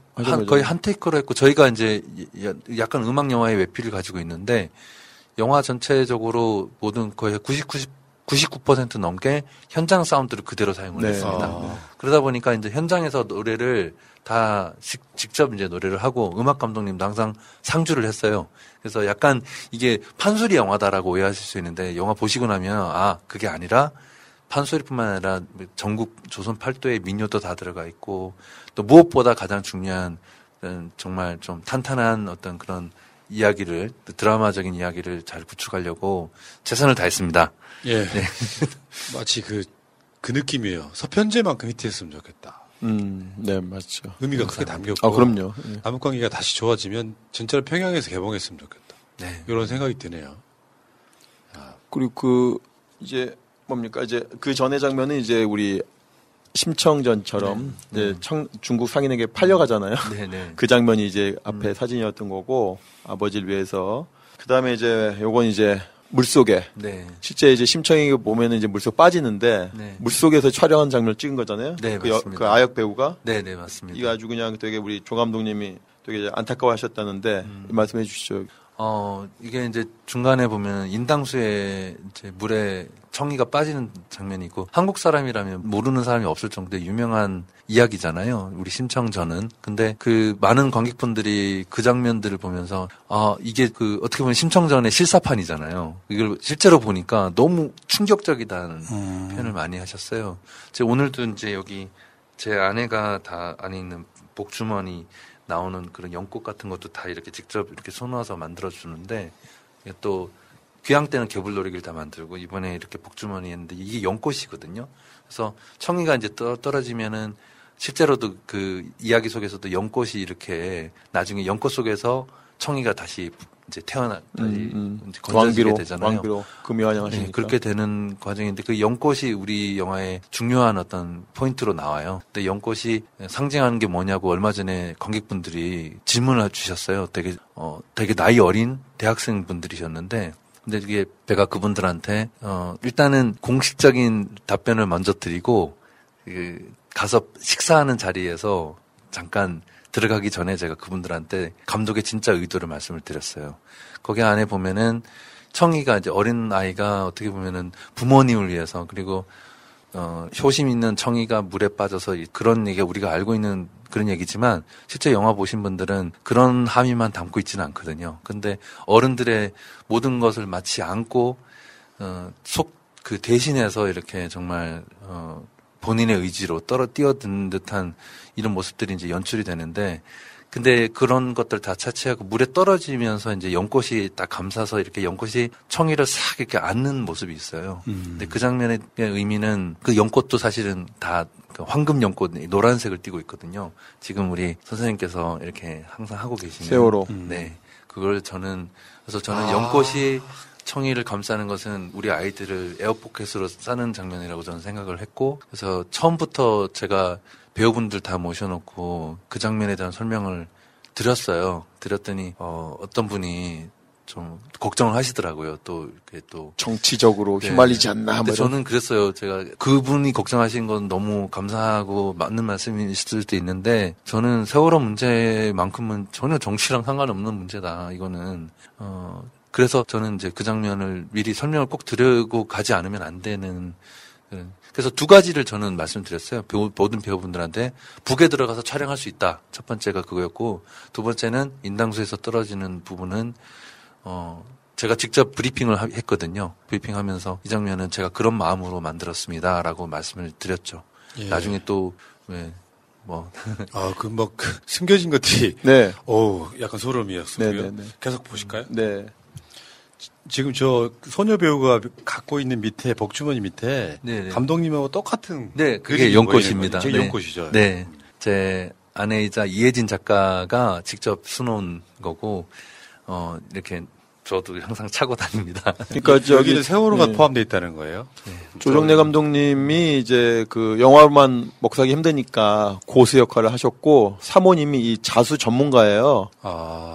거의 한 테이크로 했고 저희가 이제 약간 음악 영화의 외피를 가지고 있는데 영화 전체적으로 모든 거의 99% 넘게 현장 사운드를 그대로 사용을 네. 했습니다. 아. 그러다 보니까 이제 현장에서 노래를 다 직접 이제 노래를 하고 음악 감독님도 항상 상주를 했어요. 그래서 약간 이게 판소리 영화다라고 오해하실 수 있는데 영화 보시고 나면 아, 그게 아니라 판소리뿐만 아니라 전국 조선 8도의 민요도 다 들어가 있고 또 무엇보다 가장 중요한 정말 좀 탄탄한 어떤 그런 이야기를 드라마적인 이야기를 잘 구축하려고 최선을 다했습니다. 예, 네. 마치 그 느낌이에요. 서편제만큼 히트했으면 좋겠다. 네 맞죠. 의미가 크게 담겼고. 아 그럼요. 네. 남북 관계가 다시 좋아지면 진짜로 평양에서 개봉했으면 좋겠다. 네. 이런 생각이 드네요. 아. 그리고 그 이제 뭡니까 이제 그 전의 장면은 이제 우리 심청전처럼 네. 이제 중국 상인에게 팔려가잖아요. 네, 네. 그 장면이 이제 앞에 사진이었던 거고 아버지를 위해서. 그 다음에 이제 요건 이제 물속에 네. 실제 이제 심청이 보면은 이제 물속 빠지는데 네. 물속에서 촬영한 장면을 찍은 거잖아요. 네, 맞습니다. 그 아역 배우가 네, 네, 맞습니다. 이거 아주 그냥 되게 우리 조 감독님이 되게 안타까워하셨다는데 말씀해 주시죠. 이게 이제 중간에 보면 인당수에 이제 물에 청이가 빠지는 장면이 있고 한국 사람이라면 모르는 사람이 없을 정도의 유명한 이야기잖아요. 우리 심청전은. 근데 그 많은 관객분들이 그 장면들을 보면서 이게 그 어떻게 보면 심청전의 실사판이잖아요. 이걸 실제로 보니까 너무 충격적이다는 표현을 많이 하셨어요. 제 오늘도 이제 여기 제 아내가 다 안에 있는 복주머니 나오는 그런 연꽃 같은 것도 다 이렇게 직접 이렇게 손와서 만들어주는데 또 귀향 때는 개불놀이기를 다 만들고 이번에 이렇게 복주머니 했는데 이게 연꽃이거든요. 그래서 청이가 이제 떨어지면은 실제로도 그 이야기 속에서도 연꽃이 이렇게 나중에 연꽃 속에서 청이가 다시 이제 태어나지 건져지게 되잖아요. 왕비로 금요환영하시니까 네, 그렇게 되는 과정인데 그 연꽃이 우리 영화의 중요한 어떤 포인트로 나와요. 근데 연꽃이 상징하는 게 뭐냐고 얼마 전에 관객분들이 질문을 주셨어요. 되게 나이 어린 대학생분들이셨는데 근데 이게 제가 그분들한테 일단은 공식적인 답변을 먼저 드리고 가서 식사하는 자리에서 잠깐 들어가기 전에 제가 그분들한테 감독의 진짜 의도를 말씀을 드렸어요. 거기 안에 보면은 청이가 이제 어린 아이가 어떻게 보면은 부모님을 위해서 그리고 효심 있는 청이가 물에 빠져서 그런 얘기가 우리가 알고 있는 그런 얘기지만 실제 영화 보신 분들은 그런 함의만 담고 있지는 않거든요. 근데 어른들의 모든 것을 마치 안고 그 대신해서 이렇게 정말 본인의 의지로 뛰어드는 듯한 이런 모습들이 이제 연출이 되는데, 근데 그런 것들 다 차치하고 물에 떨어지면서 이제 연꽃이 다 감싸서 이렇게 연꽃이 청이를 싹 이렇게 안는 모습이 있어요. 근데 그 장면의 의미는 그 연꽃도 사실은 다 황금 연꽃 노란색을 띠고 있거든요. 지금 우리 선생님께서 이렇게 항상 하고 계시는 세월호. 네, 그걸 저는 연꽃이 청이를 감싸는 것은 우리 아이들을 에어포켓으로 싸는 장면이라고 저는 생각을 했고, 그래서 처음부터 제가 배우분들 다 모셔놓고 그 장면에 대한 설명을 드렸어요. 드렸더니 어떤 분이 좀 걱정을 하시더라고요. 또 이렇게 또 정치적으로 휘말리지 않나. 근데 저는 그랬어요. 제가 그분이 걱정하신 건 너무 감사하고 맞는 말씀이실 수도 있는데, 저는 세월호 문제만큼은 전혀 정치랑 상관없는 문제다. 이거는 그래서 저는 이제 그 장면을 미리 설명을 꼭 드리고 가지 않으면 안 되는. 그래서 두 가지를 저는 말씀드렸어요. 모든 배우분들한테 북에 들어가서 촬영할 수 있다. 첫 번째가 그거였고, 두 번째는 인당수에서 떨어지는 부분은 제가 직접 브리핑을 했거든요. 브리핑하면서 이 장면은 제가 그런 마음으로 만들었습니다라고 말씀을 드렸죠. 예. 나중에 또 숨겨진 것들이 약간 소름이었어요. 계속 보실까요? 네. 지금 저 소녀 배우가 갖고 있는 밑에 복주머니 밑에 네네. 감독님하고 똑같은 그게 연꽃입니다. 제 연꽃이죠. 네, 제 아내이자 이혜진 작가가 직접 수놓은 거고 이렇게 저도 항상 차고 다닙니다. 그러니까 여기는 세월호가 포함되어 있다는 거예요. 네. 조정래 감독님이 이제 그 영화로만 먹사기 힘드니까 고수 역할을 하셨고, 사모님이 이 자수 전문가예요.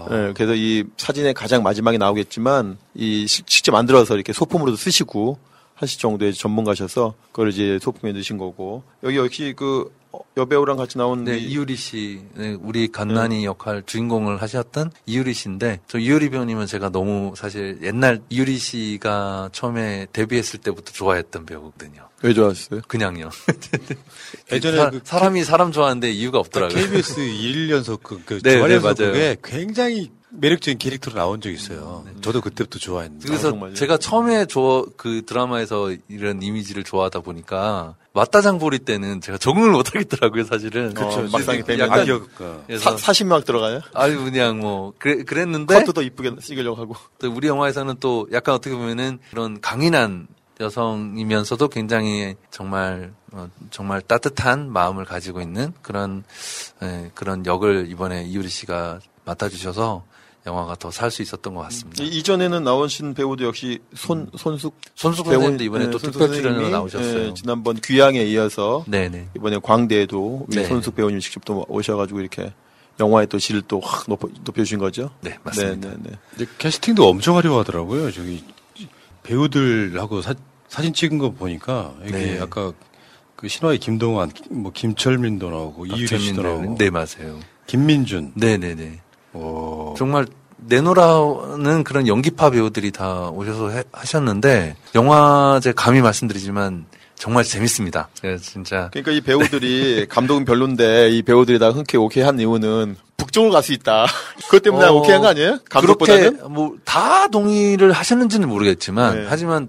네, 그래서 이 사진의 가장 마지막에 나오겠지만 이 직접 만들어서 이렇게 소품으로도 쓰시고 하실 정도의 전문가셔서 그걸 이제 소품에 넣으신 거고, 여기 역시 그 여배우랑 같이 나온 이유리 씨, 우리 갓난이 역할 주인공을 하셨던 이유리 씨인데, 저 이유리 배우님은 제가 너무 사실 옛날 이유리 씨가 처음에 데뷔했을 때부터 좋아했던 배우거든요. 왜 좋아하셨어요? 그냥요. 예전에 사람이 사람 좋아하는데 이유가 없더라고요. KBS 1일 연속 연속극에 굉장히 매력적인 캐릭터로 나온 적이 있어요. 저도 그때부터 좋아했는데. 그래서 제가 처음에 그 드라마에서 이런 이미지를 좋아하다 보니까 맞다장 보리 때는 제가 적응을 못 하겠더라고요, 사실은. 그렇죠. 막상 되면 사심막 들어가요? 아유, 그냥 그랬는데. 컷도 더 이쁘게 찍으려고 하고. 또 우리 영화에서는 또 약간 어떻게 보면은 그런 강인한 여성이면서도 굉장히 정말 따뜻한 마음을 가지고 있는 그런 역을 이번에 이유리 씨가 맡아주셔서 영화가 더 살 수 있었던 것 같습니다. 이전에는 나오신 배우도 역시 손숙 배우인데 이번에 또 특별 출연으로 나오셨어요. 지난번 귀향에 이어서 이번에 광대에도 손숙 배우님 직접 또 오셔가지고 이렇게 영화의 또 질을 또 확 높여주신 거죠. 네, 맞습니다. 근데 캐스팅도 엄청 화려하더라고요. 저기 배우들하고 사진 찍은 거 보니까 이게 아까 그 신화의 김동완, 김철민도 나오고 이유리 씨도 나오고. 네, 맞아요. 김민준. 네네네. 오. 정말 내노라는 그런 연기파 배우들이 다 오셔서 하셨는데, 영화제 감히 말씀드리지만 정말 재밌습니다. 네, 진짜. 그러니까 이 배우들이 감독은 별론데 이 배우들이 다 흔쾌히 오케이 한 이유는 북쪽으로 갈 수 있다. 그것 때문에 오케이 한 거 아니에요? 감독보다는? 그렇게 다 동의를 하셨는지는 모르겠지만 하지만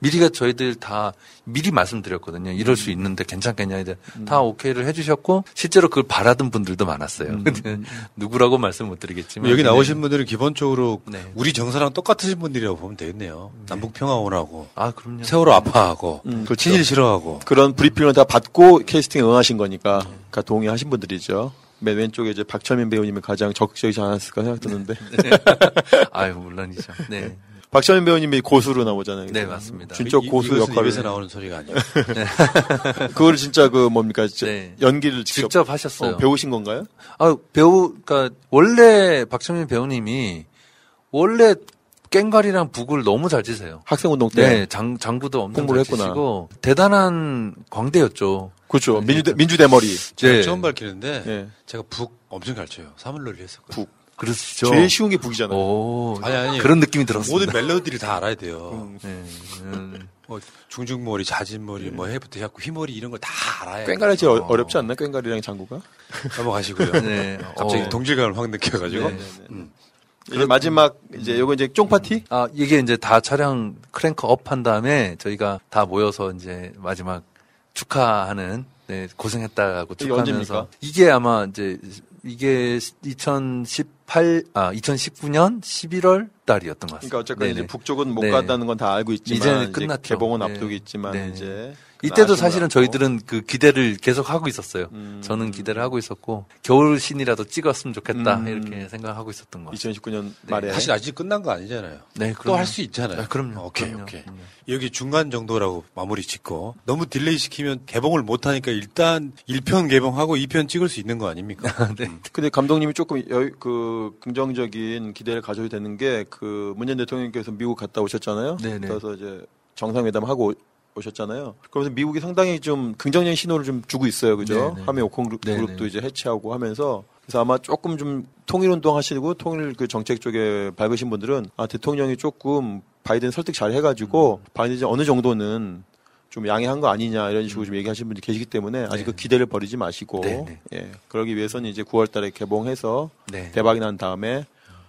미리가 저희들 다 미리 말씀드렸거든요. 이럴 수 있는데 괜찮겠냐. 다 오케이를 해주셨고, 실제로 그걸 바라던 분들도 많았어요. 누구라고 말씀 못 드리겠지만 여기 나오신 분들은 기본적으로 우리 정서랑 똑같으신 분들이라고 보면 되겠네요. 남북평화원하고 그럼요. 세월호 아파하고 친일 싫어하고 그런 브리핑을 다 받고 캐스팅에 응하신 거니까 동의하신 분들이죠. 맨 왼쪽에 이제 박철민 배우님이 가장 적극적이지 않았을까 생각드는데. 아유, 물론이죠. 네. 박철민 배우님이 고수로 나오잖아요. 네, 맞습니다. 진짜 고수 역할에서 나오는 소리가 아니에요. 그걸 진짜 연기를 직접 하셨어요. 배우신 건가요? 원래 박철민 배우님이 원래 꽹과리랑 북을 너무 잘 치세요. 학생운동 때 장구도 엄청 잘 치시고 대단한 광대였죠. 그렇죠. 민주대머리. 제가 처음 밝히는데 제가 북 엄청 가르쳐요. 사물놀이 했었거든요. 북. 그렇죠. 제일 쉬운 게 북이잖아요. 아니 그런 느낌이 들었습니다. 모든 멜로디를 다 알아야 돼요. 중중머리, 자진머리, 해부터 해갖고 휘머리 이런 걸 다 알아야 돼요. 꽹과리 제일 어렵지 않나? 꽹과리랑 장구가? 넘어가시고요. 갑자기 동질감을 확 느껴가지고. 이제 마지막 요거 이제 쫑파티? 이게 이제 다 촬영 크랭크업 한 다음에 저희가 다 모여서 이제 마지막 축하하는, 네, 고생했다라고 축하하면서. 이게 아마 이제, 이게 2019년 11월 달이었던 것 같습니다. 그러니까 어쨌든 이제 북쪽은 못 갔다는 건 다 알고 있지만 이제는 끝났죠. 이제 개봉은 앞두고 있지만 이제 이때도 사실은 저희들은 그 기대를 계속 하고 있었어요. 저는 기대를 하고 있었고 겨울 신이라도 찍었으면 좋겠다 이렇게 생각하고 있었던 것 같아요. 2019년 말에 사실 아직 끝난 거 아니잖아요. 네, 또 할 수 있잖아요. 아, 그럼요. 오케이, 그럼요. 오케이. 여기 중간 정도라고 마무리 짓고 너무 딜레이 시키면 개봉을 못 하니까 일단 1편 개봉하고 2편 찍을 수 있는 거 아닙니까? 네. 근데 감독님이 조금 그 긍정적인 기대를 가져야 되는 게 그 문재인 대통령께서 미국 갔다 오셨잖아요. 네네. 그래서 이제 정상회담 하고 오셨잖아요. 그러면서 미국이 상당히 좀 긍정적인 신호를 좀 주고 있어요, 그죠? 한미 오콘 그룹도 이제 해체하고 하면서 그래서 아마 조금 좀 통일 운동 하시고 통일 그 정책 쪽에 밝으신 분들은 아 대통령이 조금 바이든 설득 잘 해가지고 바이든이 어느 정도는 좀 양해한 거 아니냐 이런 식으로 좀 얘기하시는 분들이 계시기 때문에 아직 그 기대를 버리지 마시고 예, 그러기 위해서는 이제 9월달에 개봉해서 대박이 난 다음에.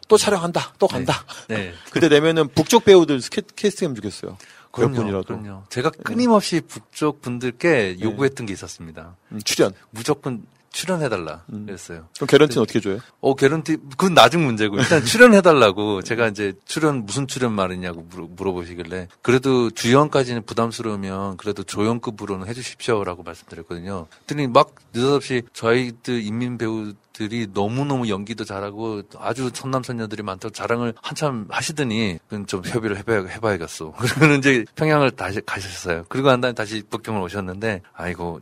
또 촬영한다. 또 간다. 네. 그때 되면은 북쪽 배우들 캐스팅하면 좋겠어요. 그럼요. 그럼요. 제가 끊임없이 북쪽 분들께 요구했던 게 있었습니다. 출연. 무조건 출연해달라. 그랬어요. 그럼 개런티는 어떻게 줘요? 개런티, 그건 나중 문제고. 일단 출연해달라고 제가 이제 무슨 출연 말이냐고 물어보시길래 그래도 주연까지는 부담스러우면 그래도 조연급으로는 해주십시오라고 말씀드렸거든요. 그랬더니 막 느닷없이 저희들 인민 배우 들이 너무너무 연기도 잘하고 아주 천남선녀들이 많다고 자랑을 한참 하시더니 그건 좀 협의를 해봐야겠어. 그러면 이제 평양을 다시 가셨어요. 그리고 한 다음에 다시 북경을 오셨는데 아이고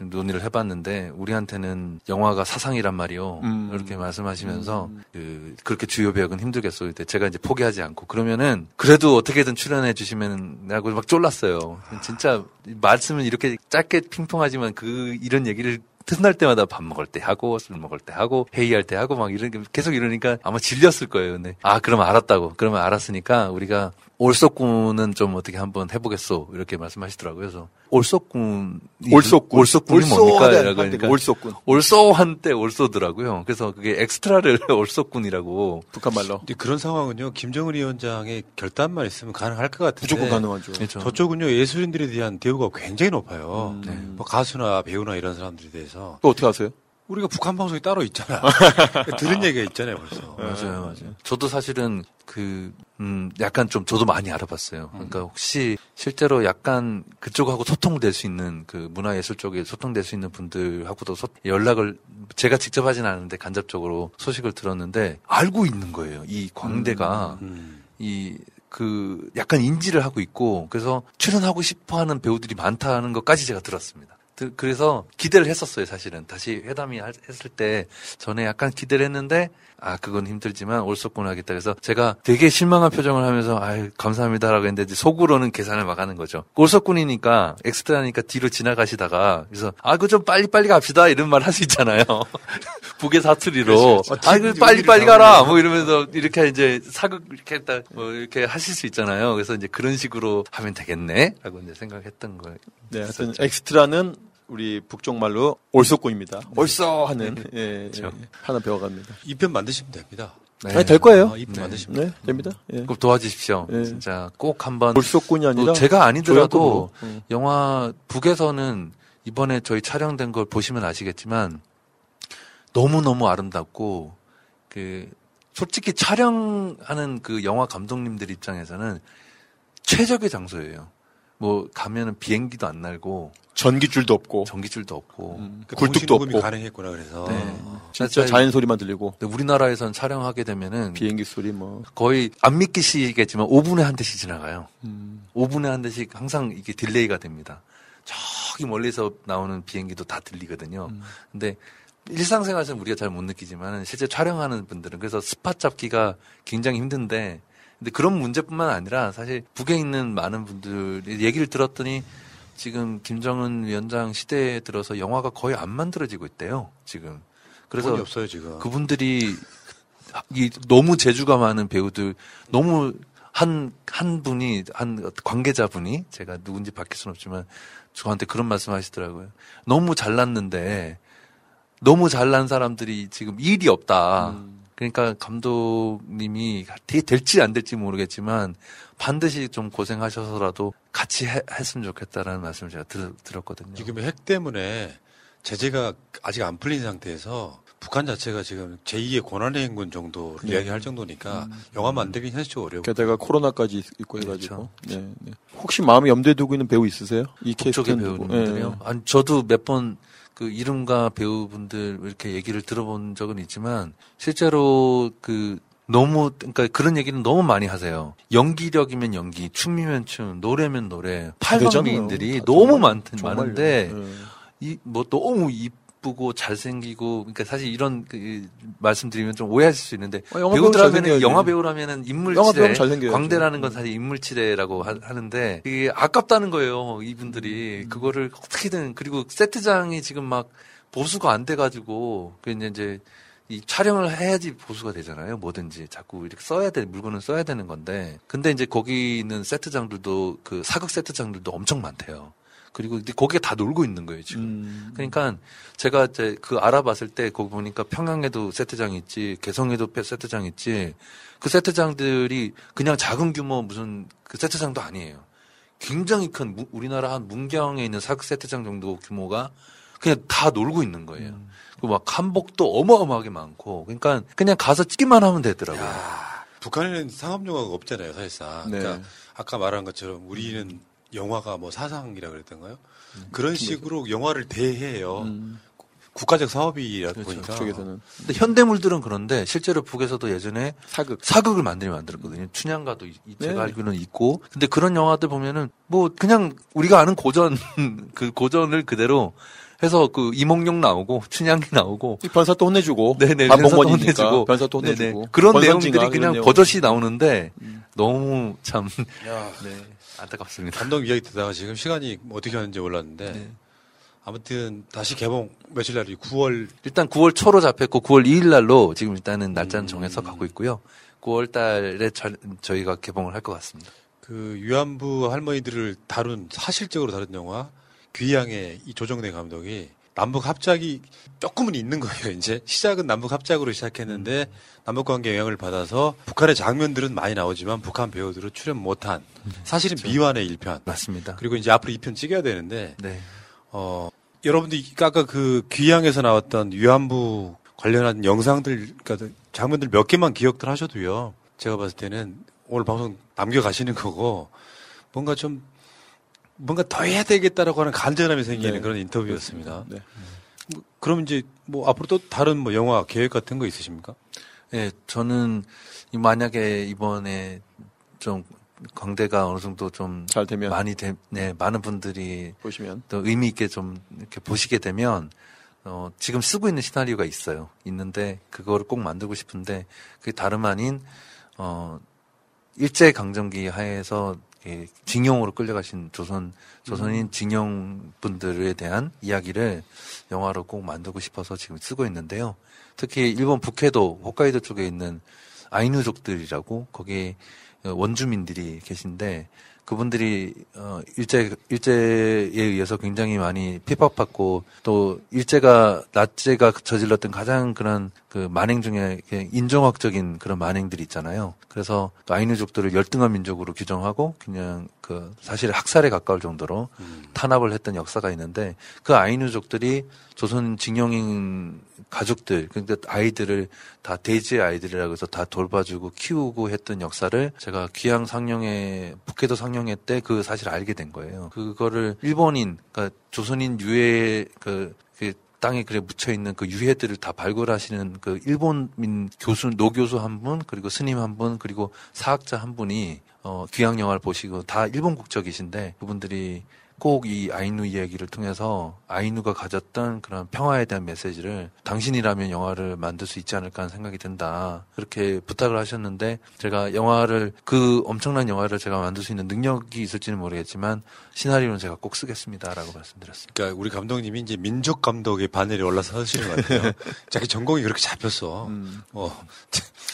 논의를 해봤는데 우리한테는 영화가 사상이란 말이요. 이렇게 말씀하시면서 그렇게 주요 배역은 힘들겠어요. 제가 이제 포기하지 않고 그러면은 그래도 어떻게든 출연해 주시면 하고 막 쫄랐어요. 진짜 말씀은 이렇게 짧게 핑퐁하지만 이런 얘기를 틈날 때마다 밥 먹을 때 하고 술 먹을 때 하고 회의할 때 하고 막 이런 계속 이러니까 아마 질렸을 거예요. 근데 아 그럼 알았다고 그러면 알았으니까 우리가 올소꾼은 좀 어떻게 한번 해보겠소 이렇게 말씀하시더라고요. 그래서 올소꾼이 뭡니까? 그러니까 올소한 때 올소더라고요. 그래서 그게 엑스트라를 올소꾼이라고 북한말로. 근데 그런 상황은요 김정은 위원장의 결단만 있으면 가능할 것 같은데 무조건 가능하죠. 그렇죠. 저쪽은요 예술인들에 대한 대우가 굉장히 높아요. 뭐 가수나 배우나 이런 사람들에 대해서. 또 어떻게 하세요? 우리가 북한 방송이 따로 있잖아. 들은 얘기가 있잖아요, 벌써. 맞아요. 저도 사실은 약간 좀 저도 많이 알아봤어요. 그러니까 혹시 실제로 약간 그쪽하고 소통될 수 있는 그 문화예술 쪽에 소통될 수 있는 분들하고도 연락을 제가 직접 하진 않은데 간접적으로 소식을 들었는데 알고 있는 거예요. 이 광대가 약간 인지를 하고 있고 그래서 출연하고 싶어하는 배우들이 많다는 것까지 제가 들었습니다. 그래서 기대를 했었어요, 사실은. 다시 회담이 했을 때 전에 약간 기대를 했는데, 아, 그건 힘들지만 올소권 하겠다. 그래서 제가 되게 실망한 표정을 하면서, 아유, 감사합니다라고 했는데, 이제 속으로는 계산을 막 하는 거죠. 올소권이니까, 엑스트라니까 뒤로 지나가시다가, 그래서, 아, 그 좀 빨리빨리 갑시다. 이런 말 할 수 있잖아요. 북의 사투리로. 아, 그 빨리빨리 가라. 뭐 이러면서 이렇게 이제 사극 이렇게 했다. 뭐 이렇게 하실 수 있잖아요. 그래서 이제 그런 식으로 하면 되겠네. 라고 이제 생각했던 거예요. 네, 하여튼 엑스트라는 우리 북쪽 말로 올소꾼입니다. 올소 하는 하나 배워갑니다. 2편 만드시면 됩니다. 네. 아니, 될 거예요. 2편 만드시면 됩니다. 그럼 도와주십시오. 진짜 꼭 한번 올소꾼이 아니라 제가 아니더라도 영화 북에서는 이번에 저희 촬영된 걸 보시면 아시겠지만 너무너무 아름답고 솔직히 촬영하는 그 영화 감독님들 입장에서는 최적의 장소예요. 뭐 가면은 비행기도 안 날고 전기줄도 없고 굴뚝도 없고 가능했구나. 그래서 진짜 자연 소리만 들리고 우리나라에선 촬영하게 되면은 비행기 소리 뭐 거의 안 믿기시겠지만 5분에 한 대씩 지나가요. 5분에 한 대씩 항상 이게 딜레이가 됩니다. 저기 멀리서 나오는 비행기도 다 들리거든요. 근데 일상생활에서는 우리가 잘 못 느끼지만 실제 촬영하는 분들은 그래서 스팟 잡기가 굉장히 힘든데. 근데 그런 문제뿐만 아니라 사실 북에 있는 많은 분들 얘기를 들었더니 지금 김정은 위원장 시대에 들어서 영화가 거의 안 만들어지고 있대요. 지금. 그래서 돈이 없어요, 지금. 그분들이 너무 재주가 많은 배우들 너무 한 관계자분이 제가 누군지 밝힐 수는 없지만 저한테 그런 말씀 하시더라고요. 너무 잘났는데 너무 잘난 사람들이 지금 일이 없다. 그러니까 감독님이 될지 안 될지 모르겠지만 반드시 좀 고생하셔서라도 같이 했으면 좋겠다라는 말씀을 제가 들었거든요. 지금 핵 때문에 제재가 아직 안 풀린 상태에서 북한 자체가 지금 제2의 권한행군 정도를 네. 이야기할 정도니까 영화 만들긴 사실 어려워. 게다가 코로나까지 있고 해가지고. 그렇죠. 네, 네. 혹시 마음에 염두에 두고 있는 배우 있으세요? 이 북쪽의 배우분들이요? 네. 아니, 저도 몇 번 그 이름과 배우분들 이렇게 얘기를 들어본 적은 있지만 실제로 그 너무 그러니까 그런 얘기는 너무 많이 하세요. 연기력이면 연기, 춤이면 춤, 노래면 노래. 8번 미인들이 너무 많은데 이 뭐 너무 이쁘고 잘생기고 그러니까 사실 이런 그, 말씀드리면 좀 오해하실 수 있는데 배우들하면은 영화 배우라면은 인물치레 광대라는 건 사실 인물치레라고 하는데 이게 아깝다는 거예요 이분들이 그거를 어떻게든 그리고 세트장이 지금 막 보수가 안 돼가지고 그냥 이제 이 촬영을 해야지 보수가 되잖아요. 뭐든지 자꾸 이렇게 써야 돼 물건은 써야 되는 건데 근데 이제 거기 있는 세트장들도 그 사극 세트장들도 엄청 많대요. 그리고 거기에 다 놀고 있는 거예요 지금. 그러니까 제가 이제 그 알아봤을 때 거기 보니까 평양에도 세트장 있지, 개성에도 세트장 있지. 그 세트장들이 그냥 작은 규모 무슨 그 세트장도 아니에요. 굉장히 큰 우리나라 한 문경에 있는 사극 세트장 정도 규모가 그냥 다 놀고 있는 거예요. 그 막 한복도 어마어마하게 많고. 그러니까 그냥 가서 찍기만 하면 되더라고요. 야, 북한에는 상업영화가 없잖아요 사실상. 네. 그러니까 아까 말한 것처럼 우리는 영화가 뭐 사상이라 그랬던가요? 그런 식으로 거죠. 영화를 대해요. 국가적 사업이라 그렇죠, 보니까. 그쪽에서는. 근데 현대물들은 그런데 실제로 북에서도 예전에 사극을 만들었거든요. 춘향가도 제가 알기로는 있고. 근데 그런 영화들 보면은 뭐 그냥 우리가 아는 고전 그 고전을 그대로 해서 그 이몽룡 나오고 춘향이 나오고 변사또 혼내주고 네네 변사또 혼내주고 그런 내용들이 그냥 버젓이 나오는데 너무 참 네, 안타깝습니다. 감독 이야기 듣다가 지금 시간이 어떻게 하는지 몰랐는데 네. 아무튼 다시 개봉 며칠 날이 9월 일단 9월 초로 잡혔고 9월 2일 날로 지금 일단은 날짜는 정해서 가고 있고요. 9월 달에 저희가 개봉을 할 것 같습니다. 그 위안부 할머니들을 다룬 사실적으로 다룬 영화 귀향의 이 조정래 감독이 남북 합작이 조금은 있는 거예요. 이제 시작은 남북 합작으로 시작했는데 남북 관계 영향을 받아서 북한의 장면들은 많이 나오지만 북한 배우들은 출연 못한 사실은 그렇죠. 미완의 1편 맞습니다. 그리고 이제 앞으로 2편 찍어야 되는데 네. 여러분들이 아까 그 귀향에서 나왔던 위안부 관련한 영상들 그러니까 장면들 몇 개만 기억들 하셔도요. 제가 봤을 때는 오늘 방송 남겨가시는 거고 뭔가 좀 뭔가 더 해야 되겠다라고 하는 간절함이 생기는 네. 그런 인터뷰였습니다. 네. 그럼 이제 뭐 앞으로 또 다른 뭐 영화 계획 같은 거 있으십니까? 예, 네, 저는 만약에 이번에 좀 광대가 어느 정도 좀 잘 되면 많은 분들이 보시면 또 의미 있게 좀 이렇게 보시게 되면 지금 쓰고 있는 시나리오가 있는데 그거를 꼭 만들고 싶은데 그게 다름 아닌 일제 강점기 하에서 징용으로 끌려가신 조선인 징용 분들에 대한 이야기를 영화로 꼭 만들고 싶어서 지금 쓰고 있는데요. 특히 일본 북해도 홋카이도 쪽에 있는 아이누족들이라고 거기에 원주민들이 계신데 그분들이 일제에 의해서 굉장히 많이 핍박받고 또 나치가 저질렀던 가장 그런 그 만행 중에 인종학적인 그런 만행들이 있잖아요. 그래서 아이누족들을 열등한 민족으로 규정하고 그냥 그 사실 학살에 가까울 정도로 탄압을 했던 역사가 있는데 그 아이누족들이 조선 징용인 가족들 그러니까 아이들을 다 돼지의 아이들이라고 해서 다 돌봐주고 키우고 했던 역사를 제가 귀향 상영회 북해도 상영회 때 그 사실 알게 된 거예요. 그거를 일본인 그러니까 조선인 유해 그 땅에 그래 묻혀 있는 그 유해들을 다 발굴하시는 그 일본인 노교수 한 분 그리고 스님 한 분 그리고 사학자 한 분이 귀향 영화를 보시고 다 일본 국적이신데 그분들이 꼭 이 아이누 이야기를 통해서 아이누가 가졌던 그런 평화에 대한 메시지를 당신이라면 영화를 만들 수 있지 않을까 하는 생각이 든다. 그렇게 부탁을 하셨는데 제가 그 엄청난 영화를 제가 만들 수 있는 능력이 있을지는 모르겠지만 시나리오는 제가 꼭 쓰겠습니다라고 말씀드렸습니다. 그러니까 우리 감독님이 이제 민족 감독의 바늘이 올라서시는 것 같아요. 자기 전공이 그렇게 잡혔어.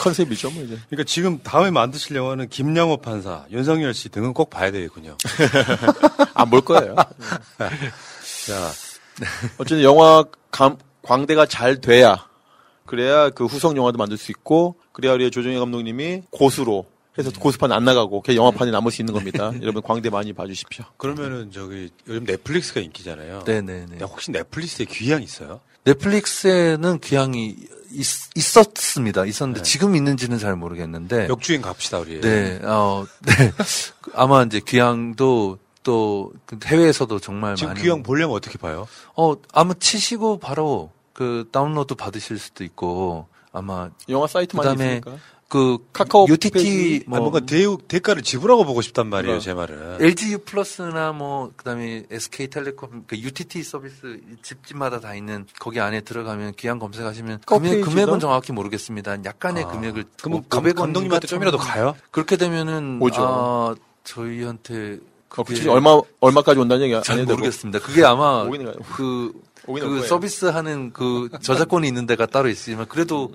컨셉이죠, 뭐 이제. 그러니까 지금 다음에 만드실 영화는 김양호 판사, 윤석열 씨 등은 꼭 봐야 되겠군요. 안 볼 거예요. 자, 어쨌든 광대가 잘 돼야 그래야 그 후속 영화도 만들 수 있고, 그래야 우리 조정래 감독님이 고수로 해서 고수판 안 나가고 그냥 영화판이 남을 수 있는 겁니다. 여러분 광대 많이 봐주십시오. 그러면은 저기 요즘 넷플릭스가 인기잖아요. 네네네. 혹시 넷플릭스에 귀향 있어요? 넷플릭스에는 귀향이 있었습니다. 있었는데 네. 지금 있는지는 잘 모르겠는데. 역주행 갑시다 우리. 네. 네. 아마 이제 귀향도 또 해외에서도 정말 지금 많이. 지금 귀향 보려면 어떻게 봐요? 아마 치시고 바로 그 다운로드 받으실 수도 있고 아마. 영화 사이트만 있으니까. 그 카카오 UTT 뭐 뭔가 대가를 지불하고 보고 싶단 말이에요, 제 말은. LG U 플러스나 뭐 그다음에 SK 텔레콤 그 UTT 서비스 집집마다 다 있는 거기 안에 들어가면 귀향 검색하시면 금액은 정확히 모르겠습니다. 약간의 금액을 그럼 감독님한테 좀이라도 가요? 그렇게 되면은 오죠. 저희한테 그게 얼마까지 온다는 얘기 잘 모르겠습니다. 그게 아마 그 서비스하는 그 저작권이 있는 데가 따로 있지만 그래도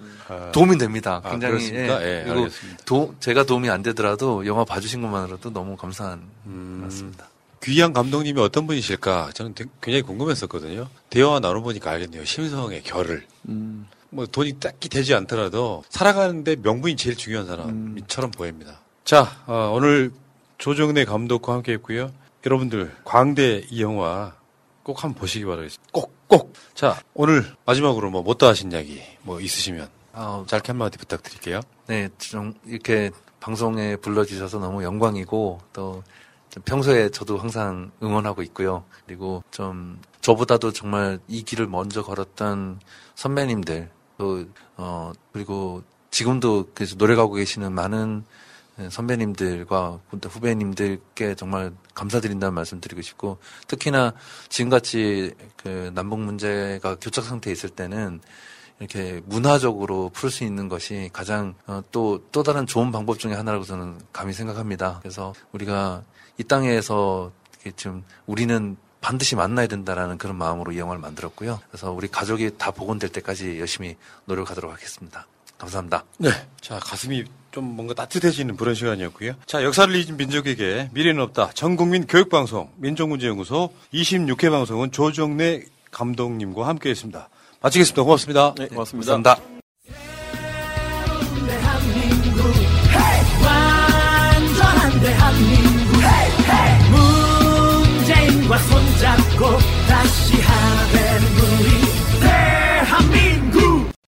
도움이 됩니다. 굉장히 예, 그리고 알겠습니다. 제가 도움이 안 되더라도 영화 봐주신 것만으로도 너무 감사한 말씀입니다. 귀향 감독님이 어떤 분이실까 저는 굉장히 궁금했었거든요. 대화 나눠보니까 알겠네요. 심성의 결을 뭐 돈이 딱히 되지 않더라도 살아가는데 명분이 제일 중요한 사람처럼 보입니다. 자 오늘 조정래 감독과 함께했고요. 여러분들 광대 이 영화 꼭 한번 보시기 바라겠습니다. 꼭! 자, 오늘 마지막으로 뭐 못다 하신 이야기 뭐 있으시면 짧게 한마디 부탁드릴게요. 네, 좀 이렇게 방송에 불러주셔서 너무 영광이고 또 평소에 저도 항상 응원하고 있고요. 그리고 좀 저보다도 정말 이 길을 먼저 걸었던 선배님들 또 그리고 지금도 그래서 노력하고 계시는 많은 선배님들과 후배님들께 정말 감사드린다는 말씀 드리고 싶고, 특히나 지금같이 그 남북 문제가 교착 상태에 있을 때는 이렇게 문화적으로 풀 수 있는 것이 가장 또 다른 좋은 방법 중에 하나라고 저는 감히 생각합니다. 그래서 우리가 이 땅에서 지금 우리는 반드시 만나야 된다라는 그런 마음으로 이 영화를 만들었고요. 그래서 우리 가족이 다 복원될 때까지 열심히 노력하도록 하겠습니다. 감사합니다. 네. 자, 가슴이 좀 뭔가 따뜻해지는 그런 시간이었고요. 자, 역사를 잊은 민족에게 미래는 없다. 전국민 교육방송 민족문제연구소 26회 방송은 조정래 감독님과 함께했습니다. 마치겠습니다. 고맙습니다. 네, 고맙습니다. 감사합니다. 대한민국, hey! 완전한 대한민국, hey! Hey! 문재인과 손잡고